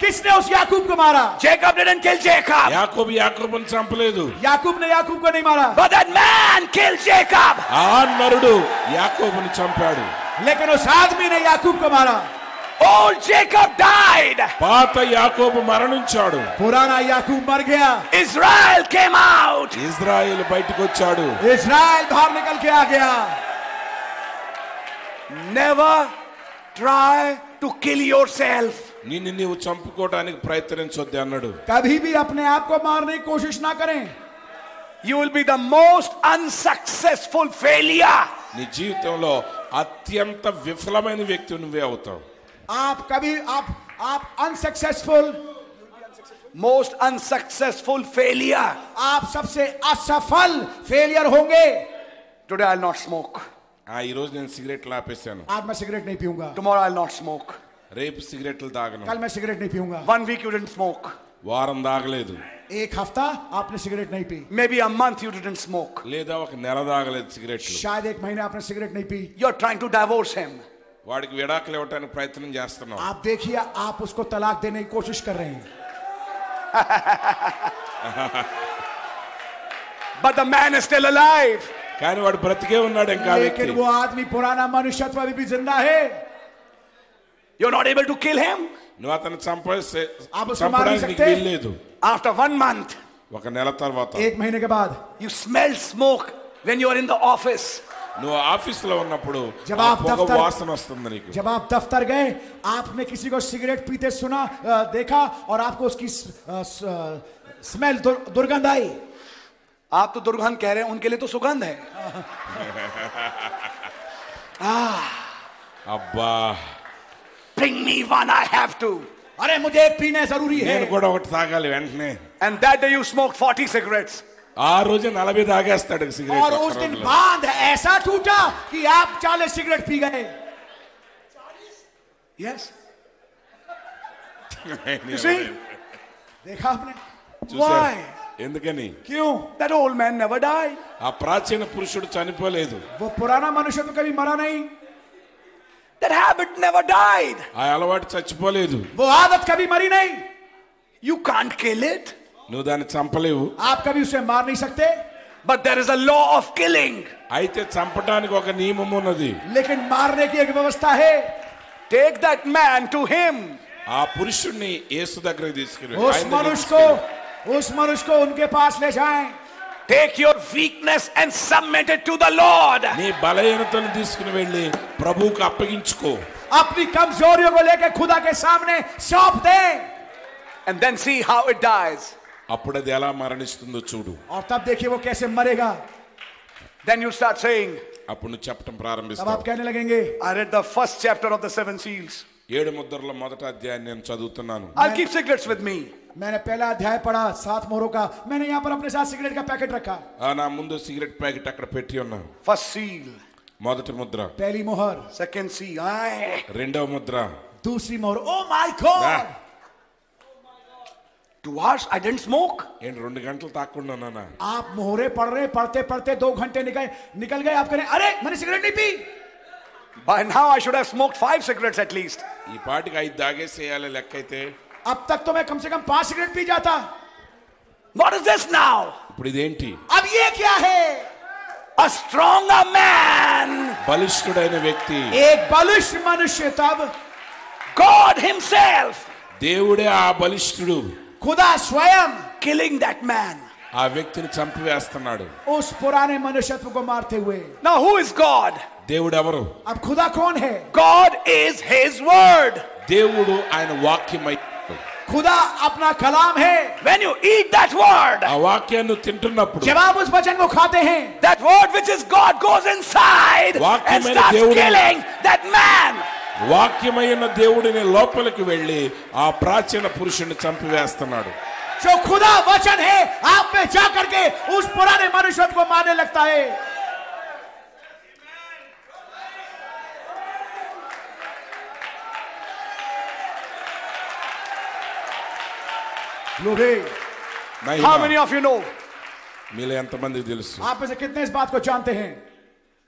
किसने उस याकूब को मारा? Jacob didn't kill Jacob. याकूब याकूब ने चंपले दो. याकूब ने याकूब को नहीं मारा. But that man killed Jacob. आन मरुडू याकूब ने चंपारू. लेकिन उस आदमी ने याकूब को मारा. Old Jacob died. పాత యాకోబు మరణించాడు. పురాణ యాకూబ్ మర్ గయా. Israel came out. ఇశ్రాయేలు బయటికి వచ్చాడు. ఇశ్రాయేల్ बाहर निकल के आ गया. Never try to kill yourself. నిన్ను నీవు చంపుకోవడానికి ప్రయత్నించొద్దు అన్నాడు. कभी भी अपने आप को मारने की कोशिश ना करें. You will be the most unsuccessful failure. నీ జీవితంలో అత్యంత విఫలమైన వ్యక్తి నువ్వే అవుతావు. आप कभी आप आप unsuccessful most unsuccessful failure. आप सबसे असफल failure होंगे. Today I'll not smoke. ఆ ఈ రోజు నేను సిగరెట్లు ఆపేశాను. आज मैं सिगरेट नहीं पीऊंगा. Tomorrow I'll not smoke. రేపు సిగరెట్లు తాగను. कल मैं सिगरेट नहीं पीऊंगा. One week you didn't smoke. వారం దాగలేదు. एक हफ्ता आपने सिगरेट नहीं पी. Maybe a month you didn't smoke. లేదా ఒక నెల దాగలేదు సిగరెట్. शायद एक महीने आपने सिगरेट नहीं पी. You're trying to divorce him. వాడికి విడాకులు ఇవ్వడానికి ప్రయత్నం చేస్తున్నావు. आप देखिए आप उसको तलाक देने की कोशिश कर रहे हैं. But the man is still alive. కానీ వాడు బ్రతికే ఉన్నాడు ఇంకా. लेकिन वो आदमी पुराना मनुष्यत्व अभी भी जिंदा है. You're not able to kill him. నువ్వు అతను చంపేస్తే చంపడానికి వీల్లేదు. After one month, ఒక నెల తర్వాత, एक महीने के बाद, you smell smoke when you are in the office. నువ్వు ఆఫీసులో ఉన్నప్పుడు పొగ వాసన వస్తుంది నీకు. जब आप दफ्तर गए आपने किसी को सिगरेट पीते सुना देखा और आपको उसकी स्मेल दुर्गंध आई. आप तो दुर्गंध कह रहे हैं, उनके लिए तो सुगंध है. अब्बा bring me one, I have to. अरे मुझे एक पीना जरूरी है. నేను కూడా ఒకటి తాగాలి వెంటనే. And that day you smoked forty cigarettes. ఆ రోజు నలభై తాగేస్తాడు సిగరెట్. और उस दिन बांध ऐसा टूटा कि आप चालीस सिगरेट पी गए. Yes. You see? देखा आपने? Why? ఎందుకని? क्यों? That old man never died. ఆ ప్రాచీన పురుషుడు చనిపోలేదు. वो पुराना मनुष्य तो कभी मरा नहीं. That habit never died. I always చచ్చిపోలేదు. वो आदत कभी मरी नहीं. You can't kill it. నువ్వు దాన్ని చంపలేవు. आप कभी उसे मार नहीं सकते. But there is a law of killing. అయితే చంపడానికి ఒక నియమం ఉన్నది. लेकिन मारने की एक व्यवस्था है. Take that man to him. ఆ పురుషుణ్ణి యేసు దగ్గరికి తీసుకెళ్ళు. उस मनुष्य को उस मनुष्य को उनके पास ले जाएं. Take your weakness and submit it to the Lord. నీ బలహీనతను తీసుకుని వెళ్ళి ప్రభువుకు అప్పగించుకో. अपनी कमजोरियों को लेकर खुदा के सामने सौंप दे. And then see how it dies. అప్పుడు అది ఎలా మరణిస్తుందో చూడు. और तब देखिए वो कैसे मरेगा. Then you start saying. అప్పుడు నువ్వు చెప్పడం ప్రారంభిస్తావు. तब आप कहने लगेंगे. I read the first chapter of the seven seals. ఏడు ముద్రల మొదటి అధ్యాయం నేను చదువుతున్నాను. I'll keep cigarettes with me. मैंने पहला अध्याय पढ़ा सात मोहरों का. मैंने यहाँ पर अपने साथ सिगरेट का पैकेट रखा. आना मुंदो सिगरेट पैकेट अकड़ पेटी होना. फर्स्ट सील मोदटी मुद्रा. पहली मोहर. सेकंड सील आय. रेंडो मुद्रा. दूसरी मोहर. Oh my god. Two hours I didn't smoke. इन రెండు గంటలు తాకుండా నానా. आप मोहरे पढ़ रहे पढ़ते पढ़ते दो घंटे निकल निकल गए. आप कह रहे अरे मैंने सिगरेट नहीं पी. By now I should have smoked five cigarettes at least. ఈ పాటికి ఐదు దాగేసేయాలి లెక్క అయితే. अब तक तो मैं कम से कम पांच सिगरेट पी जाता. What is this now? ఇప్పుడు ఇదేంటి? अब ये क्या है? A stronger man. బలిష్ఠుడైన వ్యక్తి. एक బలిష్ఠ మనుష్య तब God himself. దేవుడే ఆ బలిష్ఠుడు. खुदा स्वयं killing that man. ఆ వ్యక్తిని చంపివేస్తున్నాడు. उस पुराने मनुष्यत्व को मारते हुए. Now who is God? దేవుడు ఎవరు? अब खुदा कौन है? God is his word. దేవుడు ఆయన వాక్యమై. खुदा अपना कलाम है. When you eat that word, ఆ వాక్యాన్ని తింటున్నప్పుడు, जब आप उस वचन को खाते हैं, that word which is God goes inside and starts killing that man. వాక్యమైన దేవుడిని లోపలికి వెళ్ళి ఆ ప్రాచీన పురుషుని చంపివేస్తున్నాడు. जो खुदा वचन है आप में जाकर के उस पुराने मनुष्य को मारने लगता है. Glory. How many of you know? मेरे अंत मंदी दिल से. आप में से कितने इस बात को जानते हैं?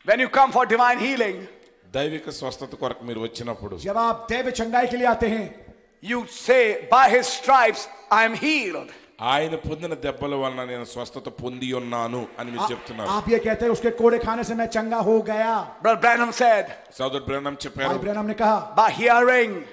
When you come for divine healing, दैविक स्वस्थता कोरक मेरे वचन पढ़ो. जब आप दैविक चंगाई के लिए आते हैं, you say, by His stripes I am healed. ఆయన పొందిన దెబ్బల వలన నేను స్వస్థత పొంది ఉన్నాను అని మీరు చెప్తున్నారు. आप ये कहते हैं उसके कोड़े खाने से मैं चंगा हो गया. Brother Branham said. Brother Branham చెప్పారు. Brother Branham ने कहा. By hearing.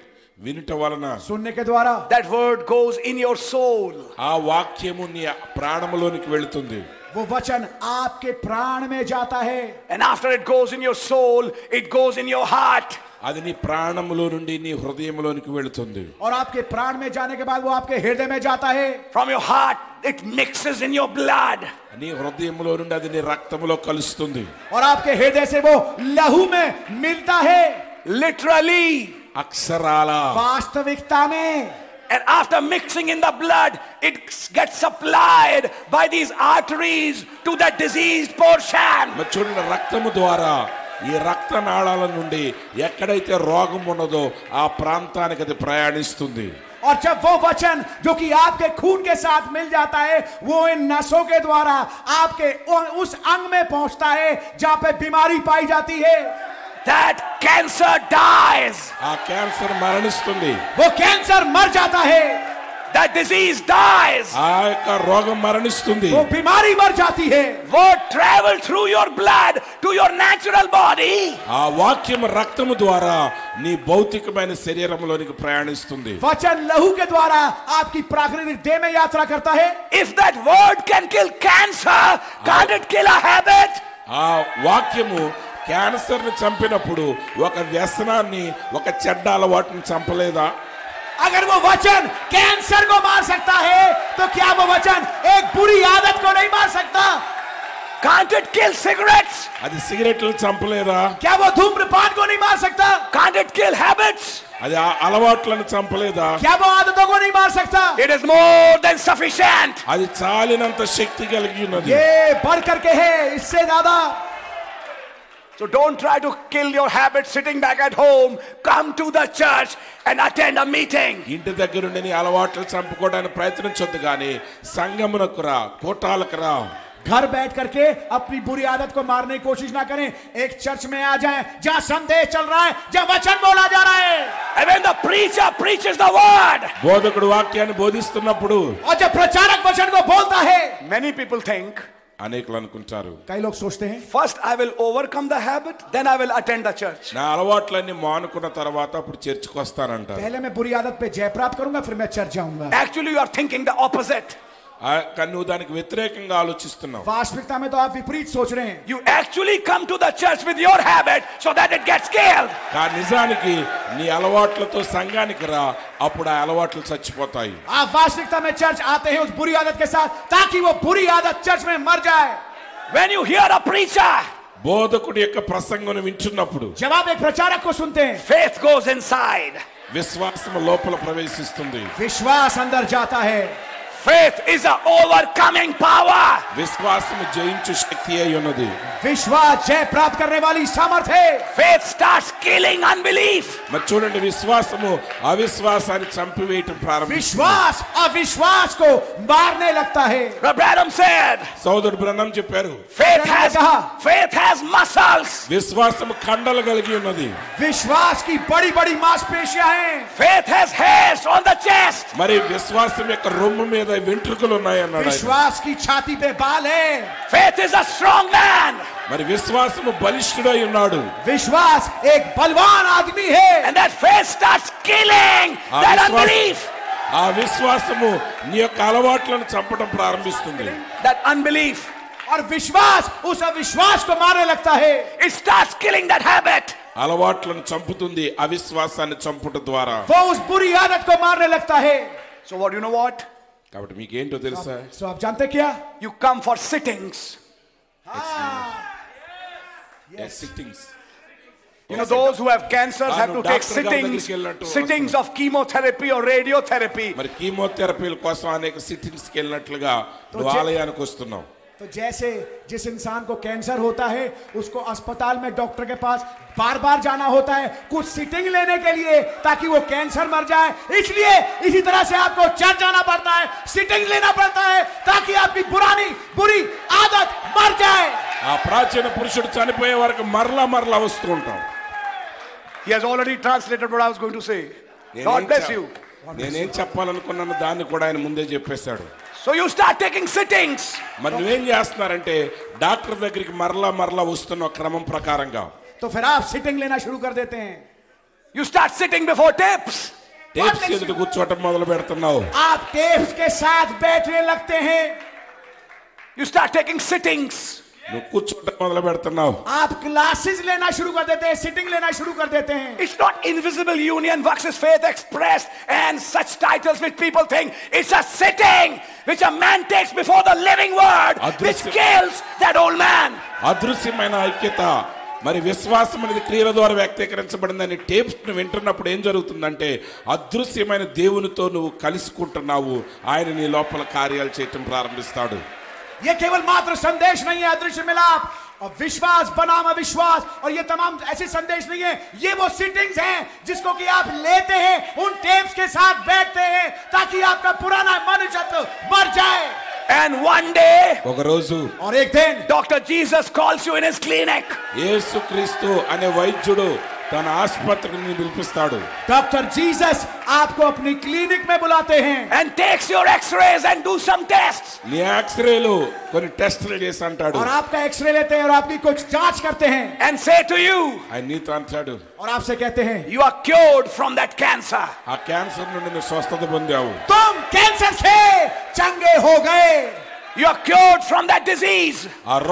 వినుట వలన. సున్నే కే ద్వారా. That word goes in your soul. ఆ వాక్యము నీ ప్రాణములోనికి వెళ్తుంది. वो वचन आपके प्राण में जाता है. And after it goes in your soul, it goes in your heart. అది నీ ప్రాణములో నుండి నీ హృదయములోనికి వెళ్తుంది. और आपके प्राण में जाने के बाद वो आपके हृदय में जाता है. From your heart it mixes in your blood. నీ హృదయములో నుండి అది నీ రక్తములో కలుస్తుంది. और आपके हृदय से वो लहू में मिलता है. Literally. అక్షరాలా. వాస్తవికత మే. And after mixing in the blood it gets supplied by these arteries to that diseased portion. మచున్న రక్తము ద్వారా ఈ రక్తనాళాల నుండి ఎక్కడైతే రోగం ఉన్నదో ఆ ప్రాంతానికి అది ప్రయాణిస్తుంది. और जब वो वचन जो कि आपके खून के साथ मिल जाता है वो इन नसों के द्वारा आपके उस अंग में पहुंचता है जहां पे बीमारी पाई जाती है. That cancer dies. आ कैंसर मरणिस्तुंदी. वो कैंसर मर जाता है. That disease dies. आ का रोग मरणिस्तुंदी. वो बीमारी मर जाती है. वो travel through your blood to your natural body. आ वाक्यम रक्तम द्वारा नी भौतिकమైన శరీరములోనికి ప్రయాణిస్తుంది. वचन लहू के द्वारा आपकी प्राकृतिक देह में यात्रा करता है. If that word can kill cancer, can't it kill a habit? आ वाक्यము క్యాన్సర్ ని చంపినప్పుడు ఒక వ్యసనాన్ని ఒక చెడ్డ అలవాటుని చంపలేదా? अगर वो वचन कैंसर को मार सकता है तो क्या वो वचन एक बुरी आदत को नहीं मार सकता? Can't it kill cigarettes? అది సిగరెట్లు చంపలేదా? क्या वो धूम्रपान को नहीं मार सकता? Can't it kill habits? అది అలవాట్లను చంపలేదా? क्या वो आदतों को नहीं मार सकता? It is more than sufficient. అది చాలినంత శక్తి కలిగి ఉన్నది. ये बढ़ करके है इससे ज्यादा. So don't try to kill your habit sitting back at home. Come to the church and attend a meeting. ఇంటి దగ్గర ఉండని అలవాట్లు చంపుకోవడానికి ప్రయత్నించొద్దు గానీ సంఘమునకు రా, కోటాలకు రా. घर बैठ करके अपनी बुरी आदत को मारने की कोशिश ना करें. एक चर्च में आ जाएं जहां संदेश चल रहा है, जहां वचन बोला जा रहा है. And when the preacher preaches the word, బోధకుడు వాక్యాన్ని బోధిస్తున్నప్పుడు और जब प्रचारक वचन को बोलता है, many people think, అనేకలు అనుకుంటారు. कई लोग सोचते हैं, first I will overcome the habit, then I will attend the church. నా అలవాట్లన్నీ మానుకున్న తర్వాత అప్పుడు చర్చికి వస్తారంటారు. पहले मैं बुरी आदत पे जय प्राप्त करूंगा फिर मैं चर्च जाऊंगा. Actually you are thinking the opposite. కన్ను దానికి వ్యతిరేకంగా ఆలోచిస్తున్నావు. వాస్తవికత में तो आप विपरीत सोच रहे हैं. You actually come to the church with your habit so that it gets killed. కా నిజానికి నీ అలవాట్లతో సంఘానికి రా, అప్పుడు ఆ అలవాట్లు చచ్చిపోతాయి. आप वास्तविकता में चर्च आते हैं उस बुरी आदत के साथ ताकि वो बुरी आदत चर्च में मर जाए. When you hear a preacher, బోధకుడి యొక్క ప్రసంగం వింటున్నప్పుడు जवाब एक प्रचारक को सुनते हैं. Faith goes inside. విశ్వాసం లోపల ప్రవేశిస్తుంది. విశ్వాసం अंदर जाता है. Faith is an overcoming power. विश्वास में जयंचु शक्ति है योनदी. विश्वास जय प्राप्त करने वाली सामर्थ है. Faith starts killing unbelief. मचूरने विश्वास में अविश्वास आदि चंपिवेटन प्रारंभ. विश्वास अविश्वास को मारने लगता है. Brother Branham said. सौदर Brahma ji Pairu. Faith has faith has muscles. विश्वास में खंडल गलगी योनदी. विश्वास की बड़ी-बड़ी मांसपेशियां हैं. Faith has hairs on the chest. मरे विश्वास में एक रोम में వెంట్రుకలు ఉన్నాయన్నాడు. విశ్వాస్ కి ఛాతీ పే బాల్ హై. Faith is a strong man. మరి విశ్వాసము బలిష్ఠుడై ఉన్నాడు. విశ్వాస్ ఏక్ బలవాన్ ఆద్మీ హై. And that faith starts killing that unbelief. ఆ విశ్వాసము నీ యొక్క అలవాట్లను చంపడం ప్రారంభిస్తుంది. That unbelief. और विश्वास उस अविश्वास को मारने लगता है. It starts killing that habit. అలవాట్లను చంపుతుంది అవిశ్వాసాన్ని చంపుట ద్వారా. वो उस बुरी आदत को मारने लगता है. So what do you know what? కాబట్టి మీకు ఏంటో తెలుసా? సో आप जानते क्या? You come for sittings. Yes, sittings. You know those who have cancers have to take sittings. Sittings of chemotherapy or radiotherapy. మరి కీమోథెరపీల కోసం అనేక సిట్టింగ్స్ కి వెళ్ళినట్లుగా ఆలయానికి వస్తున్నావు. तो जैसे जिस इंसान को कैंसर होता है उसको अस्पताल में डॉक्टर के पास बार-बार जाना होता है कुछ सिटिंग लेने के लिए ताकि वो कैंसर मर जाए, इसलिए इसी तरह से आपको चर्च जाना पड़ता है, सिटिंग लेना पड़ता है ताकि आपकी पुरानी बुरी आदत मर जाए. ఆ ప్రాచీన పురుషుడు చనిపోయే వరకు మరలా మరలా వస్తూ ఉంటాం. He has already translated what I was going to say. God bless you. నేనేం చెప్పాలనుకున్నాను దాన్ని కూడా ఆయన ముందే చెప్పేశాడు. So you start taking sittings. మరి ఏం చేస్తారంటే డాక్టర్ దగ్గరికి మరలా మరలా వస్తున్న క్రమం ప్రకారంగా तो फिर आप सिटिंग लेना शुरू कर देते हैं. You start sitting before tapes. Tapes ఎదుట కూర్చోటం మొదలు పెడుతున్నావు. आप tapes के साथ बैठने लगते हैं. You start taking sittings. నువ్వు కూర్చోటం మొదలు పెడుతున్నావు. आप classes लेना शुरू कर देते हैं, sitting लेना शुरू कर देते हैं. It's not invisible union versus faith expressed and such titles which people think it's a sitting which a man takes before the living word which kills that old man. అదృశ్యమైన ఐక్యత మరి విశ్వాసం అనేది క్రియల ద్వారా వ్యక్తీకరించబడిందని టేప్స్ ను వింటున్నప్పుడు ఏం జరుగుతుందంటే అదృశ్యమైన దేవునితో నువ్వు కలుసుకుంటున్నావు. ఆయన నీ లోపల కార్యాలు చేయటం ప్రారంభిస్తాడు. ये केवल मात्र संदेश नहीं है अदृश्य मिलाप और विश्वास बनाम अविश्वास और ये तमाम ऐसे संदेश नहीं है. ये वो सिटिंग्स हैं जिसको कि आप लेते हैं, उन टेप्स के साथ बैठते हैं And one day, Doctor Jesus calls you in his clinic. Doctor Jesus आपको अपनी क्लिनिक में बुलाते हैं and takes your x-rays and do some tests. और आपका एक्सरे लेते हैं और आपकी कुछ जांच करते हैं and say to you, और आपसे कहते हैं you are cured from that cancer. तुम कैंसर से चंगे हो गए. You are cured from that disease. That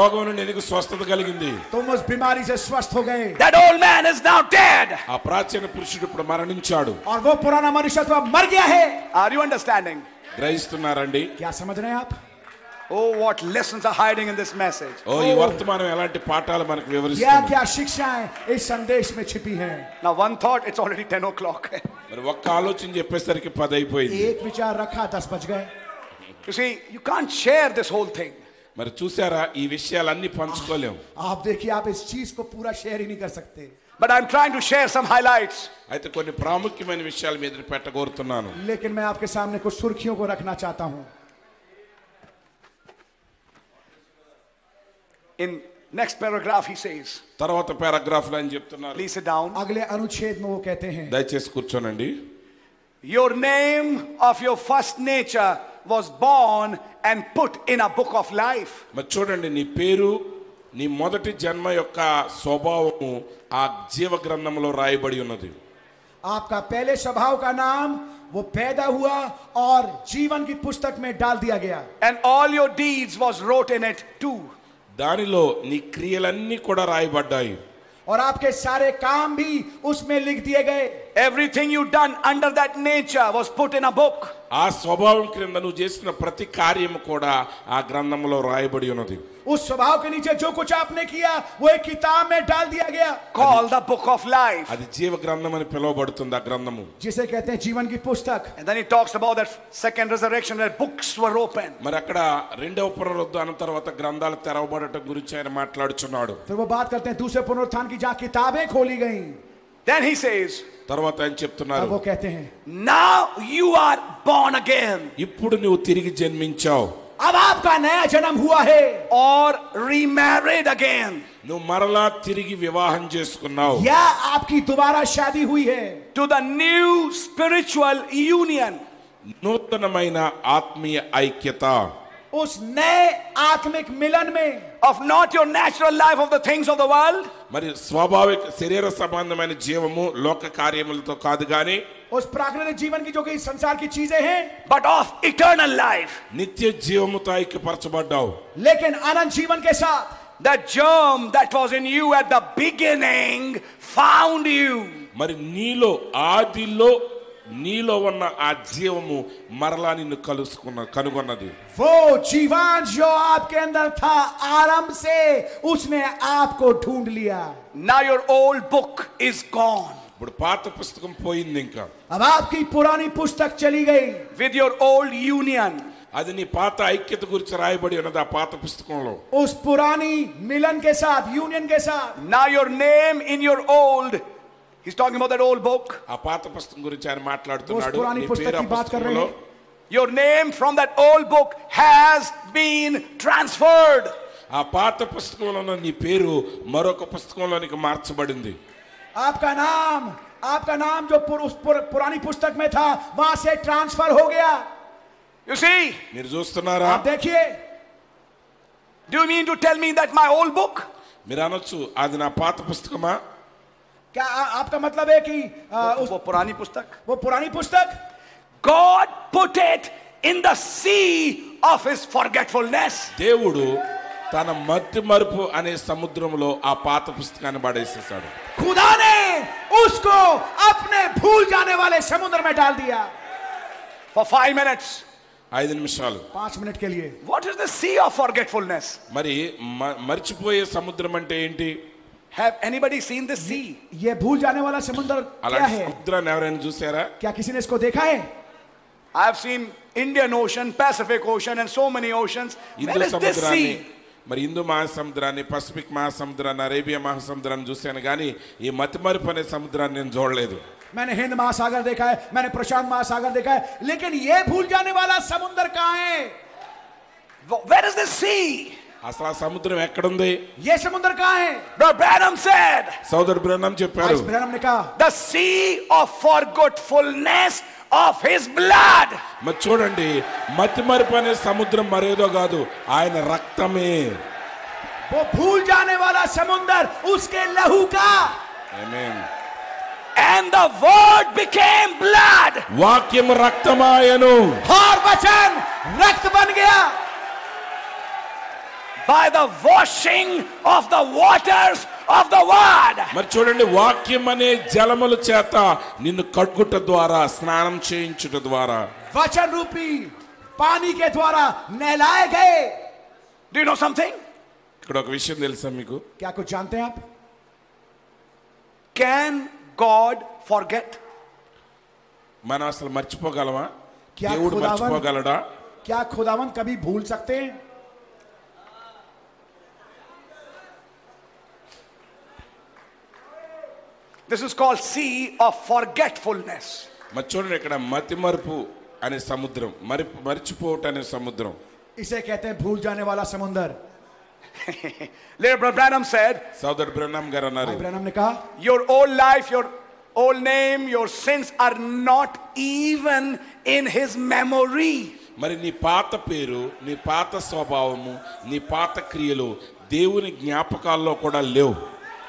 old man is now dead. Are you understanding? Oh, what lessons are hiding in this message. Oh. Now one thought, it's already ten o'clock. You see, you can't share this whole thing. But I'm trying to share some highlights. In next paragraph he says, please sit down. Your name of your first nature was born and put in a book of life. And all your deeds was wrote in it too. Everything you done under that nature was put in a book. Called the book of life. And then he talks about that second resurrection where books were opened. Then he says, now you are born again. Or remarried again. To the new spiritual union. Of not your natural life of the things of the world, but of eternal life. The germ that was in you at the beginning found you. Now your old book is gone. With your old union. Now your name in your old. He's talking about that old book. Your name from that old book has been transferred. You see? Do you mean to tell me that my old book? God put it in the sea of his forgetfulness. For five minutes. What is the sea of forgetfulness? Have anybody seen the sea? I have seen Indian Ocean, Pacific Ocean, and so many oceans. Where is this sea? मैंने हिंद महासागर देखा है, मैंने प्रशांत महासागर देखा है, लेकिन ये भूल जाने वाला समुद्र कहाँ है? Where is the sea? అసలు సముద్రం ఎక్కడ ఉంది? ఏ సముద్రం కా హై? Brother Branham said. సోదర్ బ్రహ్మం చెప్పారు. Brother Branham నే కా the sea of forgetfulness of his blood. మరి చూడండి, మతిమరుపనే సముద్రం మరేదో కాదు, ఆయన రక్తమే. वो भूल जाने वाला समुद्र उसके लहू का. Amen. And the word became blood. వాక్యం రక్తమాయను. और वचन रक्त बन गया. By the washing of the waters of the word. మరి చూడండి, వాక్యం అనే జలముల చేత నిన్ను కడుగుట ద్వారా, స్నానం చేయించుట ద్వారా, వచన రూపీ పానీ కే ద్వారా నహలాయే Gaye. Do you know something? ఇక్కడ ఒక విషయం తెలుసా మీకు? क्या कुछ जानते हैं आप? Can God forget? మనం అసలు మర్చిపోగలమా? దేవుడు మర్చిపోగలడా? क्या खुदावन कभी भूल सकते हैं? This is called sea of forgetfulness. మచ్చోని ఇక్కడ మతిమరుపు అనే సముద్రం, మరి మర్చిపోట అనే సముద్రం. ఇసే kehte hain bhool jane wala samundar. Brother Branham said. Brother Branham gar anare. Brother Branham ne kaha, your old life, your old name, your sins are not even in his memory. మరి నీ పాత పేరు, నీ పాత స్వభావము, నీ పాత క్రియలు దేవుని జ్ఞాపకాల్లో కూడా లేవు.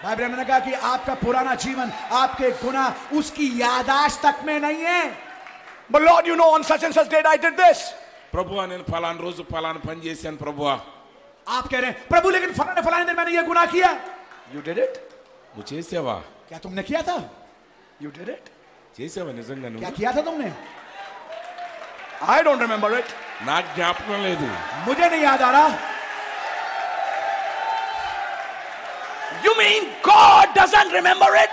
भाई ब्रह्म ने कहा कि आपका पुराना जीवन, आपके गुनाह उसकी यादाश्त तक में नहीं है. But Lord, you know, on such and such date I did this. प्रभु अने फलान रोज फलान पंजेसन प्रभु आप कह रहे हैं प्रभु लेकिन फलाने फलाने दिन मैंने ये गुनाह किया. You did it. मुझे सेवा क्या तुमने किया था? You did it. जैसे मैंने जंगल क्या किया था तुमने? I don't remember it. ना ज्ञापन ले दूं, मुझे नहीं याद आ रहा. You mean God doesn't remember it?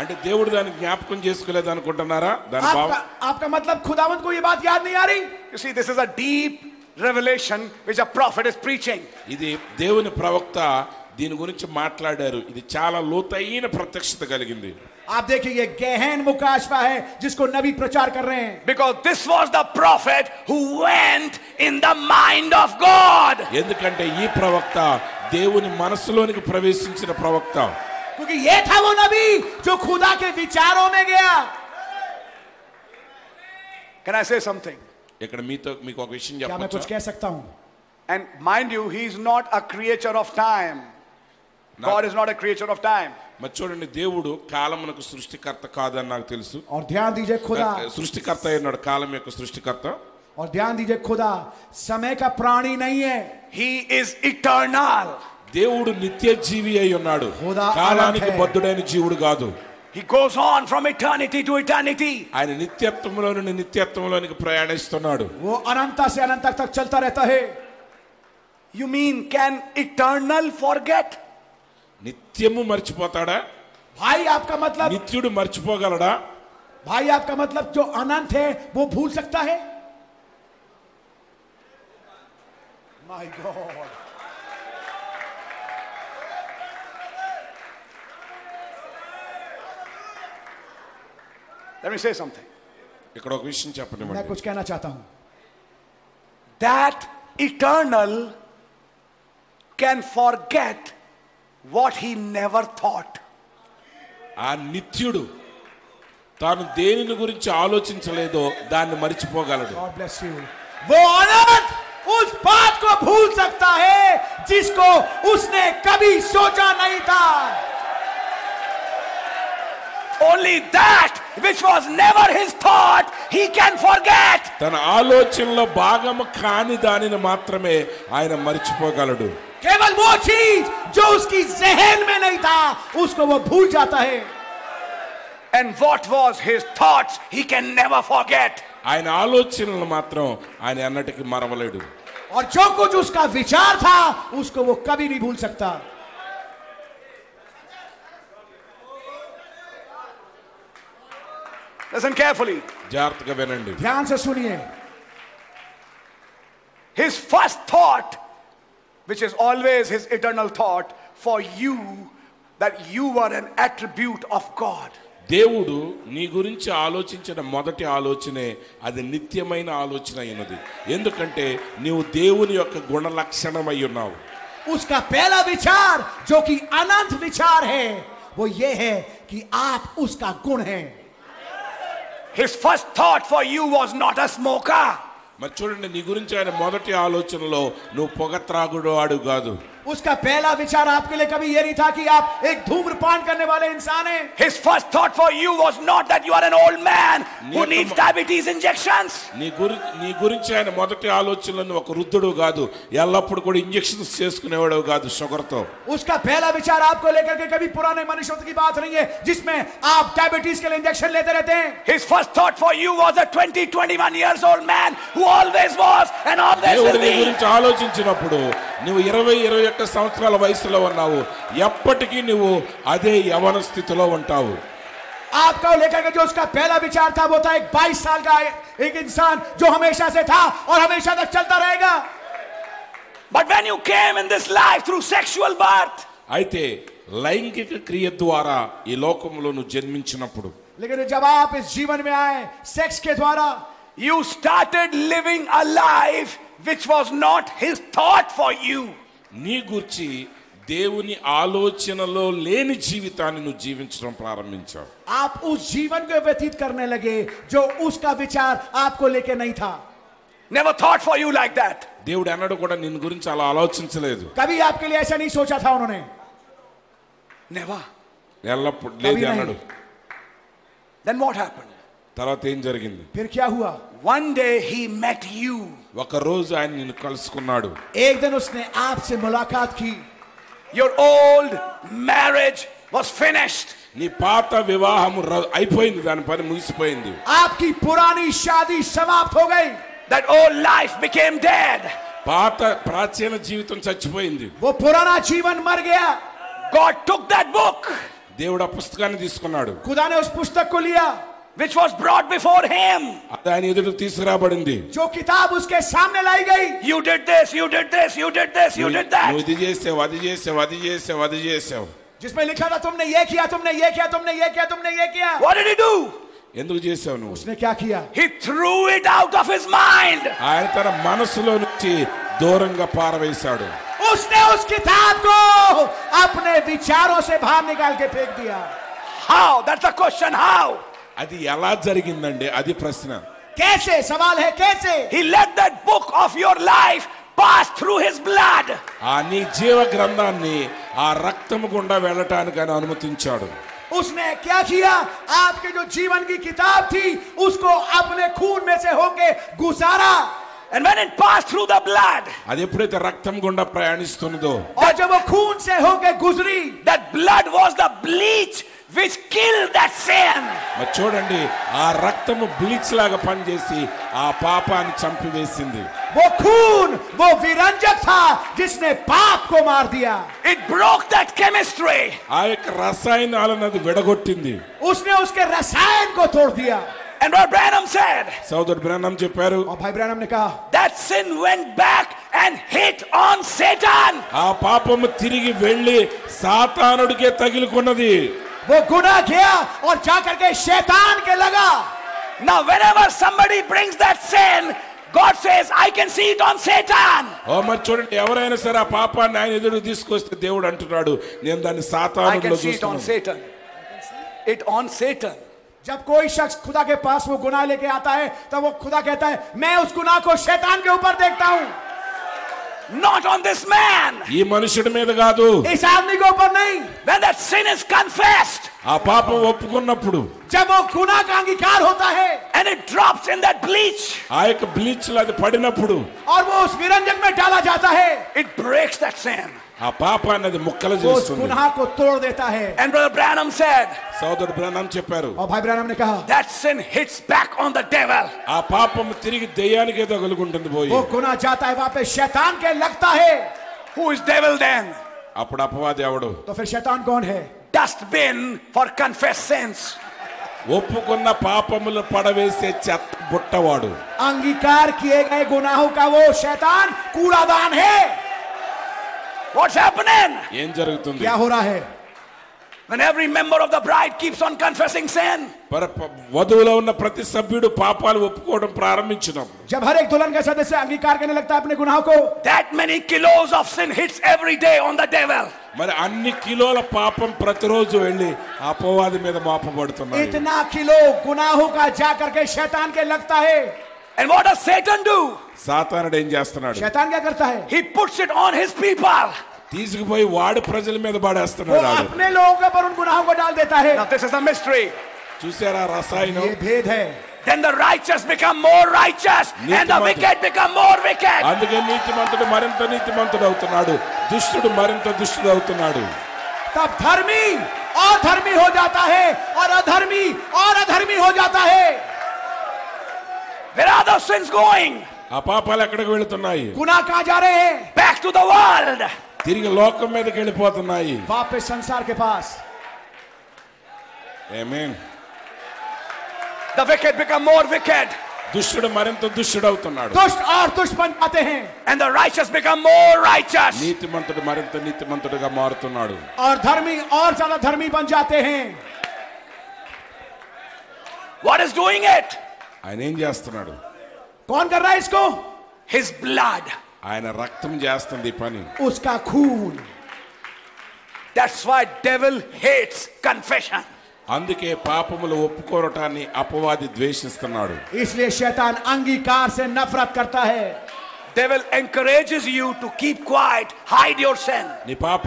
అంటే దేవుడు దాని జ్ఞాపకం చేసుకోలేదు అనుకుంటున్నారా? దాని భావం आपका मतलब खुदावंत को ये बात याद नहीं आ रही. You see, this is a deep revelation which a prophet is preaching. ఇది దేవుని ప్రవక్త దీని గురించి మాట్లాడారు. ఇది చాలా లోతైన ప్రత్యక్షత కలిగింది. आप देखिए ये गहन मुकाशफा है जिसको नबी प्रचार कर रहे हैं. Because this was the prophet who went in the mind of God. ఎందుకంటే ఈ ప్రవక్త దేవుని మనసులోనికి ప్రవేశించిన ప్రవక్త. क्योंकि ये था वो नबी जो खुदा के विचारों में गया. Can I say something? ఇక్కడ మీతో మీకు ఒక విషయం చెప్పొచ్చా? क्या मैं कुछ कह सकता हूं? And mind you, he is not a creature of time. God is not a creature of time. మచ్చోడని దేవుడు కాలమునకు సృష్టికర్త కాదని నాకు తెలుసు. और ध्यान दीजिए खुदा सृष्टिकर्ता है, కాలం యొక్క సృష్టికర్త. और ध्यान दीजिए खुदा समय का प्राणी नहीं है. He is eternal. దేవుడు నిత్య జీవి అయి ఉన్నాడు, కాలానికి బద్ధుడైన జీవుడు కాదు. He goes on from eternity to eternity. ఆయన నిత్యత్వములో నుండి నిత్యత్వములోనికి ప్రయాణిస్తున్నాడు. वो अनंत से अनंत तक चलता रहता है. You mean can eternal forget? నిత్యము మర్చిపోతాడా? भाई आपका मतलब నిత్యుడు మర్చిపోగలడా? भाई आपका मतलब जो अनंत है वो भूल सकता है? My God. Let me say something. ఇక్కడ ఒక విషయం చెప్పండి. मैं कुछ कहना चाहता हूं. That eternal can forget what he never thought. ఆ నిత్యుడు తాను దేనిని గురించి ఆలోచించలేదో దాన్ని మరిచిపోగలడు. God bless you. वो अनंत उस बात को भूल सकता है जिसको उसने कभी सोचा नहीं था. Only that which was never his thought he can forget. తన ఆలోచనలో భాగము కాని దానిని మాత్రమే ఆయన మరిచిపోగలడు. केवल वो चीज जो उसकी जहन में नहीं था उसको वो भूल जाता है. And what was his thoughts he can never forget. ఆయన ఆలోచనలు మాత్రం ఆయన అన్నటికీ మరవలేడు. और जो कुछ उसका विचार था उसको वो कभी नहीं भूल सकता. Listen carefully. జాగ్రత్తగా వినండి. ध्यान से सुनिए. His first thought, which is always his eternal thought for you, that you were an attribute of God. దేవుడు నీ గురించి ఆలోచించిన మొదటి ఆలోచనే అది నిత్యమైన ఆలోచన అయినది ఎందుకంటే నీవు దేవుని యొక్క గుణ లక్షణమై ఉన్నావు उसका पहला विचार जो कि अनंत विचार है वो ये है कि आप उसका गुण हैं His first thought for you was not a smoker మరి చూడండి నీ గురించి ఆయన మొదటి ఆలోచనలో నువ్వు పొగ త్రాగుడు వాడు కాదు उसका पहला विचार आपके लिए कभी ये नहीं था कि आप एक धूम्रपान करने वाले इंसान हैं His first thought for you was not that you are an old man who needs diabetes injections నీ గురించి నీ గురించి ఆయన మొదటి ఆలోచనను ఒక వృద్ధుడు కాదు ఎల్లప్పుడు కూడా ఇంజెక్షన్స్ చేసుకునేవాడు కాదు షుగర్ తో उसका पहला विचार आपको लेकर के कभी पुराने मनुष्यों की बात नहीं है जिसमें आप डायबिटीज के लिए इंजेक्शन लेते रहते हैं His first thought for you was a twenty, twenty-one years old man who always was and always will be నీ గురించి ఆలోచించినప్పుడు నువ్వు twenty, twenty-one సంవత్సరాల వయసులో ఉన్నావు ఎప్పటికీ నువ్వు అదే యవన స్థితిలో ఉంటావు आपका लेकर के जो उसका पहला विचार था वो था एक बाईस साल का एक इंसान जो हमेशा से था और हमेशा तक चलता रहेगा But when you came in this life through sexual birth అయితే లైంగిక క్రియ ద్వారా ఈ లోకంలోను జన్మించినప్పుడు लेकिन जब आप इस जीवन में आए सेक्स के द्वारा you started living a life which was not his thought for you నీ గురించి దేవుని ఆలోచనలో లేని జీవితాన్ని నువ్వు జీవించడం ప్రారంభించావు आप उस जीवन को व्यतीत करने लगे जो उसका विचार आपको लेके नहीं था Never thought for you like that దేవుడు అన్నడు కూడా నిన్ను గురించి అలా ఆలోచించలేదు कभी आपके लिए ऐसा नहीं सोचा था उन्होंने Never ఎల్లప్పుడు లేదు అన్నడు Then what happened తర్వాత ఏం జరిగింది फिर क्या हुआ One day he met you ఒక రోజు ఆయన నిన్ను కలుసుకున్నాడు एक दिन उसने आपसे मुलाकात की Your old marriage was finished నీ పాత వివాహం అయిపోయింది దాని పని ముగిసిపోయింది आपकी पुरानी शादी समाप्त हो गई That old life became dead పాత ప్రాచీన జీవితం చచ్చిపోయింది वो पुराना जीवन मर गया God took that book దేవుడు ఆ పుస్తకాన్ని తీసుకున్నాడు खुदा ने उस पुस्तक को लिया which was brought before him adani edu tisrabadindi jo kitab uske samne lai gayi you did this you did this you did this you did that you did this you did this you did this you did this jisme likha tha tumne ye kiya tumne ye kiya tumne ye kiya tumne ye kiya what did he do enduku chesavu nu usne kya kiya he threw it out of his mind ayana tara manasulo nunchi దూరంగా పారవేశాడు usne us kitab ko apne vicharon se bahar nikal ke phek diya how that's the question how అది ఎలా జరిగిందండి అది ప్రశ్న कैसे सवाल है कैसे he let that book of your life pass through his blood ఆని జీవ గ్రంథాన్ని ఆ రక్తము గుండా వెళ్ళడానికి ఆయన అనుమతించాడు उसने क्या किया आपके जो जीवन की किताब थी उसको अपने खून में से होके गुजारा and when it passed through the blood అది ఎప్పుడైతే రక్తం గుండా ప్రయాణిస్తుందో और जब वो खून से होके गुजरी that blood was the bleach which killed that sin ma chodandi aa raktamu bleach laga pan chesi aa paapani champi vesindi wo khoon wo viranjak tha jisne paap ko maar diya it broke that chemistry aa ek rasayanalanu adu vedagottindi usne uske rasayan ko tod diya and Brother Branham said Brother Branham chepparu aur bhai Branham ne kaha that sin went back and hit on Satan aa paapam tirigi velli satanudike tagilukunnadi वो गुना किया और जाकर के शैतान के लगा Now whenever somebody brings that sin God says I can see it on Satan ఓ మరి చూడండి ఎవరైనా సరే ఆ పాపాన్ని ఆయన ఎదురు తీసుకొస్తే దేవుడు అంటున్నాడు నేను దాన్ని సాతానులో చూస్తాను It on Satan जब कोई शख्स खुदा के पास वो गुनाह लेके आता है तब वो खुदा कहता है मैं उस गुनाह को शैतान के ऊपर देखता हूं Not on this man ये मनुष्य మీద కాదు इस आदमी के ऊपर नहीं When that sin is confessed ఆ పాపం ఒప్పుకున్నప్పుడు जब वो गुनाह का अंगीकार होता है and it drops in that bleach ఆ యొక్క బ్లీచ్ లాది పడినప్పుడు और वो उस विरंजक में डाला जाता है it breaks that sin ఆ పాపాన్ని ముక్కలు చేస్తుంది वो गुनाह को तोड़ देता है and Brother Branham said సోదరుడు బ్రానమ్ చెప్పారు और भाई ब्रानम ने कहा that sin hits back on the devil ఆ పాపం తిరిగి దయ్యానికే తగులుకుంటుంది పోయి वो गुनाह जाता है वहां पे शैतान के लगता है who is devil then అప్పుడు అపవాది ఎవడు तो फिर शैतान कौन है dustbin for confessed sins ఒప్పుకున్న పాపములు పడవేసే చెత్త బుట్టవాడు అంగీకార్ కియే గయే గునాహో కా వో शैतान कूड़ादान है What's happening ఏం జరుగుతుంది क्या हो रहा है When every member of the bride keeps on confessing sin. That many kilos of sin hits every day on the devil. And what does Satan do? He puts it on his people. Now this is a mystery. Then the righteous become more righteous and the wicked become more wicked. Where are those sins going? Back to the world. Amen. The wicked become more wicked. And the righteous become more righteous. What is doing it? His blood. That's why devil hates confession. Devil encourages you to keep quiet, hide your sin. But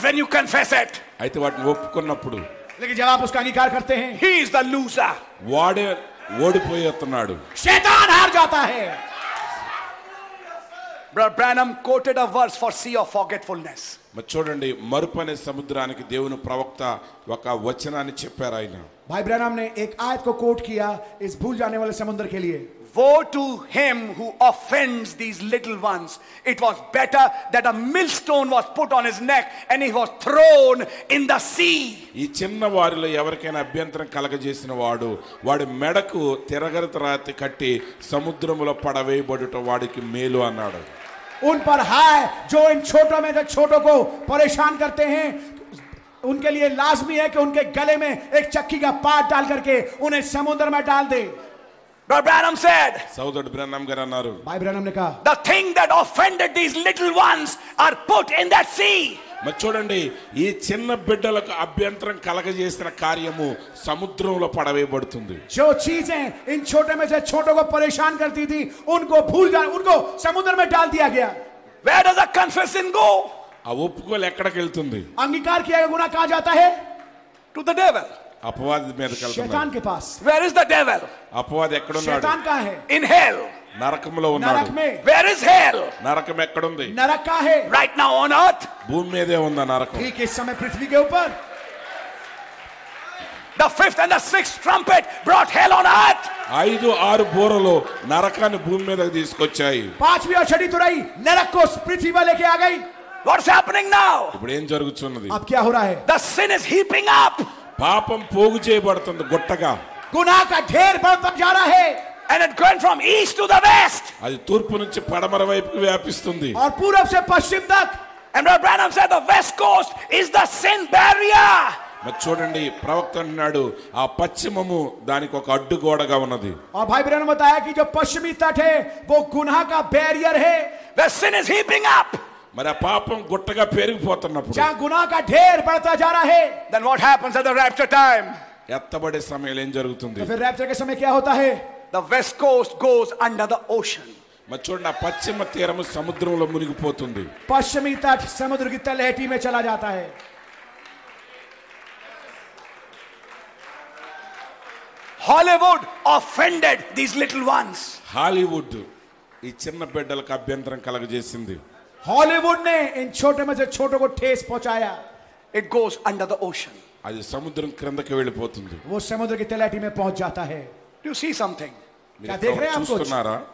when you confess it, he is the loser. Brother Branham quoted a verse for sea of forgetfulness. Bhai Branham ne ek ayat ko quote kiya is bhul jane wale samundar ke liye. Woe to him who offends these little ones. It was better that a millstone was put on his neck and he was thrown in the sea. उनके लिए लाज़मी है कि उनके गले में एक चक्की का पार्ट डाल करके उन्हें समुद्र में डाल दे. Brother Branham said, the thing that offended these little ones are put in that sea. Where does the confession go? To the devil. Where is the devil? In hell. Where is hell? Right now on earth. The fifth and the sixth trumpet brought hell on earth. What's happening now? The sin is heaping up. And it's going from east to the west. And Brother Branham said the west coast is the sin barrier. The sin is heaping up. Then what happens at the rapture time? The west coast goes under the ocean. Hollywood offended these little ones. Hollywood. Hollywood ne in chote mein se choto ko thes pahunchaya. It goes under the ocean. Wo samudra ki talati mein pahunch jata hai. Do you see something? Kya dekh rahe hain aap kuch?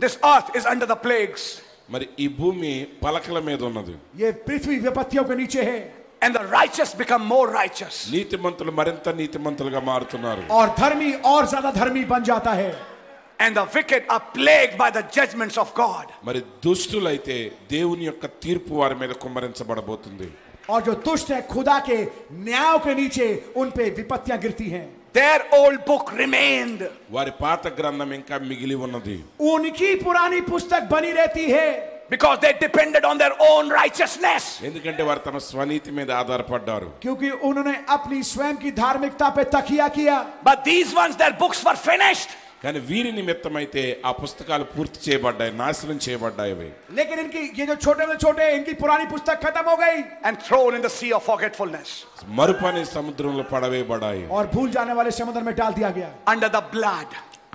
This earth is under the plagues. Ye prithvi vipattiyon ke niche hai. And the righteous become more righteous. Aur dharmi aur zyada dharmi ban jata hai. and the wicked are plagued by the judgments of God. మరి దుష్టులైతే దేవుని యొక్క తీర్పు వారి మీద కుమ్మరించబడబోతుంది. और जो दुष्ट है खुदा के न्याय के नीचे उन पे विपत्तियां गिरती हैं. Their old book remained. వారి పాత గ్రంథం ఇంకా మిగిలి ఉన్నది. उनकी पुरानी पुस्तक बनी रहती है. Because they depended on their own righteousness. ఎందుకంటే వారు తమ స్వనీతి మీద ఆధారపడ్డారు. क्योंकि उन्होंने अपनी स्वयं की धार्मिकता पे तकिया किया. But these ones, their books were finished. కానీ వీరి నిమిత్తమైతే ఆ పుస్తకాలు పూర్తి చేయబడ్డాయి, నాశనం చేయబడ్డాయి. లేకిన్ ఇన్కి యే జో చోటే మే చోటే ఇన్కి పురాని పుస్తక ఖతమ్ హో గయి and thrown in the sea of forgetfulness. మరుపని సముద్రంలో పడవేయబడ్డాయి. और भूल जाने वाले समुद्र में डाल दिया गया. Under the blood.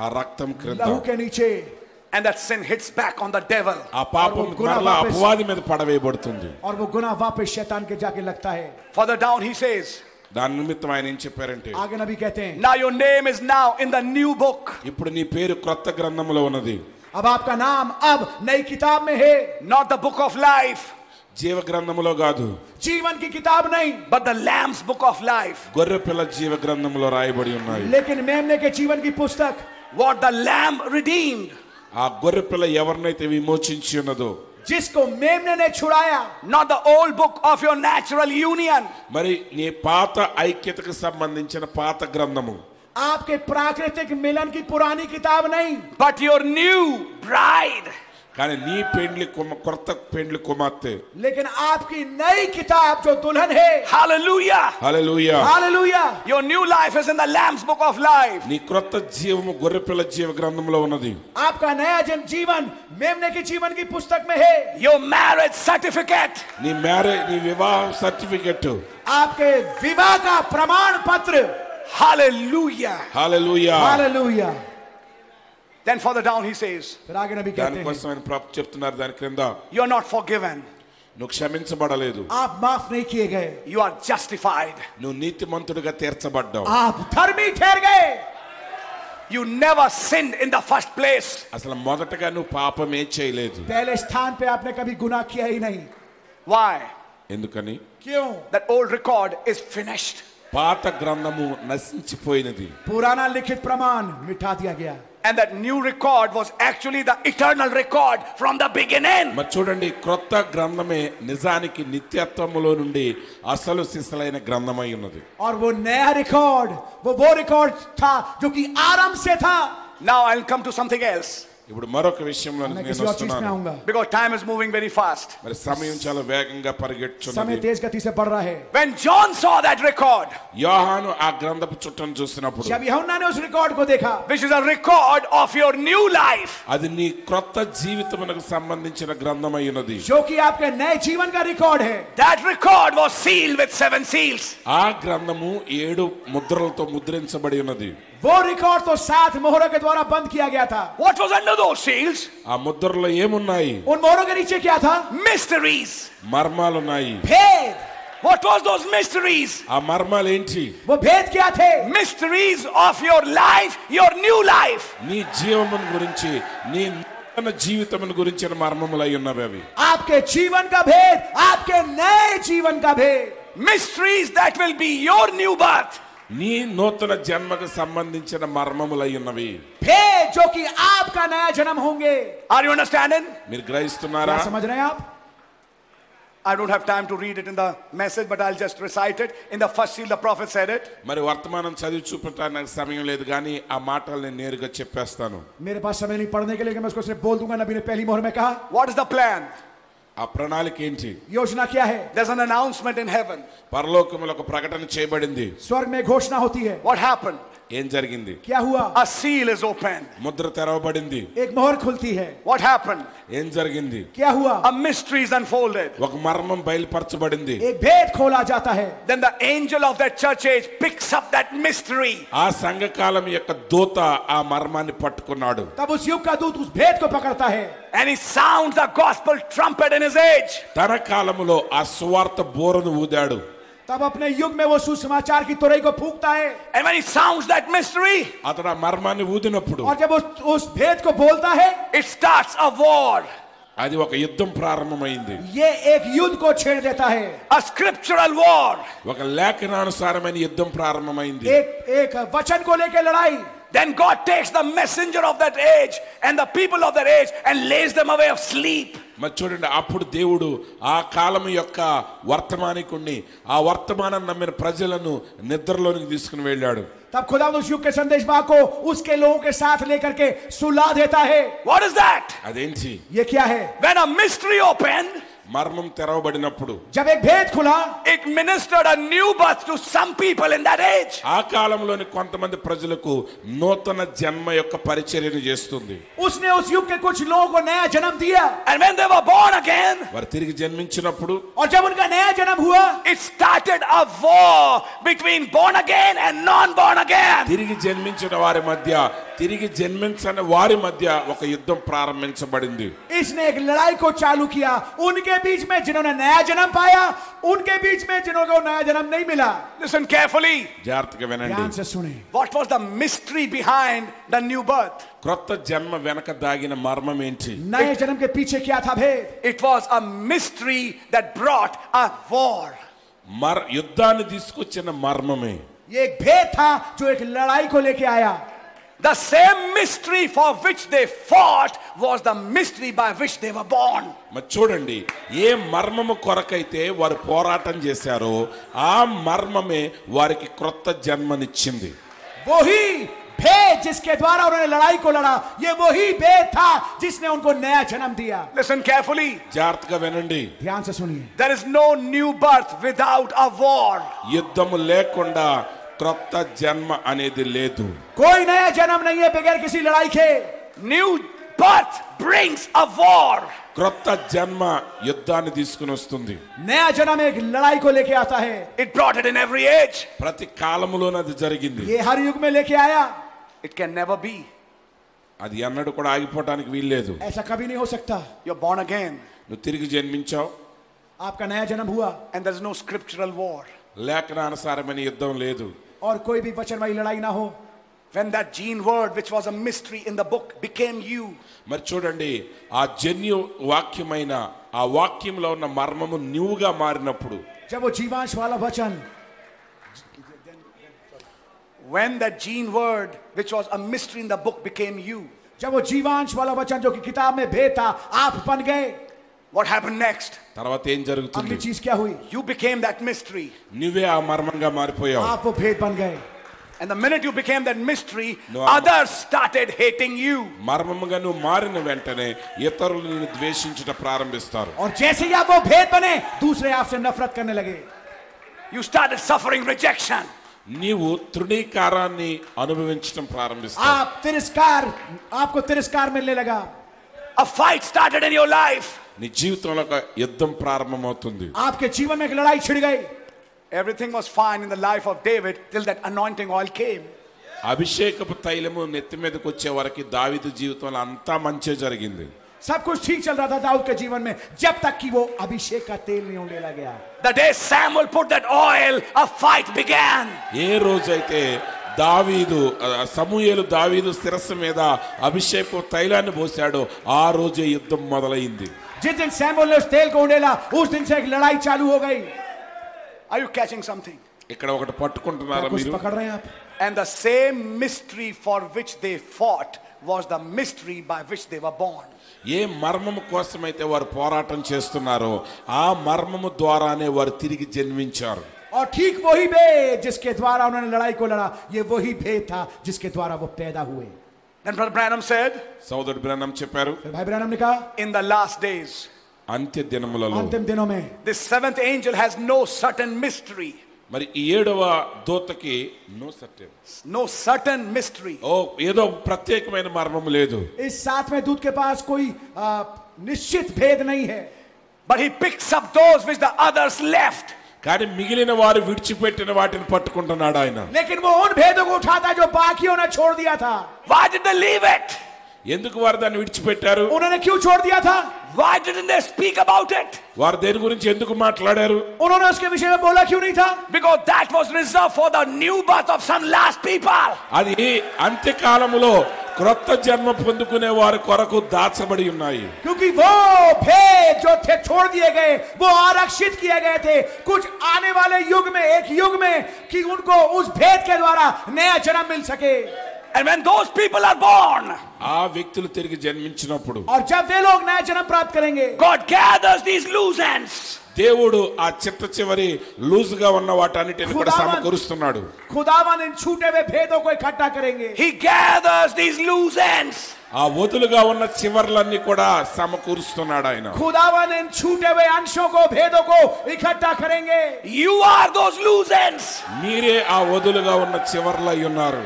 ఆ రక్తం క్రింద. లహూ కే నీచే. And that sin hits back on the devil. ఆ పాపం మరల అపవాది మీద పడవేయబడుతుంది. और वो गुनाह वापस शैतान के जाके लगता है. Further down he says, దాని నిమిత్తం ఆయన ఏం చెప్పారంటే, ఆగే నబీ కహతే హై, నా your name is now in the new book. ఇప్పుడు నీ పేరు క్రొత్త గ్రంథములో ఉన్నది. అబ్ ఆప్కా నామ్ అబ్ నయీ కితాబ్ మే హై. Not the book of life, జీవ గ్రంథములో కాదు, జీవన్ కి కితాబ్ నహీ, but the lamb's book of life, గొర్రె పిల్ల జీవ గ్రంథములో రాయబడి ఉన్నాయి. లేకిన్ మేమ్నే కే జీవన్ కి పుస్తక్, వాట్ ద లామ్ రిడీమ్డ్, ఆ గొర్రె పిల్ల ఎవర్నైతే విమోచించి ఉన్నదో, जिसको मेमने ने छुड़ाया, not the old book of your natural union. మరి నీ పాత ఐక్యతకు సంబంధించిన పాత గ్రంథము, आपके प्राकृतिक मिलन की पुरानी किताब नहीं, but your new bride. కానీ నీ పెండ్లి కుమార్ కొత్త పెండ్లి కుమార్తె. लेकिन आपकी नई किताब जो दुल्हन है. Hallelujah. Hallelujah. Hallelujah. Your new life is in the Lamb's book of life. నీ కొత్త జీవము గొర్రెపిల్ల జీవ గ్రంథములో ఉన్నది. आपका नया जन्म जीवन मेमने के जीवन की पुस्तक में है. Your marriage certificate. నీ మ్యారేజ్ నీ వివాహ సర్టిఫికెట్. आपके विवाह का प्रमाण पत्र. Hallelujah. Hallelujah. Hallelujah. Then further down he says, దాని కోసం ఆయన ప్రాప్ చెప్తున్నారు, దాని క్రింద, you are not forgiven, నువ్వు క్షమించబడలేదు, आप माफ नहीं किए गए, you are justified, నువ్వు నీతిమంతుడిగా తీర్చబడ్డావు, आप धर्मी ठहर गए, you never sinned in the first place, అసలు మొదటగా నువ్వు పాపమే చేయలేదు, पहले स्थान पे आपने कभी गुनाह किया ही नहीं. Why? ఎందుకని? क्यों? That old record is finished. పాత గ్రంథము నశించిపోయినది. పురానా లిఖిత ప్రమాణ మిటా దియా Gaya. And that new record was actually the eternal record from the beginning. మరి చూడండి, క్రొత్త గ్రంథమే నిజానికి నిత్యత్వములో నుండి అసలు సిసలైన గ్రంథమై ఉన్నది. और वो नया रिकॉर्ड, वो वो रिकॉर्ड था जो कि आरंभ से था. Now I'll come to something else. ఇప్పుడు మరొక విషయంలో నేను వస్తున్నాను. Because time is moving very fast. మరి సమయం చాలా వేగంగా పరిగెత్తుచున్నది. సమయం తేజ్గతి సే బడ్ రహా హై. When John saw that record, యోహాను ఆ గ్రంథపు చుట్టను చూసినప్పుడు, జబ్ యోహాను ఉస్ రికార్డ్ కో దేఖా, which is a record of your new life, అది నీ క్రొత్త జీవితమునకు సంబంధించిన గ్రంథమైనది. जो कि आपके नए जीवन का रिकॉर्ड है. That record was sealed with seven seals. ఆ గ్రంథము ఏడు ముద్రలతో ముద్రించబడి ఉన్నది. वो रिकॉर्ड तो सात मोहरों के द्वारा बंद किया गया था. What was under those seals? ఆ ముద్రలో ఏమున్నాయి? उन मोहरों के नीचे क्या था? Mysteries. మర్మాలు ఉన్నాయి. भेद. What was those mysteries? ఆ మర్మాలు ఏంటి? वो भेद क्या थे? Mysteries of your life, your new life. నీ జీవనం గురించి, నీ తన జీవితమును గురించిన మర్మములై ఉన్నవి అవి. आपके जीवन का भेद, आपके नए जीवन का भेद. Mysteries that will be your new birth. నీ నూతన జన్మకు సంబంధించిన మర్మములై ఉన్నవి. भेद जो कि आपका नया जन्म होंगे. Are you understanding? మీరు గ్రహిస్తున్నారా? समझ रहे हैं आप? I don't have time to read it in the message, but I'll just recite it. In the first seal the prophet said it. మరి వర్తమానం చదివి చూపడానికి సమయం లేదు, కానీ ఆ మాటలు నేను నేరుగా చెప్పేస్తాను. मेरे पास समय नहीं पढ़ने के लिए, मैं उसको सिर्फ बोल दूंगा. नबी ने पहली मोहर में कहा. What is the plan? ఆ ప్రణాళిక ఏంటి? యోజన క్యా హై? There is an announcement in heaven. పరలోకములో ఒక ప్రకటన చేయబడింది. స్వర్గ మే ఘోషణ హోతీ హై. What happened? ఏం జరిగింది? క్యా హువా? A seal is open. ముద్ర తెరవబడింది. ఏక్ మోహర్ ఖుల్తీ హై. What happened? ఏం జరిగింది? క్యా హువా? A mystery is unfolded. ఒక మర్మం బయలుపరచబడింది. ఏక్ భేద్ ఖోలా జాతా హై. Then the angel of that church age picks up that mystery. ఆ సంఘకాలం యొక్క దూత ఆ మర్మాన్ని పట్టుకున్నాడు. తబ్ ఉస్ యుగ్ కా దూత ఉస్ భేద్ కో పకడతా హై. And he sounds the gospel trumpet in his age. తన కాలములో ఆ స్వార్థ బోరను ఊదాడు. तब अपने युग में वो सुसमाचार की तुरही को फूंकता है. And when he sounds that mystery, అతడు మర్మాన్ని ఊదినప్పుడు, और जब उस उस भेद को बोलता है, it starts a war. అది ఒక యుద్ధం ప్రారంభమైంది. ये एक युद्ध को छेड़ देता है. A scriptural war. ఒక లేఖనానుసారమైన యుద్ధం ప్రారంభమైంది. एक एक वचन को लेकर लड़ाई. Then God takes the messenger of that age and the people of that age and lays them away of sleep. మచ్చోడండి అప్పుడు దేవుడు ఆ కాలం యొక్క వర్తమానికుణ్ణి ఆ వర్తమానం నమ్మిన ప్రజలను నిద్రలోనికి తీసుకుని వెళ్ళాడు. తబ్ ఖుదా ఉస్ యుగ్ కే సందేశవాహ కో ఉస్కే లోగో కే సాథ్ లేకర్ కే సులా దేతా హై. What is that? అదేంటి? యే క్యా హై? వెన్ అ మిస్టరీ ఓపెన్, మర్మం తెరవబడినప్పుడు, జబ్ ఏక్ భేద్ ఖులా, it ministered a new birth to some people in that age. ఆ కాలంలోని కొంతమంది ప్రజలకు నూతన జన్మ యొక్క పరిచర్యను చేస్తుంది. ఉస్నే ఉస్ యుగ్ కే కుచ్ లోగో కో నయా జన్మ దియా. And when they were born again, వారు తిరిగి జన్మించినప్పుడు, ఔర్ జబ్ ఉన్కా నయా జన్మ హువా, it started a war between born again and non born again. తిరిగి జన్మించిన వారి మధ్య, తిరిగి జన్మించని వారి మధ్య ఒక యుద్ధం ప్రారంభించబడింది. ఇస్నే ఏక్ లడాయి కో చాలూ కియా. ఉన్కే बीच में जिन्होंने नया जन्म पाया, उनके बीच में जिन्होंने नया जन्म नहीं मिला. Listen carefully, ध्यान से सुनें. What was the mystery behind the new birth? కొత్త జన్మ వెనక దాగిన మర్మం ఏంటి? నయే జన్మ కే పీచే క్యా థా భేద్? It was a mystery that brought a war. మర్ యుద్ధాన్ని తీసుకొచ్చిన మర్మమే. ये एक भेद था जो एक लड़ाई को लेके आया. The same mystery for which they fought was the mystery by which they were born. మరి చూడండి, ఏ మర్మము కొరకైతే వారు పోరాటం చేశారో ఆ మర్మమే వారికి కొత్త జన్మనిచ్చింది. వోహి भेद जिसके द्वारा उन्होंने लड़ाई को लड़ा, ये वही भेद था जिसने उनको नया जन्म दिया. Listen carefully, जागरूक विनंती, ध्यान से सुनिए. There is no new birth without a war. యుద్ధము లేకుండా కొత్త జన్మ అనేది లేదు. कोई नया जन्म नहीं है बगैर किसी लड़ाई के. New birth brings a war. కొత్త జన్మ యుద్ధాన్ని తీసుకొని వస్తుంది. नया जन्म एक लड़ाई को लेके आता है. It brought it in every age. ప్రతి కాలములోన అది జరిగింది. ये हर युग में लेके आया. It can never be. అది ఎన్నడూ కూడా ఆగిపోవడానికి వీల్లేదు. ऐसा कभी नहीं हो सकता. You're born again. నువ్వు తిరిగి జన్మించావు. आपका नया जन्म हुआ. And there is no scriptural war. లేఖనానుసారమైన యుద్ధం లేదు. और कोई भी वचनवाई लड़ाई ना हो. When that gene word which was a mystery in the book became you, మరి చూడండి, ఆ జన్యు వాక్యమైన ఆ వాక్యంలో ఉన్న మర్మము న్యూగా మారినప్పుడు, जब वो जीवांश वाला वचन, when that gene word which was a mystery in the book became you, जब वो जीवांश वाला वचन जो कि किताब में भेद था आप बन गए. What happened next? తర్వాత ఏం జరుగుతుంది? అన్ని चीज क्या हुई? You became that mystery. నీవే ఆ మర్మంగా మారిపోయావు. आप वो भेद बन गए. And the minute you became that mystery, no, others started hating you. మర్మముగా ను మారిన వెంటనే ఇతరులు నిన్ను ద్వేషించుట ప్రారంభిస్తారు. और जैसे ही आप वो भेद बने, दूसरे आपसे नफरत करने लगे. You started suffering rejection. నీవు తృణీకారాన్ని అనుభవించడం ప్రారంభిస్తావు. आप तिरस्कार, आपको तिरस्कार मिलने लगा. A fight started in your life. నీ జీవితంలో ఒక యుద్ధం ప్రారంభమవుతుంది. आपके जीवन में एक लड़ाई छिड़ गई. Everything was fine in the life of David till that anointing oil came. అభిషేకపు తైలము నెత్తి మీదకి వచ్చే వరకు దావీదు జీవితంలో అంతా మంచి జరిగింది. सब कुछ ठीक चल रहा था दाऊद के जीवन में जब तक कि वो अभिषेक का तेल नहीं होने लगा. The day Samuel put that oil, a fight began. ఏ రోజైతే దావీదు సమూయేలు దావీదు శిరస్సు మీద అభిషేకపు తైలాన్ని పోసాడో ఆ రోజే యుద్ధం మొదలైంది. जिस दिन सैमुअल ने उस तेल को उंडेला उस दिन से एक लड़ाई चालू हो गई. Are you catching something? ఇక్కడ ఒకటి పట్టుకుంటున్నారా మీరు? పకడ రహే ఆప్. And the same mystery for which they fought was the mystery by which they were born. ఏ మర్మము కోసమైతే వారు పోరాటం చేస్తున్నారో ఆ మర్మము ద్వారానే వారు తిరిగి జన్మించారు. और ठीक वही भेद जिसके द्वारा उन्होंने लड़ाई को लड़ा, ये वही भेद था जिसके द्वारा वो पैदा हुए. Then Brother Branham said, సోదరుడు బ్రానమ్ చెప్పారు, భాయ్ బ్రానమ్ ని కా, in the last days, అంత్య దినములలో, అంతిమ దినమే, this seventh angel has no certain mystery. మరి ఈ ఏడవ దూతకి no certain no certain mystery. ఓ ఏదో ప్రత్యేకమైన మర్మము లేదు. ఈ సాతవేం దూత కే పాస్ కోయి నిశ్చిత భేద nahi hai. But he picks up those which the others left. కానీ మిగిలిన వారు విడిచిపెట్టిన వాటిని పట్టుకుంటున్నాడు ఆయన. లేకిన్ వో ఉన్ భేదో కో ఉఠాతా జో బాకియో నే छोड़ दिया था. Why did they leave it? ఎందుకు వారు దాన్ని విడిచిపెట్టారు? उन्होंने क्यों छोड़ दिया था? Why didn't they speak about it? వారు దేని గురించి ఎందుకు మాట్లాడారు? उन्होंने उसके विषय में बोला क्यों नहीं था? Because that was reserved for the new birth of some last people. అది అంత్య కాలములో కొత్త జన్మ పొందుకునే వారి కొరకు దాచబడి ఉన్నాయి. क्योंकि वो भेद जो थे छोड़ दिए गए, वो आरक्षित किए गए थे कुछ आने वाले युग में, एक युग में कि उनको उस भेद के द्वारा नया जन्म मिल सके. And when those people are born, God gathers these loose ends. దేవుడు ఆ చిట్ట చివరి లూజ్ గా ఉన్న వాటన్నిటిని కూడా సమకూరుస్తున్నాడు. He gathers these loose ends. ఆ వదులుగా ఉన్న చివర్లన్నీ కూడా సమకూరుస్తున్నాడు ఆయన. You are those loose ends. మీరే ఆ వదులుగా ఉన్న చివర్లై ఉన్నారు.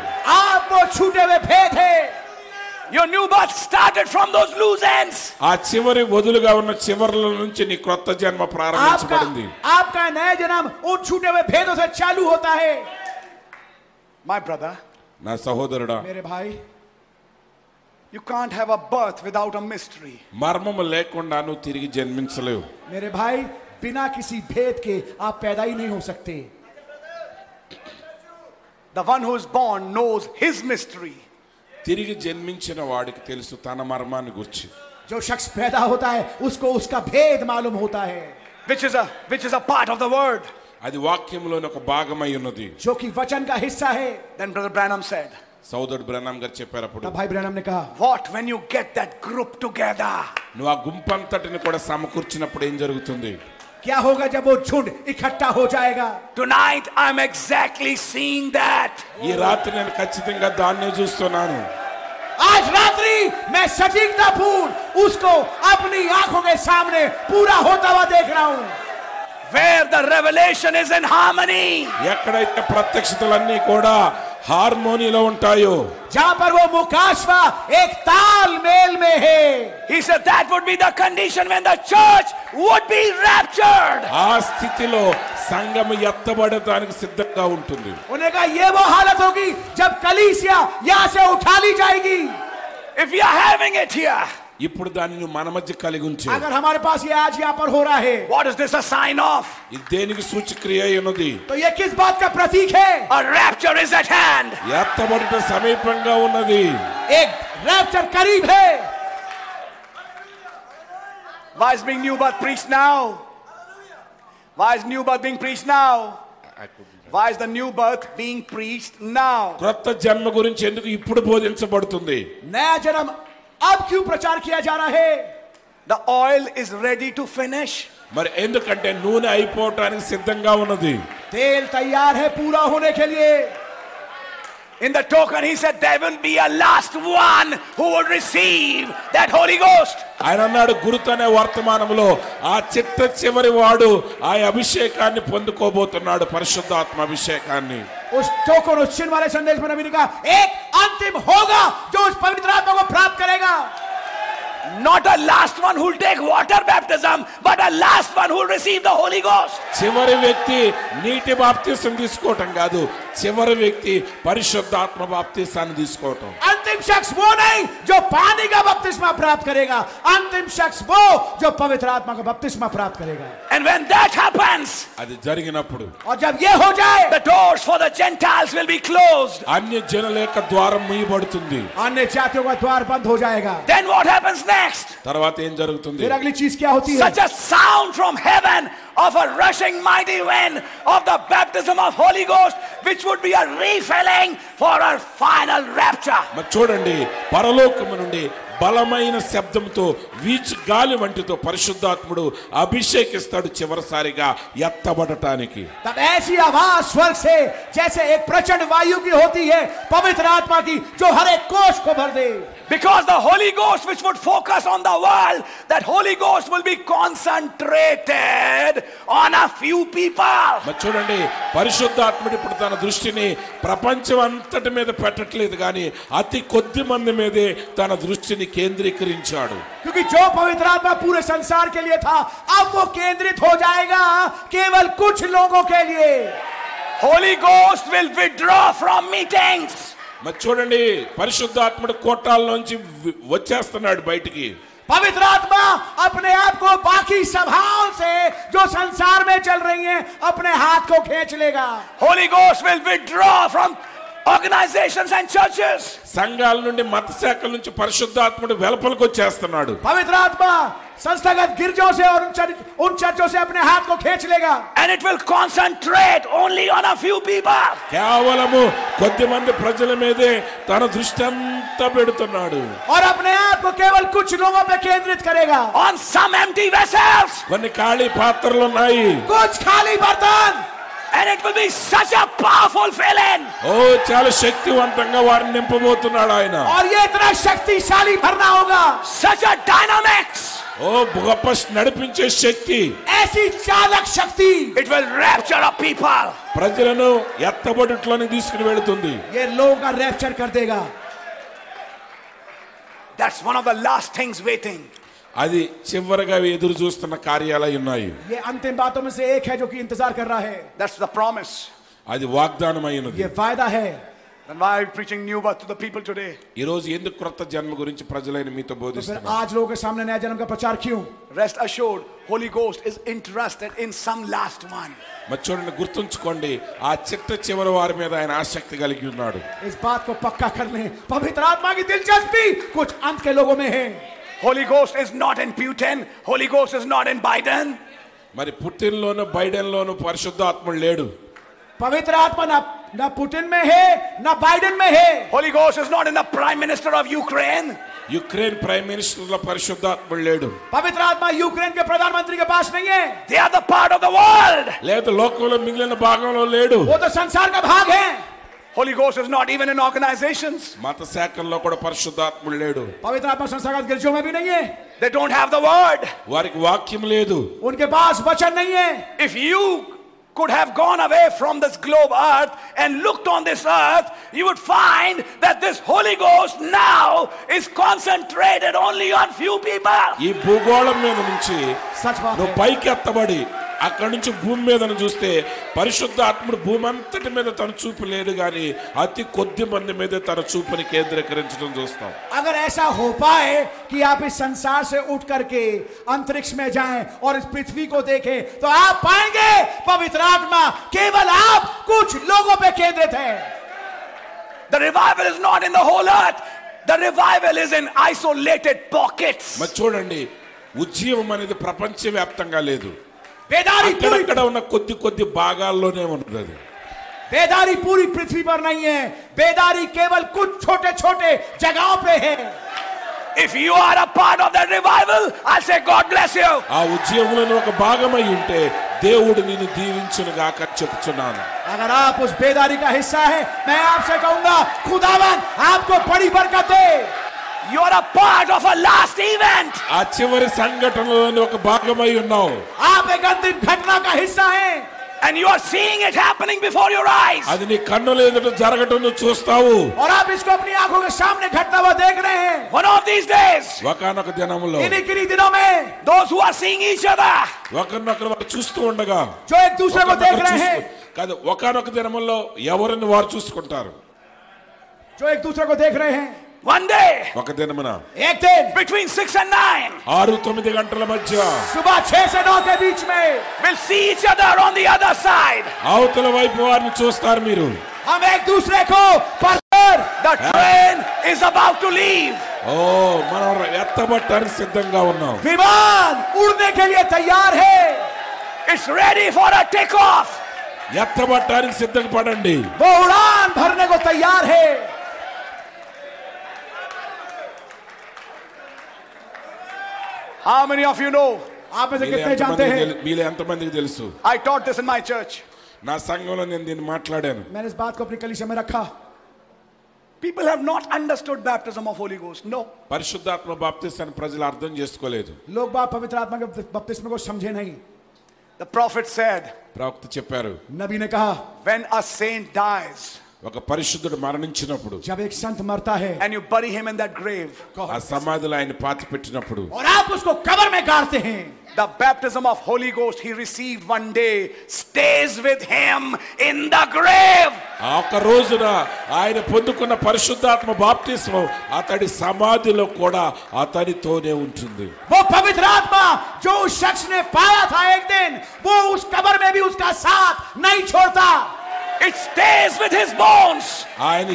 Your new birth started from those loose ends. ఆ చివరి వదులుగా ఉన్న చివర్ల నుంచి నీ కొత్త జన్మ ప్రారంభించబడింది. आपका नया जन्म उन छूटे हुए भेदों से चालू होता है. My brother, నా సహోదరుడా, मेरे भाई, you can't have a birth without a mystery. మర్మము లేకుండా నువ్వు తిరిగి జన్మించలేవు. मेरे भाई, बिना किसी भेद के आप पैदा ही नहीं हो सकते. The one who is born knows his mystery. తిరిగి జన్మించిన వాడికి తెలుసు తన మర్మాన్ని గురించి. जो शख्स पैदा होता है उसको उसका भेद मालूम होता है. Which is a which is a part of the word. అది వాక్యములోని ఒక భాగమై ఉన్నది. जो कि वचन का हिस्सा है. Then Brother Branham said. సౌదర్ బ్రానమ్ గారు చెప్పారు అప్పుడు. భాయ్ బ్రానమ్ నే కహా. What when you get that group together? నువ్వు ఆ గుంపంతటిని కూడా సమకూర్చినప్పుడు ఏం జరుగుతుంది? क्या होगा जब वो झुंड इकट्ठा हो जाएगा. Tonight I am exactly seeing that. ఈ రాత్రి నేను ఖచ్చితంగా దాన్ని చూస్తున్నాను. आज रात्रि मैं सटीकतापूर्ण उसको अपनी आंखों के सामने पूरा होता हुआ देख रहा हूं. Where the revelation is in harmony. ఎక్కడైతే ప్రత్యక్షతలన్నీ కూడా హార్మోనీలో ఉంటాయో. जहां पर वो मुकाशवा एक तालमेल में है. He said that would be the condition when the church would be raptured. ఆ స్థితిలో సంఘము ఎత్తబడడానికి సిద్ధంగా ఉంటుంది. उनका ये वो हालत होगी जब कलीसिया यहां से उठा ली जाएगी. If you are having it here. ఇప్పుడు దానిని మన మధ్య కలిగి ఉంచు. अगर हमारे पास ये आज यहां पर हो रहा है. What is this a sign of? ఇది దేనికి సూచక్రియ అయ్యున్నది? तो ये किस बात का प्रतीक है? A rapture is at hand. యాత్తబడుట సమీపంగా ఉన్నది. एक rapture करीब है. Why is being new birth preached now? Why is new birth being preached now? Why is the new birth being preached now? కొత్త జన్మ గురించి ఎందుకు ఇప్పుడు బోధించబడుతుంది? నయా జన్మ अब क्यों प्रचार किया जा रहा है? The oil is ready to finish. మరి ఎందుకంటే నూనె అయిపోవడానికి సిద్ధంగా ఉన్నది. तेल तैयार है पूरा होने के लिए. In the token he said there will be a last one who would receive that Holy Ghost. ఆయన అన్నాడు గురుతనే వర్తమానములో ఆ చిట్ట చివరి వాడు ఆ అభిషేకాన్ని పొందుకోబోతున్నాడు పరిశుద్ధాత్మ అభిషేకాన్ని. उस टोकन उस चिन्ह वाले संदेश में नबी ने कहा एक अंतिम होगा जो उस पवित्र आत्मा को प्राप्त करेगा. Not a last one who will take water baptism, but a last one who will receive the Holy Ghost. చివరి వ్యక్తి నీటి బాప్తిసం తీసుకోవడం కాదు, చివరి వ్యక్తి పరిశుద్ధాత్మ బాప్తిసాన్ని తీసుకోవడం. अंतिम शख्स वो नहीं जो पानी का बपतिस्मा प्राप्त करेगा, अंतिम शख्स वो जो पवित्र आत्मा का बपतिस्मा प्राप्त करेगा. And when that happens, అది జరిగినప్పుడు, और जब ये हो जाए, the doors for the Gentiles will be closed. అన్య జనుల యొక్క ద్వారం మూయబడుతుంది. అన్య జాతుల యొక్క ద్వారం బంద్ हो जाएगा. Then what happens next? తర్వాత ఏం జరుగుతుంది? फिर अगली चीज क्या होती है? Such a sound from heaven of a rushing mighty wind of the baptism of Holy Ghost, which would be a refilling for our final rapture. మరి చూడండి పరలోకము నుండి బలమైన శబ్దంతో వీచు గాలి వంటితో పరిశుద్ధాత్ముడు అభిషేకిస్తాడు చివరిసారిగా ఎత్తబడటానికి. तब ऐसी आवाज स्वर्ग से जैसे एक प्रचंड वायु की होती है पवित्र आत्मा की जो हर एक कोष को भर दे. Because the Holy Ghost which would focus on the world, that Holy Ghost will be concentrated on a few people. మరి చూడండి పరిశుద్ధాత్ముడు ఇప్పుడు తన దృష్టిని ప్రపంచం అంతటి మీద పెట్టట్లేదు కానీ అతి కొద్ది మంది మీదే తన దృష్టిని కేంద్రీకరించాడు. क्योंकि जो पवित्र आत्मा पूरे संसार के लिए था अब वो केंद्रित हो जाएगा केवल कुछ लोगों के लिए. Holy Ghost will withdraw from meetings. మరి చూడండి పరిశుద్ధాత్ముడు కోటాల నుంచి వచ్చేస్తున్నాడు బయటికి. पवित्र आत्मा अपने आप को बाकी सभाओं से जो संसार में चल रही हैं अपने हाथ को खींच लेगा. Holy Ghost will withdraw from organizations and churches. సంఘాల నుండి మత శాఖల నుంచి పరిశుద్ధాత్ముడు వెలుపలకు వచ్చేస్తున్నాడు. పవిత్రాత్మ संस्थागत गिरजों से और उन, चर, उन चर्चों से अपने हाथ को खींच लेगा. And it will concentrate only on a few people. కేవలము కొద్దిమంది ప్రజల మీదే తన దృష్టి అంతా పెడుతున్నాడు. और अपने आप को केवल कुछ लोगों पे केंद्रित करेगा. On some empty vessels. కొన్ని ఖాళీ పాత్రలు ఉన్నాయి. कुछ खाली बर्तन. And it will be such a powerful feeling. Oh, చాలా శక్తివంతంగా వారిని నింపబోతున్నాడు ఆయన. और ये इतना शक्तिशाली भरना होगा. Such a dynamics. Oh, గొప్ప నడిపించే శక్తి. ऐसी चालक शक्ति. It will rapture a people. ప్రజలను ఎత్తబడుట్లోనికి తీసుకుని వెళ్తుంది. ये लोगों का rapture कर देगा. That's one of the last things waiting. అది చివరగా ఎదురు చూస్తున్న కార్యాలయం ఉన్నాయి. ये अंतिम बातों में से एक है जो कि इंतजार कर रहा है. That's the promise. అది వాగ్దానమైనది. ये वादा है. Then why are you preaching new birth to the people today? ఈ రోజు ఎందుకు కొత్త జన్మ గురించి ప్రజలైన మీతో బోధిస్తున్నాను? आज लोगों के सामने नया जन्म का प्रचार क्यों? Rest assured, Holy Ghost is interested in some last one. మచ్చోరని గుర్తుంచుకోండి ఆ చిట్ట చివరి వారి మీద ఆయన ఆసక్తి కలిగి ఉన్నాడు. इस बात को पक्का कर लें पवित्र आत्मा की दिलचस्पी कुछ अंत के लोगों में है. Holy Ghost is not in Putin. Holy Ghost is not in Biden. మరి పుటిన్ లోను బైడెన్ లోను పరిశుద్ధ ఆత్మ లేడు. పవిత్ర ఆత్మ నా పుటిన్ మే హే నా బైడెన్ మే హే. Holy Ghost is not in the Prime Minister of Ukraine. Ukraine prime minister లో పరిశుద్ధ ఆత్మ లేడు. పవిత్ర ఆత్మ యుక్రెయిన్ కే ప్రధానమంత్రి కే పాస్ నహీ హై. They are the part of the world. లేదు లోకంలో మిగిలిన భాగంలో లేడు. वो तो संसार का भाग है. Holy Ghost is not even in organizations. మత శాఖల్లో కూడా పరిశుద్ధ ఆత్మ లేడు. పవిత్ర ఆత్మ సంస్థాగత గిరిజనోం మే భీ నహీ హై. They don't have the word. వారికి వాక్యం లేదు. उनके पास वचन नहीं है. If you could have gone away from this globe earth and looked on this earth, you would find that this Holy Ghost now is concentrated only on few people. ఈ భూగోళం మీద నుంచి నువ్వు పైకి ఎత్తబడి అక్కడి నుంచి భూమి మీదను చూస్తే పరిశుద్ధ ఆత్ముడు భూమి అంతటి మీద తన చూపు లేదు కానీ అతి కొద్ది మంది మీద తన చూపుని కేంద్రీకరించడం చూస్తాం. अगर ऐसा हो पाए कि आप इस संसार से उठ करके अंतरिक्ष में जाएं और इस पृथ्वी को देखें तो आप पाएंगे पवित्र आत्मा केवल आप कुछ लोगों पे केंद्रित है. The revival is not in the whole earth. The revival is in isolated pockets. మరి చూడండి ఉజ్జీవం అనేది ప్రపంచవ్యాప్తంగా లేదు. बेदारी पूरी कोद्दी कोद्दी भागाल्लोने उंटदी. बेदारी पूरी पृथ्वी पर नहीं है. बेदारी केवल कुछ छोटे छोटे जगहों पे है. If you are a part of that revival, I say God bless you. ఆ ఉజ్జీవములో ఒక భాగమై ఉంటే దేవుడు నిన్ను దీవించును గాక చెప్తున్నాను. अगर आप उस बेदारी का हिस्सा है मैं आपसे कहूंगा खुदावन आपको बड़ी बरकत दे. You are a part of a last event. ఆచివరి సంఘటనలో ఒక భాగమై ఉన్నావు. आप एक अंतिम घटना का हिस्सा हैं. And you are seeing it happening before your eyes. అది నీ కన్నుల ఎదుట జరగటం చూస్తావు. और आप इसको अपनी आंखों के सामने घटना वो देख रहे हैं. One of these days. ఒకనొక దినములో. ఇన్ని కిని దినో మే. Those who are seeing each other. ఒకనొకరు వారు చూస్తూ ఉండగా. जो एक दूसरे को देख रहे हैं. కాదు ఒకనొక దినములో ఎవరిని వారు చూసుకుంటారు. जो एक दूसरे को देख रहे हैं. One day, ఒక దినమున, एक दिन, between six and nine, ఆరు తొమ్మిది గంటల మధ్య, సుబహ छह से नौ के बीच में, we'll see each other on the other side. అవతల వైపు వారిని చూస్తారు మీరు. हम एक दूसरे को पर the train is about to leave. Oh, మనం ఎత్తబట్టడానికి సిద్ధంగా ఉన్నాం. విమానం ఉడనే के लिए तैयार है. It's ready for a take off. ఎత్తబట్టడానికి సిద్ధపడండి. वो उड़ान भरने को तैयार है. How many of you know? आप में से कितने जानते हैं? మీలే ఎంతమందికి తెలుసు? I taught this in my church. నా సంఘంలో నేను దీన్ని మాట్లాడాను. मैंने इस बात को अपनी कलीसिया में रखा. People have not understood baptism of Holy Ghost. No. పరిశుద్ధాత్మ బాప్తిస్మను ప్రజలు అర్థం చేసుకోలేదు. लोग बाप पवित्र आत्मा के बपतिस्मा को समझे नहीं. The prophet said. ప్రవక్త చెప్పారు. నబీ ने कहा. When a saint dies. ఒక పరిశుద్ధుడు మరణించినప్పుడు जब एक संत मरता है and you bury him in that grave ఆ సమాధిలో ఆయన పాతిపెట్టినప్పుడు और आप उसको कब्र में गाड़ते हैं the baptism of Holy Ghost he received one day stays with him in the grave ఆ ఒక రోజున ఆయన పొందుకున్న పరిశుద్ధాత్మ బాప్తిస్మం అతడి సమాధిలో కూడా అతడితోనే ఉంటుంది वो पवित्र आत्मा जो उस शख्स ने पाया था एक दिन वो उस कब्र में भी उसका साथ नहीं छोड़ता It stays with his bones. And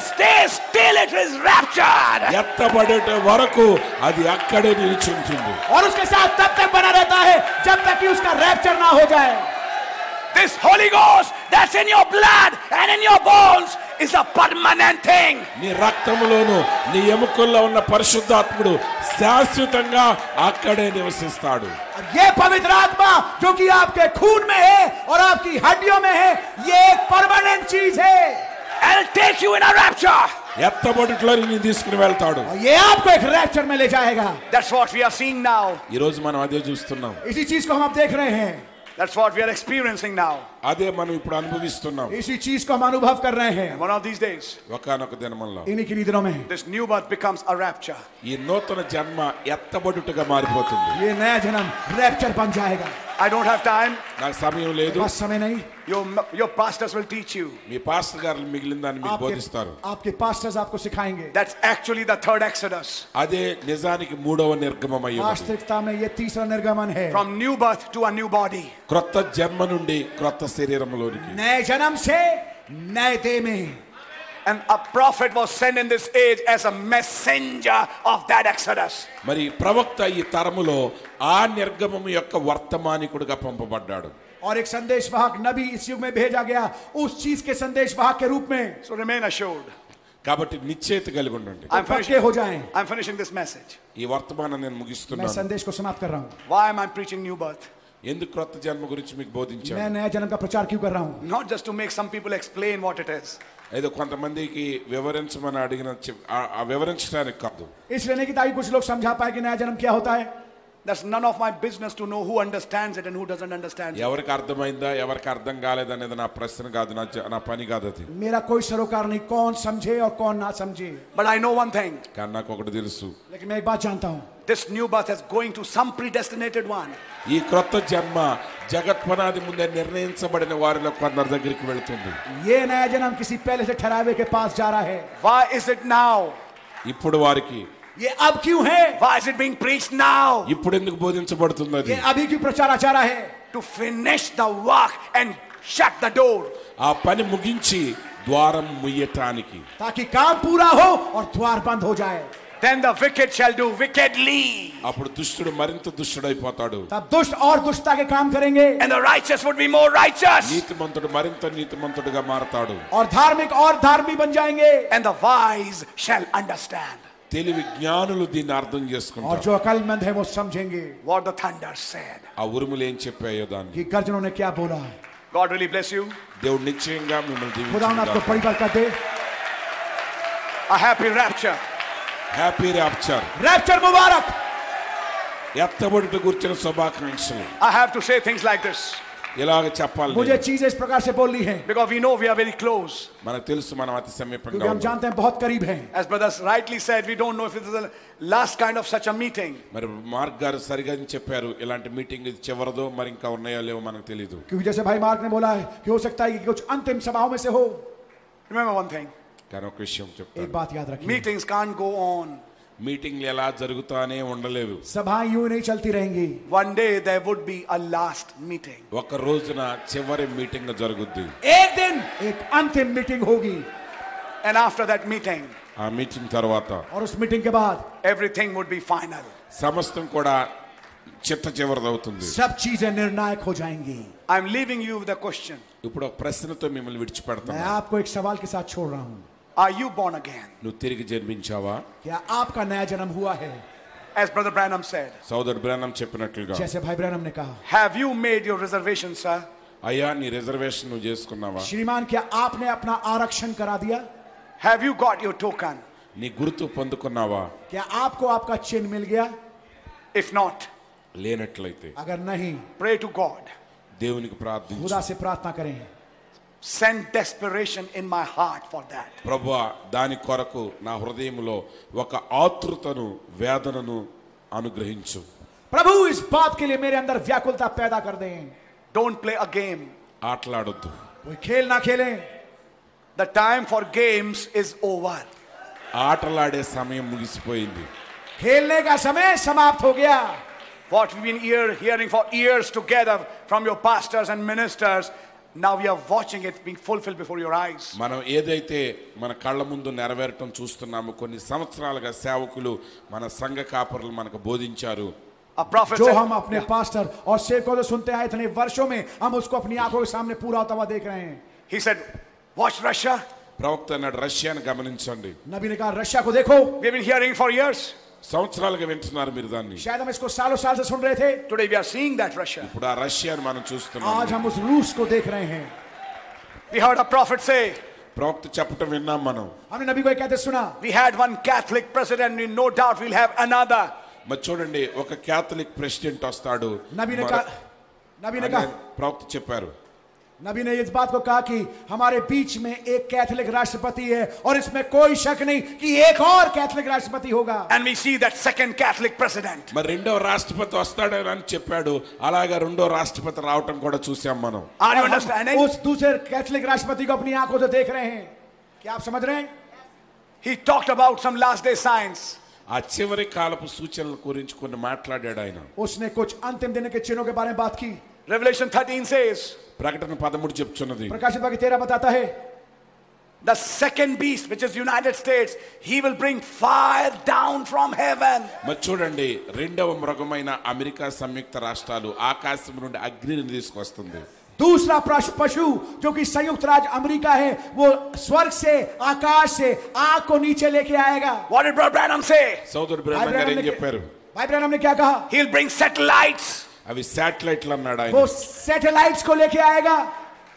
stays till it is raptured. This Holy Ghost that's in your blood and in your bones is a permanent thing. I'll take you in a rapture. That's what we are seeing now. That's what we are experiencing now. And one of these days, this new birth becomes a rapture. I don't have time. Your, your pastors will teach you. That's actually the third Exodus. From new birth to a new body. And a prophet was sent in this age as a messenger of that Exodus. So remain assured. I'm finishing, I'm finishing this message. Why am I preaching new birth? Not just to make some people explain what it is. That's none of my business to know who understands it and who doesn't understand it. But I know one thing. This new birth is going to some predestinated one. Why is it now? Why is it being preached now? To finish the work and shut the door. Then the wicked shall do wickedly. And the righteous would be more righteous. And the wise shall understand. What the thunder said. God really bless you. A happy rapture. Happy rapture. Rapture Mubarak. I have to say things like this. Because we know we are very close. As brothers rightly said, we don't know if it is the last kind of such a meeting. Remember one thing. Meetings can't go on. One day there would be a last meeting. And after that meeting, everything would be final. I'm leaving you with a question. Are you born again? As Brother Branham said. Have you made your reservation, sir? Have you got your token? If not, pray to God. Send desperation in my heart for that. Don't play a game. The time for games is over. What we've been ear, hearing for years together from your pastors and ministers, now we are watching it being fulfilled before your eyes. మనం ఏదైతే మన కళ్ళ ముందు నెరవేరటం చూస్తున్నామో కొన్ని సంవత్సరాలుగా సేవకులు మన సంఘ కాపరులు మనకు బోధించారు. जो हम अपने पास्टर और सेवकों से सुनते आए इतने वर्षों में हम उसको अपनी आंखों के सामने पूरा होता हुआ देख रहे हैं. He said, "Watch Russia." ప్రవక్త అన్నాడు రష్యాను గమనించండి. నబీ ने कहा रशिया को देखो. We've been hearing for years. సంవత్సరాలుగా వింటున్నారు మీరు దాన్ని. शायद हम इसको सालों साल से सुन रहे थे. Today we are seeing that Russia. ఇప్పుడు ఆ రష్యాను మనం చూస్తున్నాం. आज हम उस रूस को देख रहे हैं. We heard a prophet say. ప్రవక్త చెప్పటం విన్నాం మనం. हमने नबी को कहते सुना. We had one Catholic president, we no doubt we'll have another. మరి చూడండి ఒక క్యాథలిక్ ప్రెసిడెంట్ వస్తాడు. నబీ ने कहा नबी ने कहा ప్రవక్త చెప్పారు. नबी ने इस बात को कहा कि हमारे बीच में एक कैथोलिक राष्ट्रपति है और इसमें कोई शक नहीं कि एक और कैथोलिक राष्ट्रपति होगा. And we see that second Catholic president. మరి రెండో రాష్ట్రపతి వస్తాడని చెప్పాడు. అలాగా రెండో రాష్ట్రపతి రావటం కూడా చూసాం మనం. Are you understanding? उस दूसरे कैथोलिक राष्ट्रपति को अपनी आंखों से देख रहे हैं. क्या आप समझ रहे हैं? He talked about some last day signs. ఆ చివరి కాలపు సూచనల గురించి కొన్ని మాట్లాడాడు ఆయన. उसने कुछ अंतिम दिन के चिन्हों के बारे में बात की. Revelation thirteen says. ప్రకటన పదమూడు చెప్తున్నది. ప్రకాశన భాగం तेरह बताता है. The second beast, which is United States, he will bring fire down from heaven. మరి చూడండి రెండవ మృగమైన అమెరికా సంయుక్త రాష్ట్రాలు ఆకాశం నుండి అగ్నిని తీసుకొస్తుంది. दूसरा पशु जो कि संयुक्त राज्य अमेरिका है वो स्वर्ग से आकाश से आग को नीचे लेके आएगा. What did Brother Branham say? సోదరుడు బ్రాహ్మణ గారు చెప్పారు. भाई ब्राह्मण ने क्या कहा? He'll bring satellites. అవి సాటిలైట్లు అన్నాడు ఆయన. वो satellites को लेके आएगा.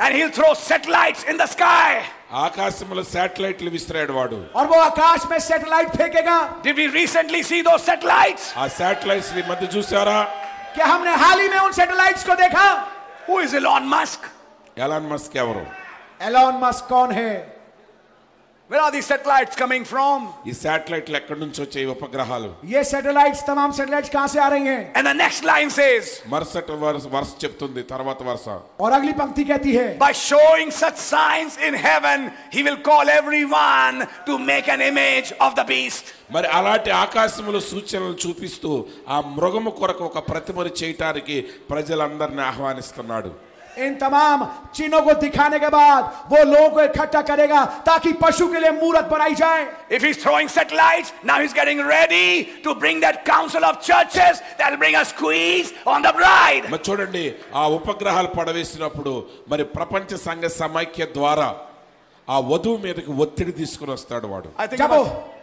And he'll throw satellites in the sky. ఆకాశములో సాటిలైట్లు విసిరేడు వాడు. और वो आकाश में सैटेलाइट फेंकेगा. Did we recently see those satellites? ఆ satellites ని మధ్య చూసారా? क्या हमने हाल ही में उन satellites को देखा? Who is Elon Musk? Elon Musk ఎవరు? Elon Musk कौन है? Where are these satellites coming from? These satellites ఎక్కడ నుంచి వచ్చాయి ఉపగ్రహాలు? ये satellites तमाम satellites कहां से आ रही हैं? And the next line says. మరుసట వర్ష చెప్తుంది తర్వాత వర్ష. और अगली पंक्ति कहती है. By showing such signs in heaven, he will call everyone to make an image of the beast. మరి అలాంటి ఆకాశములో సూచనలు చూపిస్తూ ఆ మృగము కొరకు ఒక ప్రతిమను చేయటానికి ప్రజలందరిని ఆహ్వానిస్తున్నాడు. इन तमाम चिन्हों को दिखाने के बाद वो लोगों को इकट्ठा करेगा ताकि पशु के लिए मूर्त बनाई जाए. If he's throwing satellites, now he's getting ready to bring that council of churches that will bring a squeeze on the bride. మరి చూడండి ఆ ఉపగ్రహాలు పడవేసినప్పుడు మరి ప్రపంచ సంఘ సమైక్య ద్వారా ఆ వధువు మీదకి ఒత్తిడి తీసుకొని వస్తాడు వాడు.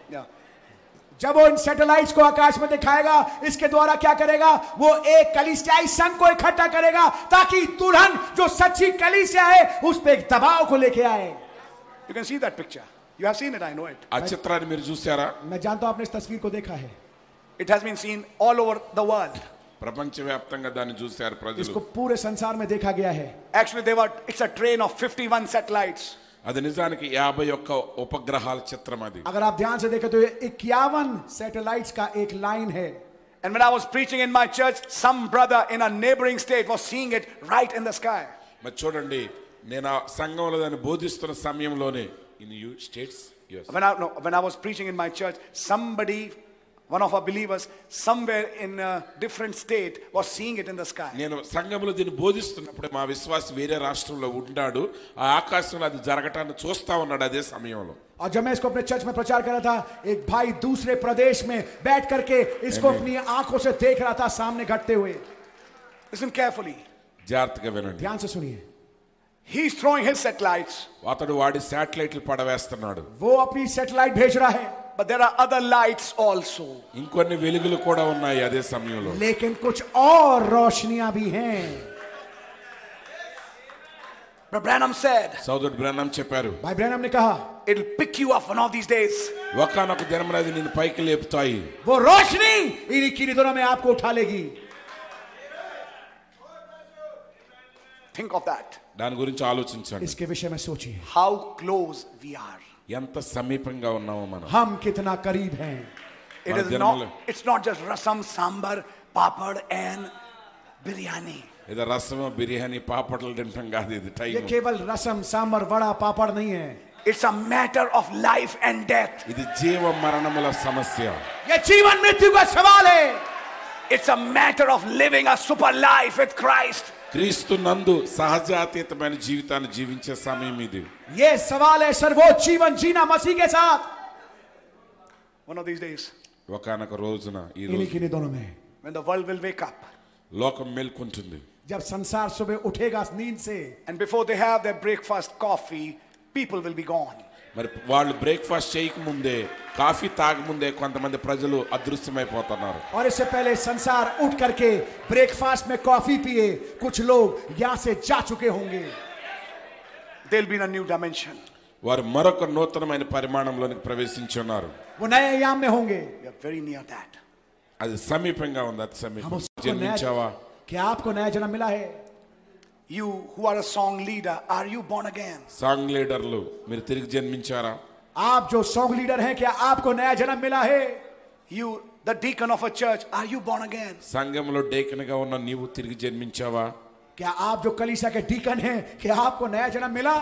जब वो इन सैटेलाइट्स को आकाश में दिखाएगा इसके द्वारा क्या करेगा वो एक कलीसियाई संघ को इकट्ठा करेगा ताकि दुल्हन जो सच्ची कलीसिया है उस पे एक दबाव को लेके आए. You can see that picture, you have seen it, I know it. अच्छा तरह मेरे చూసారా? मैं जानता हूं आपने इस तस्वीर को देखा है. It has been seen all over the world. ప్రపంచవ్యాప్తంగా దాన్ని చూశారు ప్రజలు. इसको पूरे संसार में देखा गया है. Actually they were it's a train of इक्यावन सैटेलाइट्स. అది నిజానికి యాభై ఒక్క ఉపగ్రహాల చిత్రం అది. అగర్ ఆప్ ధ్యాన్ సే దేఖే తో इक्यावन सैटेलाइट्स का एक लाइन है. And when I was preaching in my church, some brother in a neighboring state was seeing it right in the sky. మరి చూడండి నేను సంఘంలో దాన్ని బోధిస్తున్న సమయంలోనే in you states yes. When I no, when I was preaching in my church, somebody, one of our believers somewhere in a different state was seeing it in the sky. నేను సంఘములో దీని బోధిస్తున్నప్పుడు మా విశ్వాసి వేరే రాష్ట్రంలో ఉంటాడు. ఆ ఆకాశంలో అది జరగటాన్ని చూస్తా ఉన్నాడు అదే సమయంలో. और जब मैं इसको अपने चर्च में प्रचार कर रहा था एक भाई दूसरे प्रदेश में बैठ करके इसको अपनी आंखों से देख रहा था सामने घटते हुए. Listen carefully. జాగ్రత్తగా వినండి. ध्यान से सुनिए. He is throwing his satellites. అతడు వాడి సాటిలైట్లు పడవేస్తున్నాడు. वो अपनी सैटेलाइट भेज रहा है. But there are other lights also. ఇంకొన్ని వెలుగులు కూడా ఉన్నాయి అదే సమయంలో. लेकिन कुछ और रोशनियां भी हैं. Brother Branham said. సోదరుడు బ్రానమ్ చెప్పారు. Brother Branham ने कहा, it will pick you up one of these days. ఒకనొక దినమున అది నిన్ను పైకి లేపుతాయి. वो रोशनी इन्हीं किरणों में आपको उठा लेगी. Think of that. దాని గురించి ఆలోచించండి. इसके विषय में सोचिए. How close we are. ఎంత సమీపంగా ఉన్నామో మనం. హమ్ కితనా కరీబ్ హై. It is not, it's not just rasam, sambar, papad and biryani. ఇది రసం బిర్యానీ పాపడలు తింటాం కాదు. ఇది టైం. ఇది కేవలం రసం సాంబార్ వడ పాపడ్ नहीं है. It's a matter of life and death. ఇది జీవ మరణముల సమస్య. ये जीवन मृत्यु का सवाल है. It's a matter of living a super life with Christ. క్రీస్తు నందు సహజాతీతమైన జీవితాన్ని జీవించే సమయం ఇది. ये सवाल है सर्वोच्च जीवन जीना मसीह के साथ. One of these days. ఒకనొక రోజున ఈ రోజు. इन्हीं किन्हीं दोनों में. When the world will wake up. లోకం మేల్కొంటుంది. जब संसार सुबह उठेगा नींद से. And before they have their breakfast coffee, people will be gone. మరి వాళ్ళు బ్రేక్ఫాస్ట్ చేయకముందే కాఫీ తాగముందే కొంతమంది ప్రజలు అదృశ్యమైపోతున్నారు. और इससे पहले संसार उठ करके ब्रेकफास्ट में कॉफी पिए कुछ लोग यहाँ से जा चुके होंगे. They'll be in a new dimension. వారు మరొక నూతనమైన పరిమాణంలోనికి ప్రవేశించున్నారు. वो नए आयाम में होंगे. They are very near that. అది సమీపంగా ఉంది. అది సమీపం. జన్మించావా? क्या आपको नया जन्म मिला है? You who are a song leader, are you born again? Song leader lo, mere tirik janminchara. Aap jo song leader hain, kya aapko naya janam mila hai? You, the deacon of a church, are you born again? Sangamlo deacon ga unna neevu tirik janminchava. Kya aap jo kalisa ke deacon hain, kya aapko naya janam mila?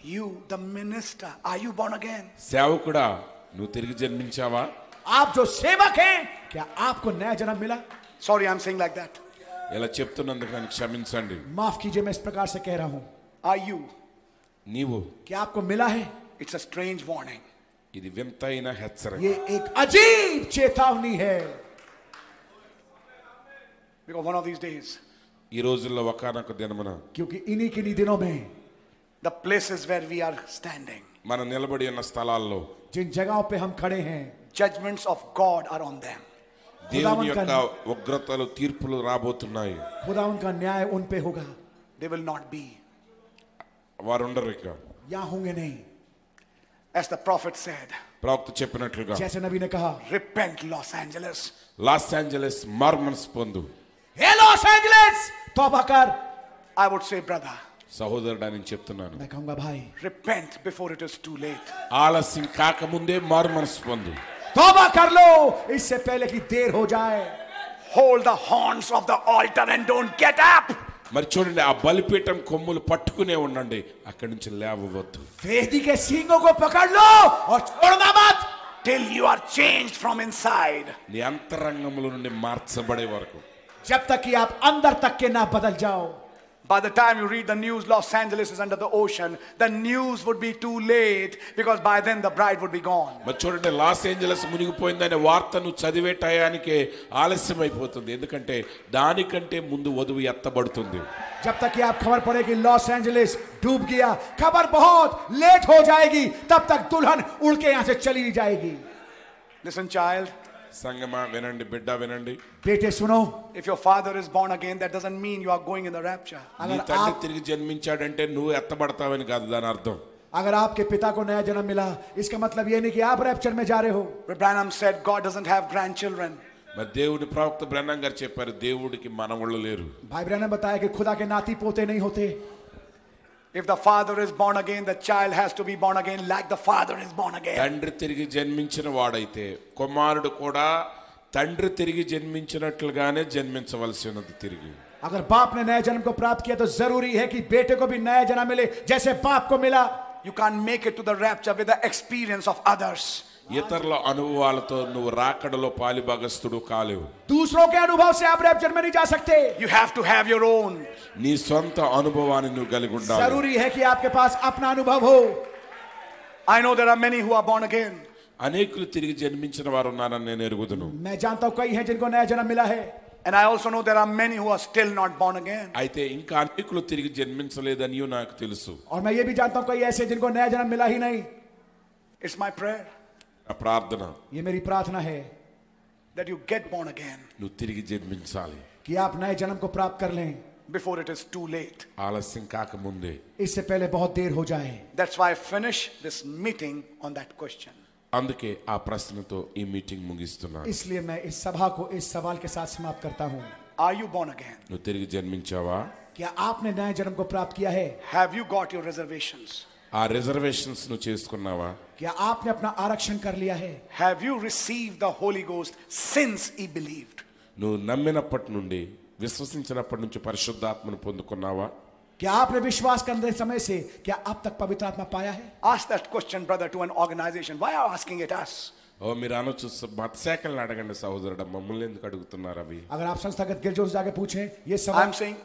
You, the minister, are you born again? Sevakuda, nu tirik janminchava. Aap jo sevak hain, kya aapko naya janam mila? Sorry, I'm saying like that. ఇలా చెప్తున్నందుకు నన్ను క్షమించండి. माफ कीजिए मैं इस प्रकार से कह रहा हूं. Are you? నీవు. क्या आपको मिला है? It's a strange warning. ఇది వింతైన హెచ్చరిక. ये एक अजीब चेतावनी है. Because one of these days. ఈ రోజుల్లో ఒకనొక దినమున. क्योंकि इन्हीं किन्हीं दिनों में. The places where we are standing. మనం నిలబడి ఉన్న స్థలాల్లో. जिन जगहों पे हम खड़े हैं. Judgments of God are on them. దేవుని యొక్క ఉగ్రతలు తీర్పులు రాబోతున్నాయి. ఖుదావన్ కా న్యాయ ఉన్ పే హోగా. They will not be. వారు ఉండరు ఇక. Yeah హోంగే Nahi. As the prophet said. ప్రవక్త చెప్పినట్లుగా. జైసే నబీ నే కహా. Repent Los Angeles. Los Angeles మార్మన్స్ పొందు. Hey Los Angeles, తౌబా కర్. I would say brother. సహోదరుడా నేను చెప్తున్నాను. నేను कहूंगा भाई. Repent before it is too late. ఆలస్యం కాకముందే మార్మన్స్ పొందు. तौबा कर लो इससे पहले कि देर हो जाए. Hold the horns of the altar and don't get up. మరి చూడండి ఆ బలిపీఠం కొమ్ములు పట్టుకునే ఉండండి, అక్కడి నుంచి లేవవద్దు. వేదిక సింగో को पकड़ लो और छोड़ना मत till you are changed from inside. నీ అంతరంగములో నుండి మార్చబడే వరకు. जब तक कि आप अंदर तक के ना बदल जाओ. By the time you read the news, Los Angeles is under the ocean. The news would be too late because by then the bride would be gone. But చూడండి లాస్ ఏంజెల్స్ మునిగిపోయిందనే వార్తను చదివే టయానికి ఆలస్యమైపోతుంది, ఎందుకంటే దానికంటే ముందు వధువు ఎత్తబడుతుంది. जब तक कि आप खबर पड़े कि लॉस एंजेलिस डूब गया, खबर बहुत लेट हो जाएगी, तब तक दुल्हन उड़ के यहाँ से चली जाएगी. Listen child. సంగమా వినండి, బిడ్డ వినండి. బేటే సునో. If your father is born again, that doesn't mean you are going in the rapture. నీ తండ్రి తిరిగి జన్మించాడంటే నువ్వు ఎత్తబడతావని కాదు దాని అర్థం. అగర్ ఆప్కే పితా కో నయా జన్మ మిలా, ఇస్కా మతలబ్ యే నహీ కి ఆప్ రాప్చర్ మే జా రహే హో. Branham said God doesn't have grandchildren. మరి దేవుడు ప్రవక్త బ్రాన్హమ్ గారు చెప్పారు దేవుడికి మనవళ్ళు లేరు. భాయ్ బ్రాన్హమ్ बताया कि खुदा के नाती पोते नहीं होते. If the father is born again, the child has to be born again like the father is born again. తండ్రి తిరిగి జన్మించిన వాడైతే కుమారుడు కూడా తండ్రి తిరిగి జన్మించినట్లుగానే జన్మించవలసినది తిరిగి. अगर बाप ने नया जन्म को प्राप्त किया तो जरूरी है कि बेटे को भी नया जन्म मिले जैसे बाप को मिला. You can't make it to the rapture with the experience of others. ఇతరుల అనుభవాలతో నువ్వు రాకడలో పాలిభాగస్తుడు కాలేవు. दूसरों के अनुभव से आप रैप्चर में नहीं जा सकते. You have to have your own. నీ సొంత అనుభవాన్ని నువ్వు కలిగి ఉండాలి. जरूरी है कि आपके पास अपना अनुभव हो. I know there are many who are born again. అనేకులు తిరిగి జన్మించిన వారు ఉన్నారని నేను ఎరుగుదును. मैं जानता हूं कई हैं जिनको नया जन्म मिला है. And I also know there are many who are still not born again. అయితే ఇంకా అనేకులు తిరిగి జన్మించలేదని నాకు తెలుసు. और मैं ये भी जानता हूं कई ऐसे जिनको नया जन्म मिला ही नहीं. It's my prayer. ప్రార్థన. ये मेरी प्रार्थना है that you get born again. ను తిరిగి జన్మించాలి. कि आप नए जन्म को प्राप्त कर लें. Before it is too late. ఆలస్యం కాకముందే. इससे पहले बहुत देर हो जाए. That's why I finish this meeting on that question. అందుకే ఆ ప్రశ్నతో ఈ మీటింగ్ ముగిస్తున్నాను. इसलिए मैं इस सभा को इस सवाल के साथ समाप्त करता हूं. Are you born again? ను తిరిగి జన్మించావా? क्या आपने नए जन्म को प्राप्त किया है? Have you got your reservations? ఆ రిజర్వేషన్స్ ను చేసుకున్నావా? क्या आपने अपना आरक्षण कर लिया है? Have you received the Holy Ghost since he believed? నువ్వు నమ్మినప్పటి నుండి విశ్వసించినప్పటి నుంచి పరిశుద్ధాత్మను పొందుకున్నావా? क्या आपने विश्वास करने समय से क्या अब तक पवित्र आत्मा पाया है? Ask that question brother to an organization. Why are you asking it us? Oh, मेरा अनुचु बात सैकल नाटक ने साउंडर डम मुलेंद का डुगतना रवि। अगर आप संस्थागत गिरजोस जाके पूछें ये सवाल। I'm saying,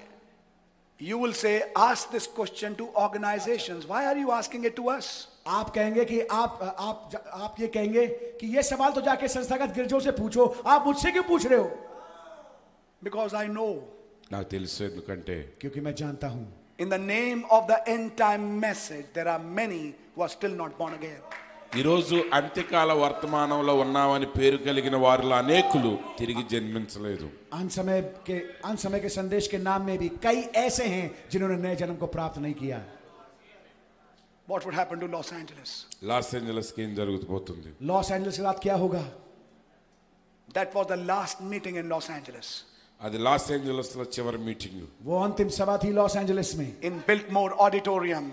you will say, ask this question to organizations. Why are you asking it to us? आप कहेंगे कि आप आप आप ये कहेंगे कि ये सवाल तो जाके संस्थागत गिरजोस से पूछो। आप मुझसे क्यों पूछ रहे हो? Because I know. ना तेल से दुकाने। क्योंकि मैं जानता हूँ। In the name of the end time message, there are many who are still not born again. What would happen to Los Angeles? Los Angeles Los Angeles That was the last meeting in Los Angeles. At the Los Angeles meeting. In Biltmore Auditorium.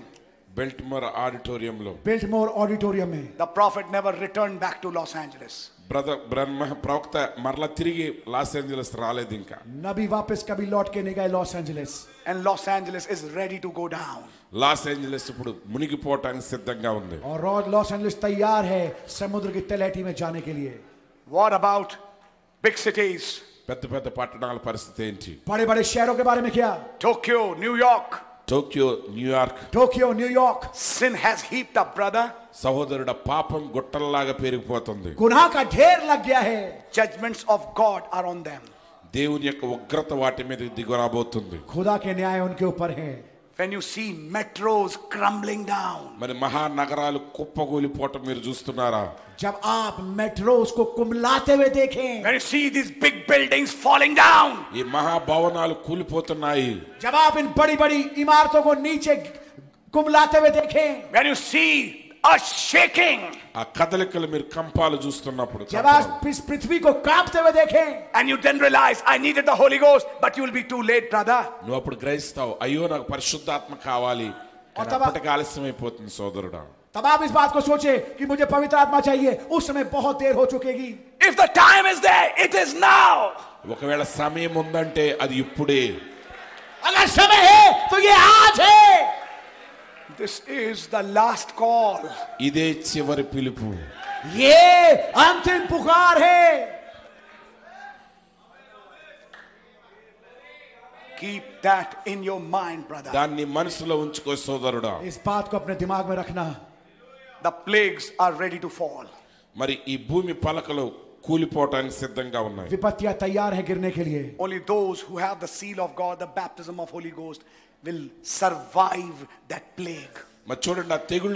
Biltmore Auditorium lo. Biltmore Auditorium mein. The prophet never returned back to Los Angeles. Brother Branham pravakta marla tirigi Los Angeles raale dinka. Nabi vapis kabhi lot ke nahi gaye Los Angeles. And Los Angeles is ready to go down. Los Angeles ippudu munigi povadaniki siddhanga undi. Aur Los Angeles taiyar hai samudra ki telhati mein jaane ke liye. What about big cities? Pedda pedda pattanala paristhiti enti? Bade bade shehron ke bare mein kya? Tokyo, New York. Tokyo, New York. Tokyo, New York. Sin has heaped up, brother. Sahodaruda paapam gottallaga perigipothundi. Gunah ka dher lag gaya hai. Judgments of God are on them. Devuni yokka ugrata vaati meeda digurabothundi. Khuda ke nyaya unke upar hai. When you see metros crumbling down, when you see these big buildings falling down, when you see us shaking, and you then realize, I needed the Holy Ghost, but you will be too late, brother. If the time is there, it is now. This is the last call. Keep that in your mind, brother. The plagues are ready to fall. Only those who have the seal of God, the baptism of Holy Ghost, will survive that plague. Others,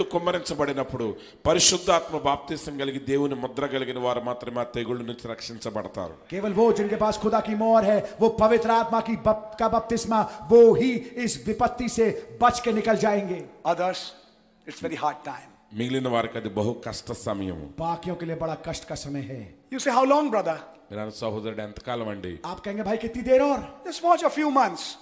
it's very hard time. You say, how long, brother? Just watch a few months.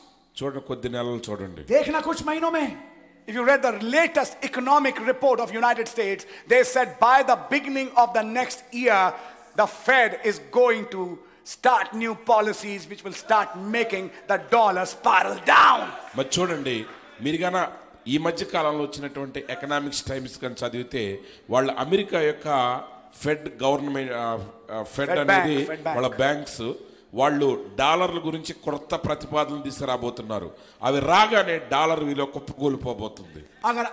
If you read the latest economic report of United States, they said by the beginning of the next year, the Fed is going to start new policies which will start making the dollar spiral down. Fed government, Fed and banks. अगर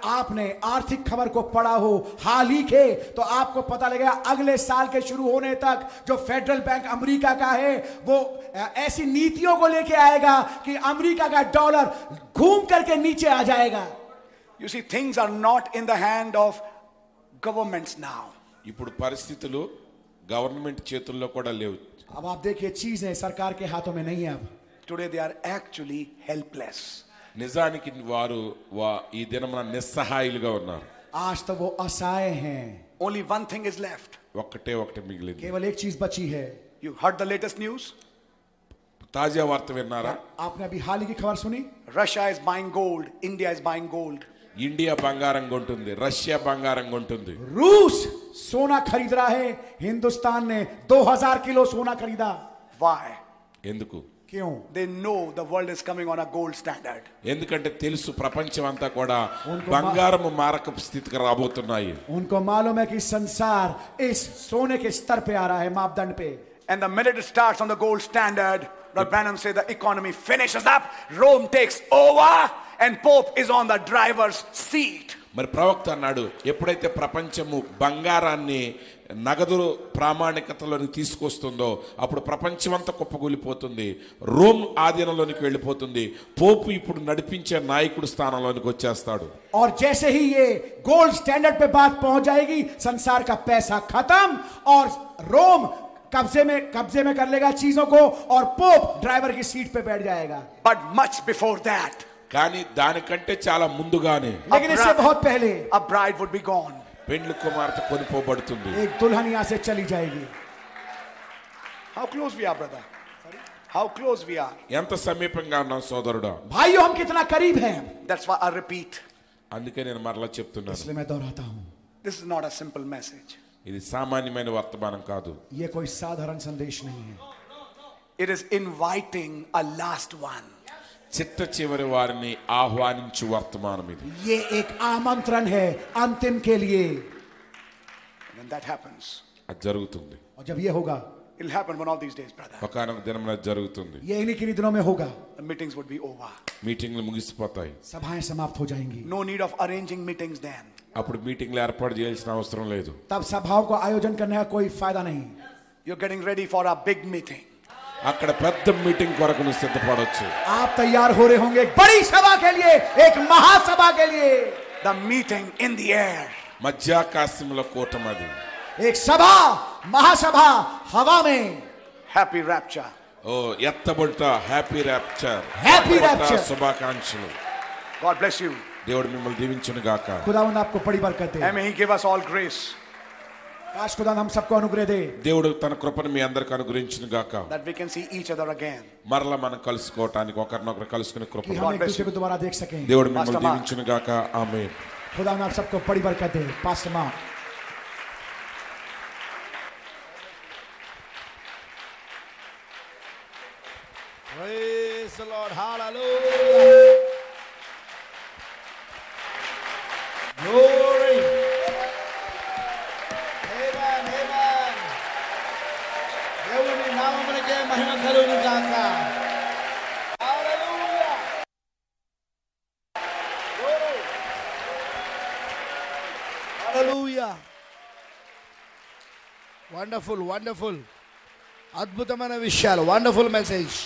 आपने आर्थिक खबर को पढ़ा हो हाल ही के तो आपको पता लगेगा अगले साल के शुरू होने तक जो फेडरल बैंक अमेरिका का है वो ऐसी नीतियों को लेके आएगा कि अमेरिका का डॉलर घूम करके नीचे आ जाएगा. You see, things are not in the hand of governments now. ఇప్పుడు పరిస్థితులు గవర్నమెంట్ చేతుల్లో కూడా లేవు. अब आप देखिए चीजें सरकार के हाथों में नहीं है. अब today they are actually helpless. నిజానికి వారు ఈ దినమున నిస్సహాయులుగా ఉన్నారు. आज तो वो असहाय हैं. Only one thing is left. ఒకటే ఒకటి మిగిలింది. केवल एक चीज बची है. You heard the latest news? ताजा वार्ता విన్నారా? आपने अभी हाल ही की खबर सुनी? Russia is buying gold. India is buying gold. India బంగారం కొంటుంది, రష్యా బంగారం కొంటుంది. रूस सोना खरीद रहा है. हिंदुस्तान ने दो हज़ार किलो सोना खरीदा. Why? ఎందుకు? క్యూ they know the world is coming on a gold standard ఎందుకంటే తెలుసు ప్రపంచం అంతా కూడా బంగారము మారకపు స్థితికి రాబోతున్నాయి उनको मालूम है कि संसार इस सोने के स्तर पे आ रहा है मापदंड पे and the minute it starts on the gold standard Brother Branham said the economy finishes up Rome takes over and Pope is on the driver's seat మరి ప్రవక్త అన్నాడు ఎప్పుడైతే ప్రపంచము బంగారాన్ని నగదు ప్రామాణికతలోని తీసుకొస్తుందో అప్పుడు ప్రపంచమంతా కుప్పగూలిపోతుంది రోమ్ ఆధీనంలోనికి వెళ్ళిపోతుంది పోపు ఇప్పుడు నడిపించే నాయకుడు స్థానంలోనికి వచ్చేస్తాడు और जैसे ही ये गोल्ड स्टैंडर्ड पे बात पहुंच जाएगी संसार का पैसा खत्म और रोम कब्जे में कब्जे में कर लेगा चीजों को और पोप ड्राइवर की सीट पे बैठ जाएगा बट मच बिफोर दैट కానీ దానికంటే చాలా ముందుగానే a bride would be gone పెండ్లి కుమార్తె కొనిపోబడుతుంది एक दुल्हन यहां से चली जाएगी how close we are brother how close we are ఎంత సమీపంగా ఉన్నాం సోదరుడా भाइयों हम कितना करीब हैं that's why I repeat అందుకే నేను మరలా చెప్తున్నాను इसलिए मैं दोहराता हूं this is not a simple message ఇది సాధారణమైన వర్తమానం కాదు ये कोई साधारण संदेश नहीं है it is inviting a last one చిట్ట చివరి వారిని ఆహ్వానించు వర్తమానం ఇది ये एक आमंत्रण है अंतिम के लिए when that happens అది జరుగుతుంది और जब ये होगा it'll happen one of these days brother ఒకనొక దినమున జరుగుతుంది ये इन्हीं किन्हीं दिनों में होगा the meetings would be over మీటింగ్లు ముగిసిపోతాయి సభాయ్ సమాప్త हो जाएंगी no need of arranging meetings then అప్పుడు మీటింగ్లు ఏర్పాటు చేయాల్సిన అవసరం లేదు तब सभाओं को आयोजन करने का कोई फायदा नहीं you're getting ready for a big meeting అక్కడ పెద్ద మీటింగ్ కొరకు ను సిద్ధపడొచ్చు आप तैयार हो रहे होंगे बड़ी सभा के लिए एक महासभा के लिए the meeting in the air మధ్యాకాశములో కూటమది एक सभा महासभा हवा में happy rapture ఓ ఎత్తబడుట happy rapture happy rapture శుభాకాంక్షలు God bless you దేవుడు మిమ్మల్ని దీవించును గాక खुदावंद आपको बड़ी बरकत दे and may he give us all grace काश खुदा हम सबको अनुग्रह दे దేవుడు తన కృపను మీ అందరికి అనుగ్రహించును గాక that we can see each other again మరల మనం కలుసుకోవడానికి ఒకరినొకరు కలుసుకునే కృపను దేవుడు ద్వారా देख सके దేవుడు మిమ్మల్ని దీవించును గాక ఆమేన్ खुदा हम सबको बड़ी बरकत दे pastor Mark praise the lord hallelujah glory నామమునకే మహిమ కలుగును గాక హల్లెలూయా ఓయ్ హల్లెలూయా వండర్ఫుల్ వండర్ఫుల్ అద్భుతమైన విషయాలు wonderful message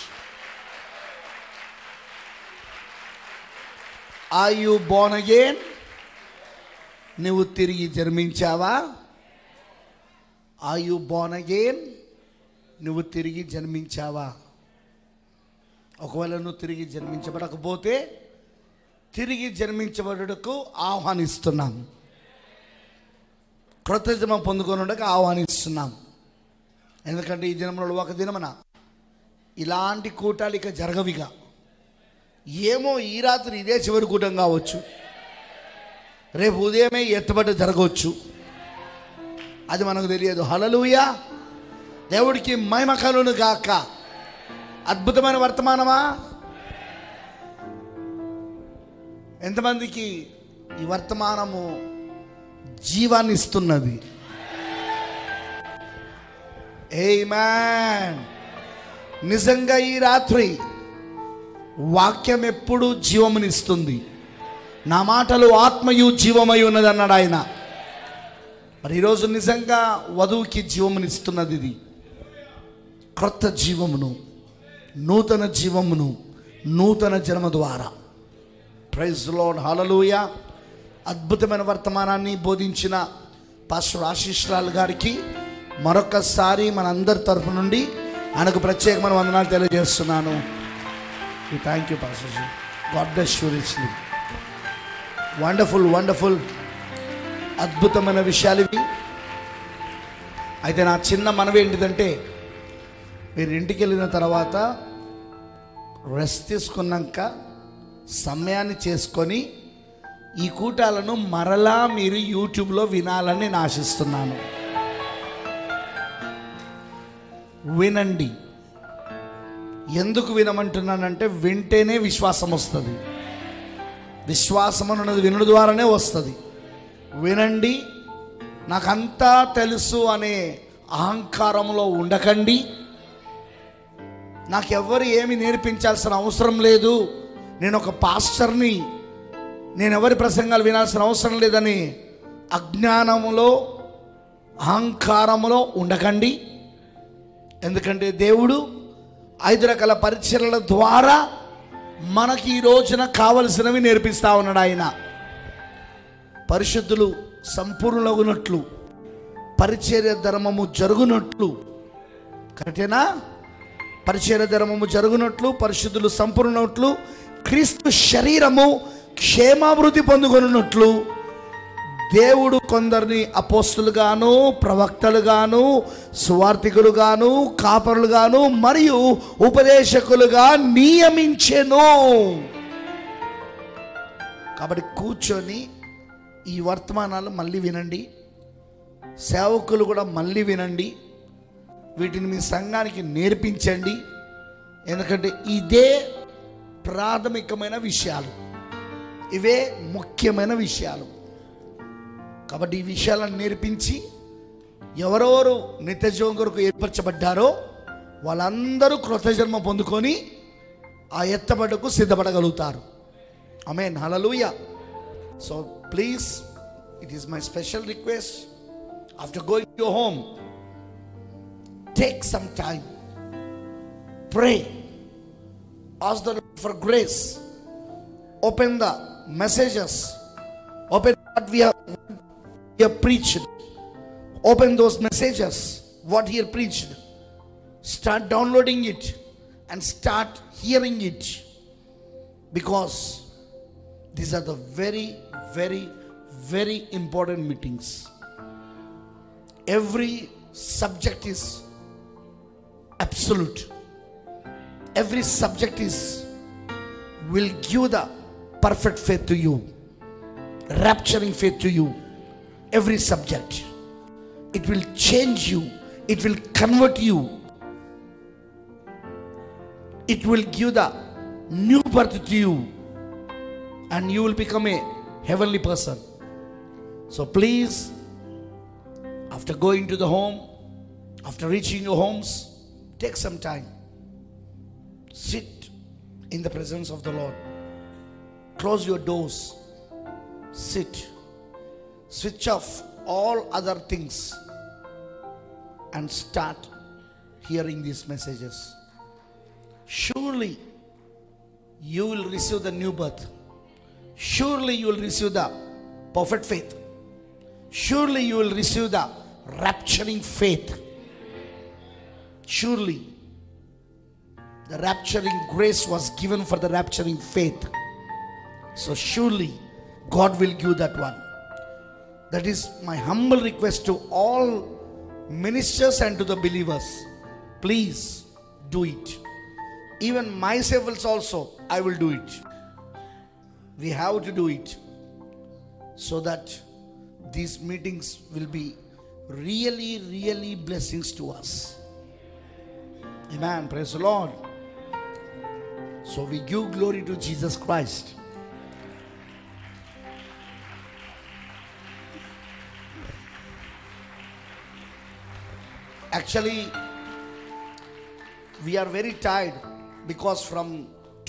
are you born again నీవు తిరిగి జన్మించావా ఆర్ యు బోర్న్ అగైన్ నువ్వు తిరిగి జన్మించావా ఒకవేళ నువ్వు తిరిగి జన్మించబడకపోతే తిరిగి జన్మించబడుటకు ఆహ్వానిస్తున్నాం క్రొత్త జన్మ పొందుకొనుటకు ఆహ్వానిస్తున్నాం ఎందుకంటే ఈ జన్మలో ఒక దినమన ఇలాంటి కూటాలు ఇక జరగవిగా ఏమో ఈ రాత్రి ఇదే చివరి కూటం కావచ్చు రేపు ఉదయమే ఎత్తబడ్డ జరగవచ్చు అది మనకు తెలియదు హల్లెలూయా దేవుడికి మహిమ కలుగును గాక అద్భుతమైన వర్తమానమా ఎంతమందికి ఈ వర్తమానము జీవాన్ని ఇస్తున్నది ఆమేన్ నిజంగా ఈ రాత్రి వాక్యం ఎప్పుడు జీవమునిస్తుంది నా మాటలు ఆత్మయు జీవమై ఉన్నది అన్నాడు ఆయన మరి ఈరోజు నిజంగా వధువుకి జీవమునిస్తున్నది ఇది క్రొత్త జీవమును నూతన జీవమును నూతన జన్మ ద్వారా ప్రైజ్ ది లార్డ్ హల్లెలూయా అద్భుతమైన వర్తమానాన్ని బోధించిన పాస్టర్ ఆశీష్ లాల్ గారికి మరొకసారి మనందరి తరఫు నుండి ఆయనకు ప్రత్యేకమైన వందనాలు తెలియజేస్తున్నాను thank you pastor ji God bless you richly wonderful wonderful అద్భుతమైన విషయాలు ఇవి అయితే నా చిన్న మనవి ఏంటిదంటే మీరు ఇంటికి వెళ్ళిన తర్వాత రెస్ట్ తీసుకున్నాక సమయాన్ని చేసుకొని ఈ కూటాలను మరలా మీరు యూట్యూబ్లో వినాలని నేను ఆశిస్తున్నాను వినండి ఎందుకు వినమంటున్నానంటే వింటేనే విశ్వాసం వస్తుంది. విశ్వాసం అన్నది వినుడు ద్వారానే వస్తుంది. వినండి, నాకంతా తెలుసు అనే అహంకారంలో ఉండకండి. నాకెవ్వరు ఏమి నేర్పించాల్సిన అవసరం లేదు, నేను ఒక పాస్టర్ని, నేను ఎవరి ప్రసంగాలు వినాల్సిన అవసరం లేదని అజ్ఞానములో అహంకారములో ఉండకండి. ఎందుకంటే దేవుడు ఐదు రకాల పరిచర్యల ద్వారా మనకి ఈ రోజున కావలసినవి నేర్పిస్తూ ఉన్నాడు. ఆయన పరిశుద్ధులు సంపూర్ణులగునట్లు పరిచర్య ధర్మము జరుగునట్లు, కరెక్టేనా? పరిచర్య ధర్మము జరుగునట్లు పరిశుద్ధులు సంపూర్ణట్లు క్రీస్తు శరీరము క్షేమాభివృద్ధి పొందుకొనున్నట్లు దేవుడు కొందరిని అపోస్తులుగాను, ప్రవక్తలుగాను, సువార్థికులుగాను, కాపరులుగాను మరియు ఉపదేశకులుగా నియమించెను. కాబట్టి కూర్చొని ఈ వర్తమానాలు మళ్ళీ వినండి, సేవకులు కూడా మళ్ళీ వినండి, వీటిని మీ సంఘానికి నేర్పించండి. ఎందుకంటే ఇదే ప్రాథమికమైన విషయాలు, ఇవే ముఖ్యమైన విషయాలు. కాబట్టి ఈ విషయాలను నేర్పించి ఎవరెవరు నిత్యజీవం కొరకు ఏర్పరచబడ్డారో వాళ్ళందరూ కృతజన్మ పొందుకొని ఆ ఎత్తబడకు సిద్ధపడగలుగుతారు. Amen, hallelujah. So please, it is my special request, after going to your home, take some time, pray, ask the lord for grace, open the messages, open what we have preached, open those messages, what he preached, start downloading it and start hearing it, because these are the very very very important meetings. Every subject is absolute, every subject is will give the perfect faith to you, rapturing faith to you. Every subject, it will change you, it will convert you, it will give the new birth to you, and you will become a heavenly person. So please, after going to the home, after reaching your homes, take some time, sit in the presence of the Lord, close your doors, sit, switch off all other things and start hearing these messages. Surely you will receive the new birth, surely you will receive the perfect faith, surely you will receive the rapturing faith, surely the rapturing grace was given for the rapturing faith, so surely God will give that one. That is my humble request to all ministers and to the believers. Please do it. Even myself also, I will do it. We have to do it so that these meetings will be really really blessings to us. Amen, praise the Lord. So we give glory to Jesus Christ. Actually, we are very tired because from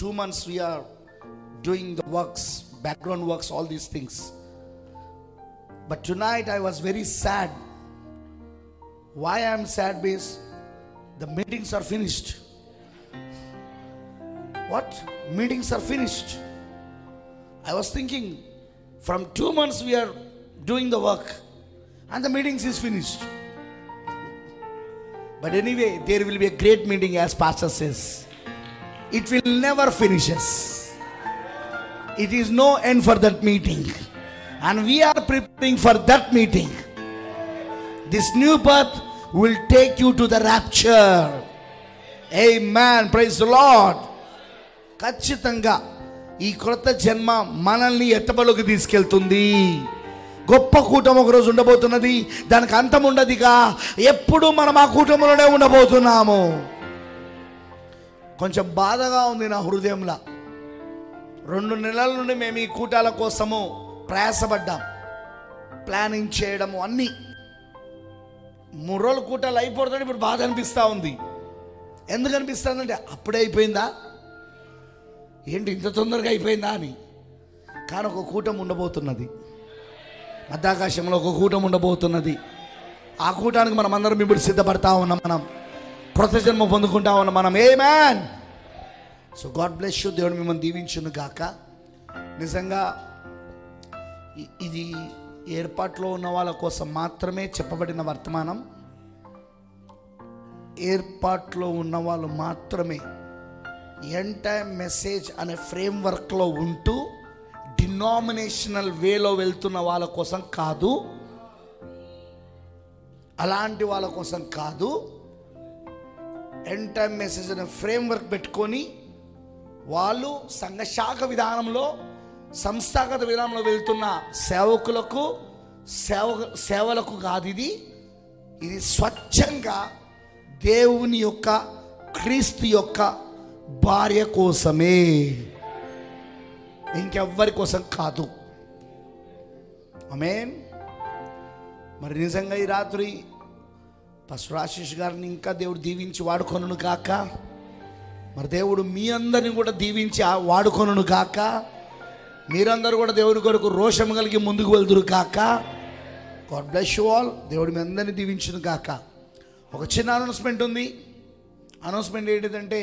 two months we are doing the works, background works, all these things. But tonight I was very sad. Why I am sad? Because the meetings are finished. What? Meetings are finished. I was thinking, from two months we are doing the work and the meetings is finished. But anyway, there will be a great meeting, as Pastor says. It will never finish us. It is no end for that meeting. And we are preparing for that meeting. This new birth will take you to the rapture. Amen. Praise the Lord. ఖచ్చితంగా ఈ కొత్త జన్మ మనల్ని ఎత్తబడుకు తీసుకెళ్తుంది. గొప్ప కూటం ఒకరోజు ఉండబోతున్నది, దానికి అంతం ఉండదిగా. ఎప్పుడు మనం ఆ కూటంలోనే ఉండబోతున్నాము. కొంచెం బాధగా ఉంది నా హృదయంలో. రెండు నెలల నుండి మేము ఈ కూటాల కోసము ప్రయాసపడ్డాం, ప్లానింగ్ చేయడము అన్నీ. మూడు రోజులు కూటాలు అయిపోతుంటే ఇప్పుడు బాధ అనిపిస్తూ ఉంది. ఎందుకు అనిపిస్తుందంటే అప్పుడే అయిపోయిందా ఏంటి, ఇంత తొందరగా అయిపోయిందా అని. కానీ ఒక కూటం ఉండబోతున్నది, మధ్యాకాశంలో ఒక కూటం ఉండబోతున్నది. ఆ కూటానికి మనం అందరం ఇప్పుడు సిద్ధపడతా ఉన్నాం, మనం కృత జన్మ పొందుకుంటా ఉన్నాం మనం. Amen. So God bless you. దేవుడు మిమ్మల్ని దీవించును గాక. నిజంగా ఇది ఏర్పాట్లో ఉన్న వాళ్ళ కోసం మాత్రమే చెప్పబడిన వర్తమానం. ఏర్పాట్లో ఉన్న వాళ్ళు మాత్రమే ఎండ్ టైమ్ మెసేజ్ అనే ఫ్రేమ్వర్క్లో ఉంటూ డినామినేషనల్ వేలో వెళ్తున్న వాళ్ళ కోసం కాదు, అలాంటి వాళ్ళ కోసం కాదు. ఎండ్ టైమ్ మెసేజ్ అనే ఫ్రేమ్వర్క్ పెట్టుకొని వాళ్ళు సంఘశాఖ విధానంలో సంస్థాగత విధానంలో వెళ్తున్న సేవకులకు సేవ సేవలకు కాదు. ఇది ఇది స్వచ్ఛంగా దేవుని యొక్క క్రీస్తు యొక్క భార్య కోసమే, ఇంకెవ్వరి కోసం కాదు. ఆమేన్. మరి నిజంగా ఈ రాత్రి పాస్టర్ ఆశీష్ గారిని ఇంకా దేవుడు దీవించి వాడుకొనును కాక. మరి దేవుడు మీ అందరిని కూడా దీవించి వాడుకొనును కాక. మీరందరూ కూడా దేవుని కొరకు రోషం కలిగి ముందుకు వెళ్తురు కాక. God bless you all. దేవుడు మీ అందరిని దీవించును కాక. ఒక చిన్న అనౌన్స్మెంట్ ఉంది. అనౌన్స్మెంట్ ఏంటిదంటే,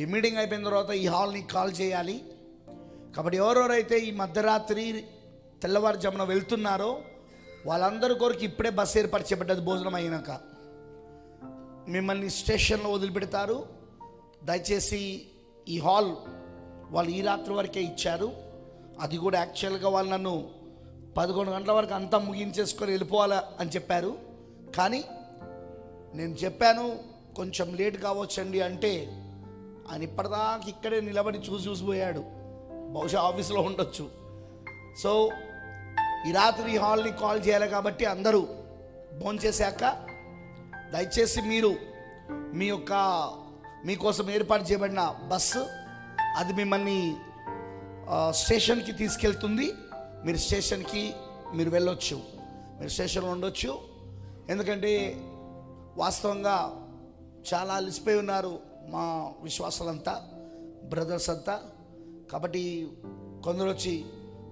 ఈ మీటింగ్ అయిపోయిన తర్వాత ఈ హాల్ని కాల్ చేయాలి. కాబట్టి ఎవరెవరైతే ఈ మధ్యరాత్రి తెల్లవారుజామున వెళ్తున్నారో వాళ్ళందరి కొరకు ఇప్పుడే బస్సు ఏర్పరచబడ్డది. భోజనం అయినాక మిమ్మల్ని స్టేషన్లో వదిలిపెడతారు. దయచేసి ఈ హాల్ వాళ్ళు ఈ రాత్రి వరకే ఇచ్చారు. అది కూడా యాక్చువల్గా వాళ్ళు నన్ను పదకొండు గంటల వరకు అంతా ముగించేసుకొని వెళ్ళిపోవాలా అని చెప్పారు. కానీ నేను చెప్పాను కొంచెం లేట్ కావచ్చండి అంటే, ఆయన ఇప్పటిదాకా ఇక్కడే నిలబడి చూసి చూసిపోయాడు, బహుశా ఆఫీసులో ఉండొచ్చు. సో ఈ రాత్రి హాల్ని కాల్ చేయాలి కాబట్టి అందరూ భోంచేశాక దయచేసి మీరు మీ యొక్క మీకోసం ఏర్పాటు చేయబడిన బస్సు అది మిమ్మల్ని స్టేషన్కి తీసుకెళ్తుంది. మీరు స్టేషన్కి మీరు వెళ్ళొచ్చు, మీరు స్టేషన్లో ఉండొచ్చు. ఎందుకంటే వాస్తవంగా చాలా అలిసిపోయి ఉన్నారు మా విశ్వాసాలంతా, బ్రదర్స్ అంతా. కాబట్టి కొందరు వచ్చి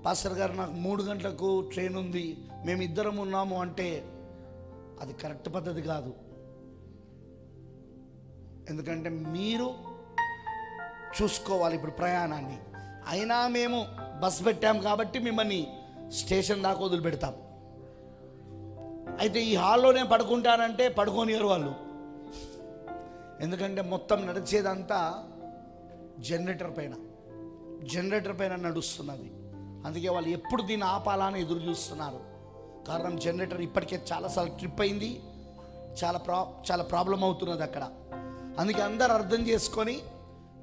పాస్టర్ గారు నాకు మూడు గంటలకు ట్రైన్ ఉంది, మేమిద్దరం ఉన్నాము అంటే అది కరెక్ట్ పద్ధతి కాదు. ఎందుకంటే మీరు చూసుకోవాలి ఇప్పుడు ప్రయాణాన్ని. అయినా మేము బస్ పెట్టాం కాబట్టి మిమ్మల్ని స్టేషన్ దాకా వదిలిపెడతాం. అయితే ఈ హాల్లోనే పడుకుంటానంటే పడుకోనియరు వాళ్ళు. ఎందుకంటే మొత్తం నడిచేదంతా జనరేటర్ పైన జనరేటర్ పైన నడుస్తున్నది. అందుకే వాళ్ళు ఎప్పుడు దీన్ని ఆపాలని ఎదురు చూస్తున్నారు. కారణం జనరేటర్ ఇప్పటికే చాలాసార్లు ట్రిప్ అయింది, చాలా ప్రా చాలా ప్రాబ్లం అవుతున్నది అక్కడ. అందుకే అందరు అర్థం చేసుకొని,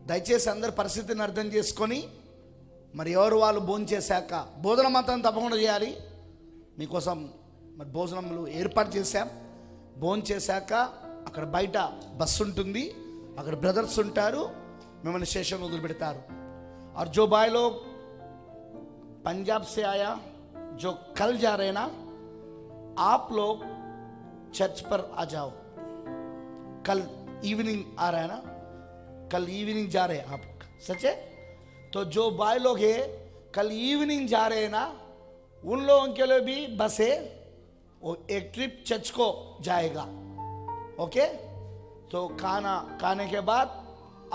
దయచేసి అందరు పరిస్థితిని అర్థం చేసుకొని మరి ఎవరు వాళ్ళు భోంచేశాక భోజనం మాత్రం తప్పకుండా చేయాలి. మీకోసం మరి భోజనములు ఏర్పాటు చేశాం. భోంచేశాక అక్కడ బయట బస్సు ఉంటుంది, అక్కడ బ్రదర్స్ ఉంటారు, మిమ్మల్ని స్టేషన్ వదిలిపెడతారు. ఆర్ జో బాయ్లో పంజాబ్ సే ఆయా జో కల్ జా రేనా ఆప్ లోగ్ చర్చ్ పర్ ఆ జావ్, కల్ ఈవినింగ్ ఆ రేనా कल इवनिंग जा रहे हैं आप, सच है? तो जो भाई लोग है कल इवनिंग जा रहे हैं ना, उन लोगों के लिए भी बस है वो एक ट्रिप चर्च को जाएगा. ओके, तो खाना खाने के बाद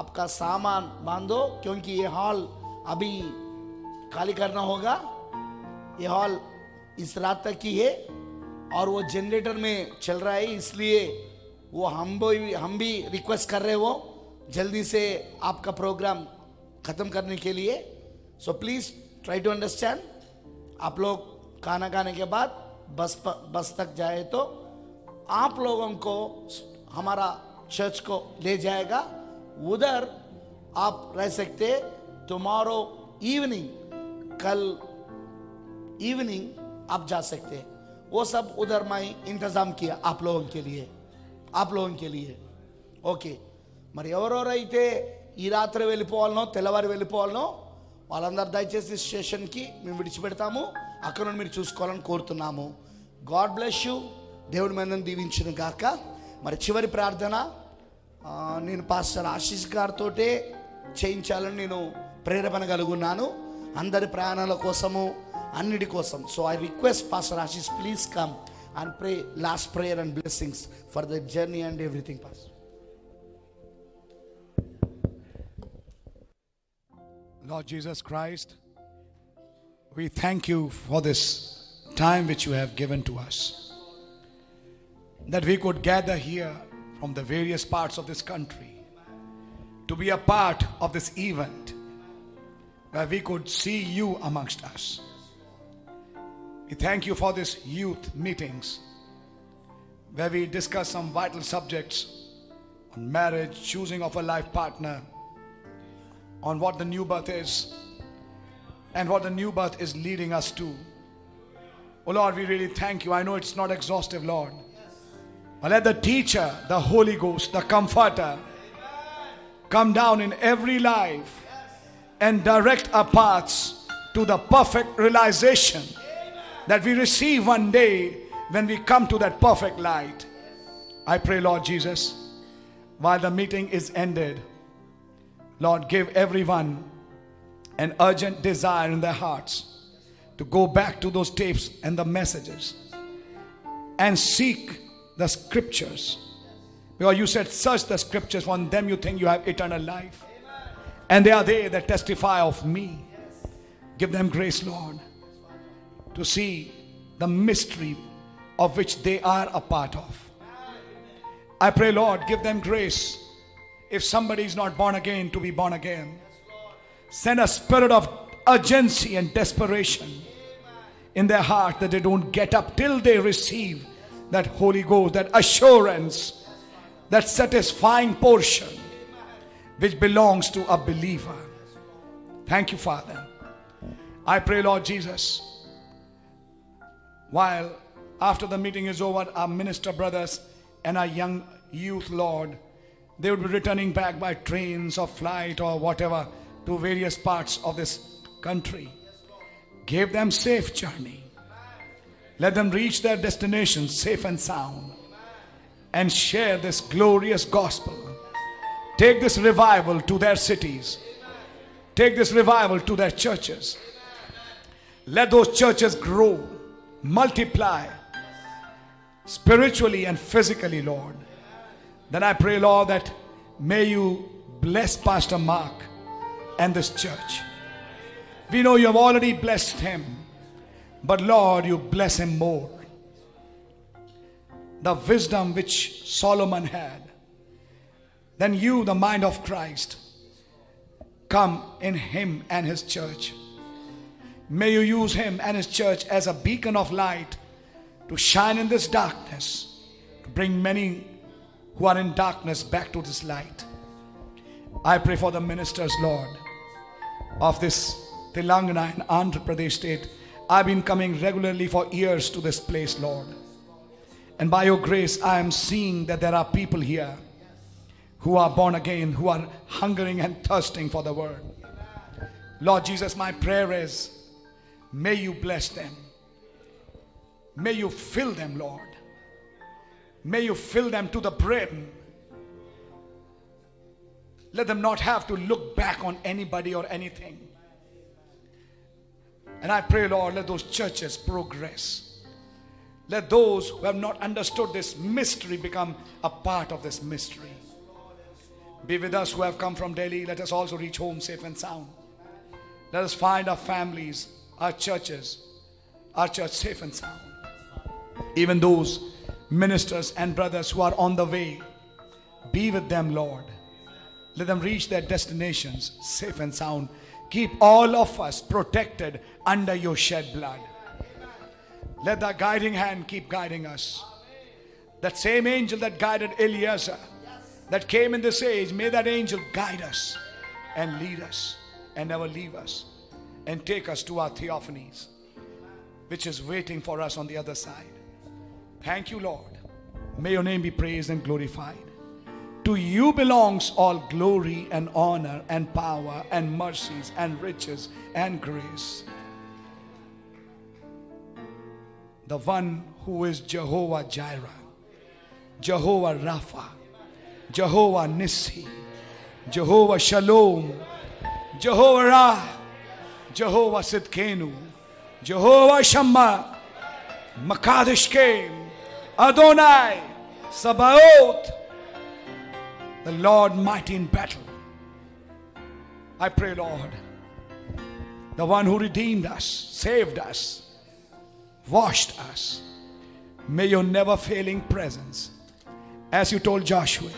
आपका सामान बांधो, क्योंकि ये हॉल अभी खाली करना होगा. ये हॉल इस रात तक ही है और वो जनरेटर में चल रहा है, इसलिए वो हम भी हम भी रिक्वेस्ट कर रहे हो जल्दी से आपका प्रोग्राम ख़त्म करने के लिए. So please try to understand. आप लोग खाना खाने के बाद बस पर बस तक जाए तो आप लोगों को हमारा चर्च को ले जाएगा, उधर आप रह सकते. टुमारो इवनिंग, कल इवनिंग आप जा सकते. वो सब उधर मैं इंतज़ाम किया आप लोगों के लिए, आप लोगों के लिए. ओके, మరి ఎవరెవరైతే ఈ రాత్రి వెళ్ళిపోవాలనో తెల్లవారి వెళ్ళిపోవాలనో వాళ్ళందరూ దయచేసి స్టేషన్కి మేము విడిచిపెడతాము, అక్కడ నుండి మీరు చూసుకోవాలని కోరుతున్నాము. God bless you. దేవుడి మందిని దీవించును గాక. మరి చివరి ప్రార్థన నేను పాస్టర్ ఆశీష్ గారితో చేయించాలని నేను ప్రేరేపణ కలుగున్నాను, అందరి ప్రాణాల కోసము అన్నిటి కోసం. So I request pastor Ashish, please come and pray last prayer and blessings for the journey and everything, Pastor. Lord Jesus Christ, we thank you for this time which you have given to us, that we could gather here from the various parts of this country to be a part of this event where we could see you amongst us. We thank you for this youth meetings where we discuss some vital subjects on marriage, choosing of a life partner, on what the new birth is and what the new birth is leading us to. Oh Lord, we really thank you. I know it's not exhaustive, Lord, but let the teacher, the Holy Ghost, the comforter come down in every life and direct our paths to the perfect realization that we receive one day when we come to that perfect light. I pray, Lord Jesus, while the meeting is ended, Lord, give everyone an urgent desire in their hearts to go back to those tapes and the messages and seek the scriptures. Because you said, search the scriptures, for on them you think you have eternal life. And they are they that testify of me. Give them grace, Lord, to see the mystery of which they are a part of. I pray, Lord, give them grace. If somebody is not born again, to be born again. Send a spirit of urgency and desperation in their heart, that they don't get up till they receive that Holy Ghost, that assurance, that satisfying portion which belongs to a believer. Thank you, Father. I pray, Lord Jesus, while after the meeting is over, our minister brothers and our young youth, Lord, they would be returning back by trains or flight or whatever to various parts of this country. Give them safe journey. Let them reach their destination safe and sound and share this glorious gospel. Take this revival to their cities. Take this revival to their churches. Let those churches grow, multiply spiritually and physically, Lord. Then I pray, Lord, that may you bless Pastor Mark and this church. We know you have already blessed him, but Lord, you bless him more. The wisdom which Solomon had, then you, the mind of Christ, come in him and his church. May you use him and his church as a beacon of light to shine in this darkness, to bring many who are in darkness back to this light. I pray for the ministers, Lord, of this Telangana and Andhra Pradesh state. I've been coming regularly for years to this place, Lord. And by your grace, I am seeing that there are people here who are born again, who are hungering and thirsting for the word. Lord Jesus, my prayer is, may you bless them. May you fill them, Lord. May you fill them to the brim. Let them not have to look back on anybody or anything. And I pray, Lord, let those churches progress. Let those who have not understood this mystery become a part of this mystery. Be with us who have come from Delhi. Let us also reach home safe and sound. Let us find our families, our churches, our church safe and sound. Even those ministers and brothers who are on the way, be with them, Lord. Let them reach their destinations safe and sound. Keep all of us protected under your shed blood. Let the guiding hand keep guiding us. That same angel that guided Eliezer, that came in this age, may that angel guide us and lead us and never leave us. And take us to our theophanies, which is waiting for us on the other side. Thank you, Lord. May your name be praised and glorified. To you belongs all glory and honor and power and mercies and riches and grace. The one who is Jehovah Jireh, Jehovah Rapha, Jehovah Nissi, Jehovah Shalom, Jehovah Ra, Jehovah Sidkenu, Jehovah Shammah, Makadishkem, Adonai, Sabaoth, the Lord mighty in battle. I pray, Lord, the one who redeemed us, saved us, washed us, may your never failing presence, as you told Joshua,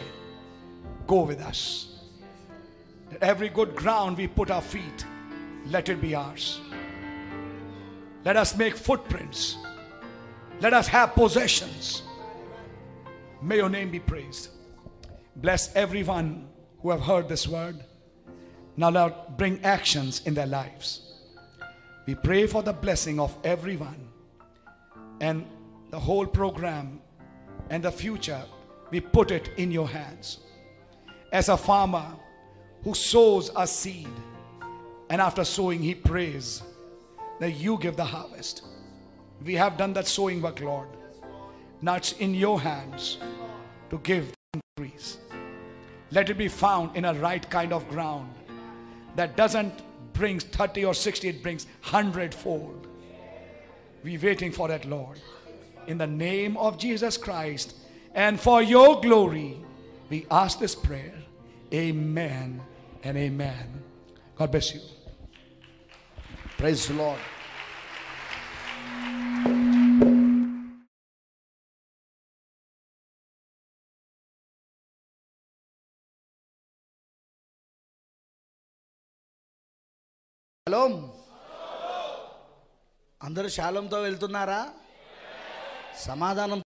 go with us. That every good ground we put our feet, let it be ours. Let us make footprints. Let us have possessions. May your name be praised. Bless everyone who have heard this word. Now Lord, bring actions in their lives. We pray for the blessing of everyone, and the whole program and the future, we put it in your hands. As a farmer who sows a seed, and after sowing he prays that you give the harvest. We have done that sowing work, Lord. Now it's in your hands to give the increase. Let it be found in a right kind of ground that doesn't bring thirty or sixty, it brings hundredfold. We're waiting for that, Lord. In the name of Jesus Christ and for your glory, we ask this prayer. Amen and amen. God bless you. Praise the Lord. Shalom. అందరూ శాలంతో వెళ్తున్నారా? సమాధానం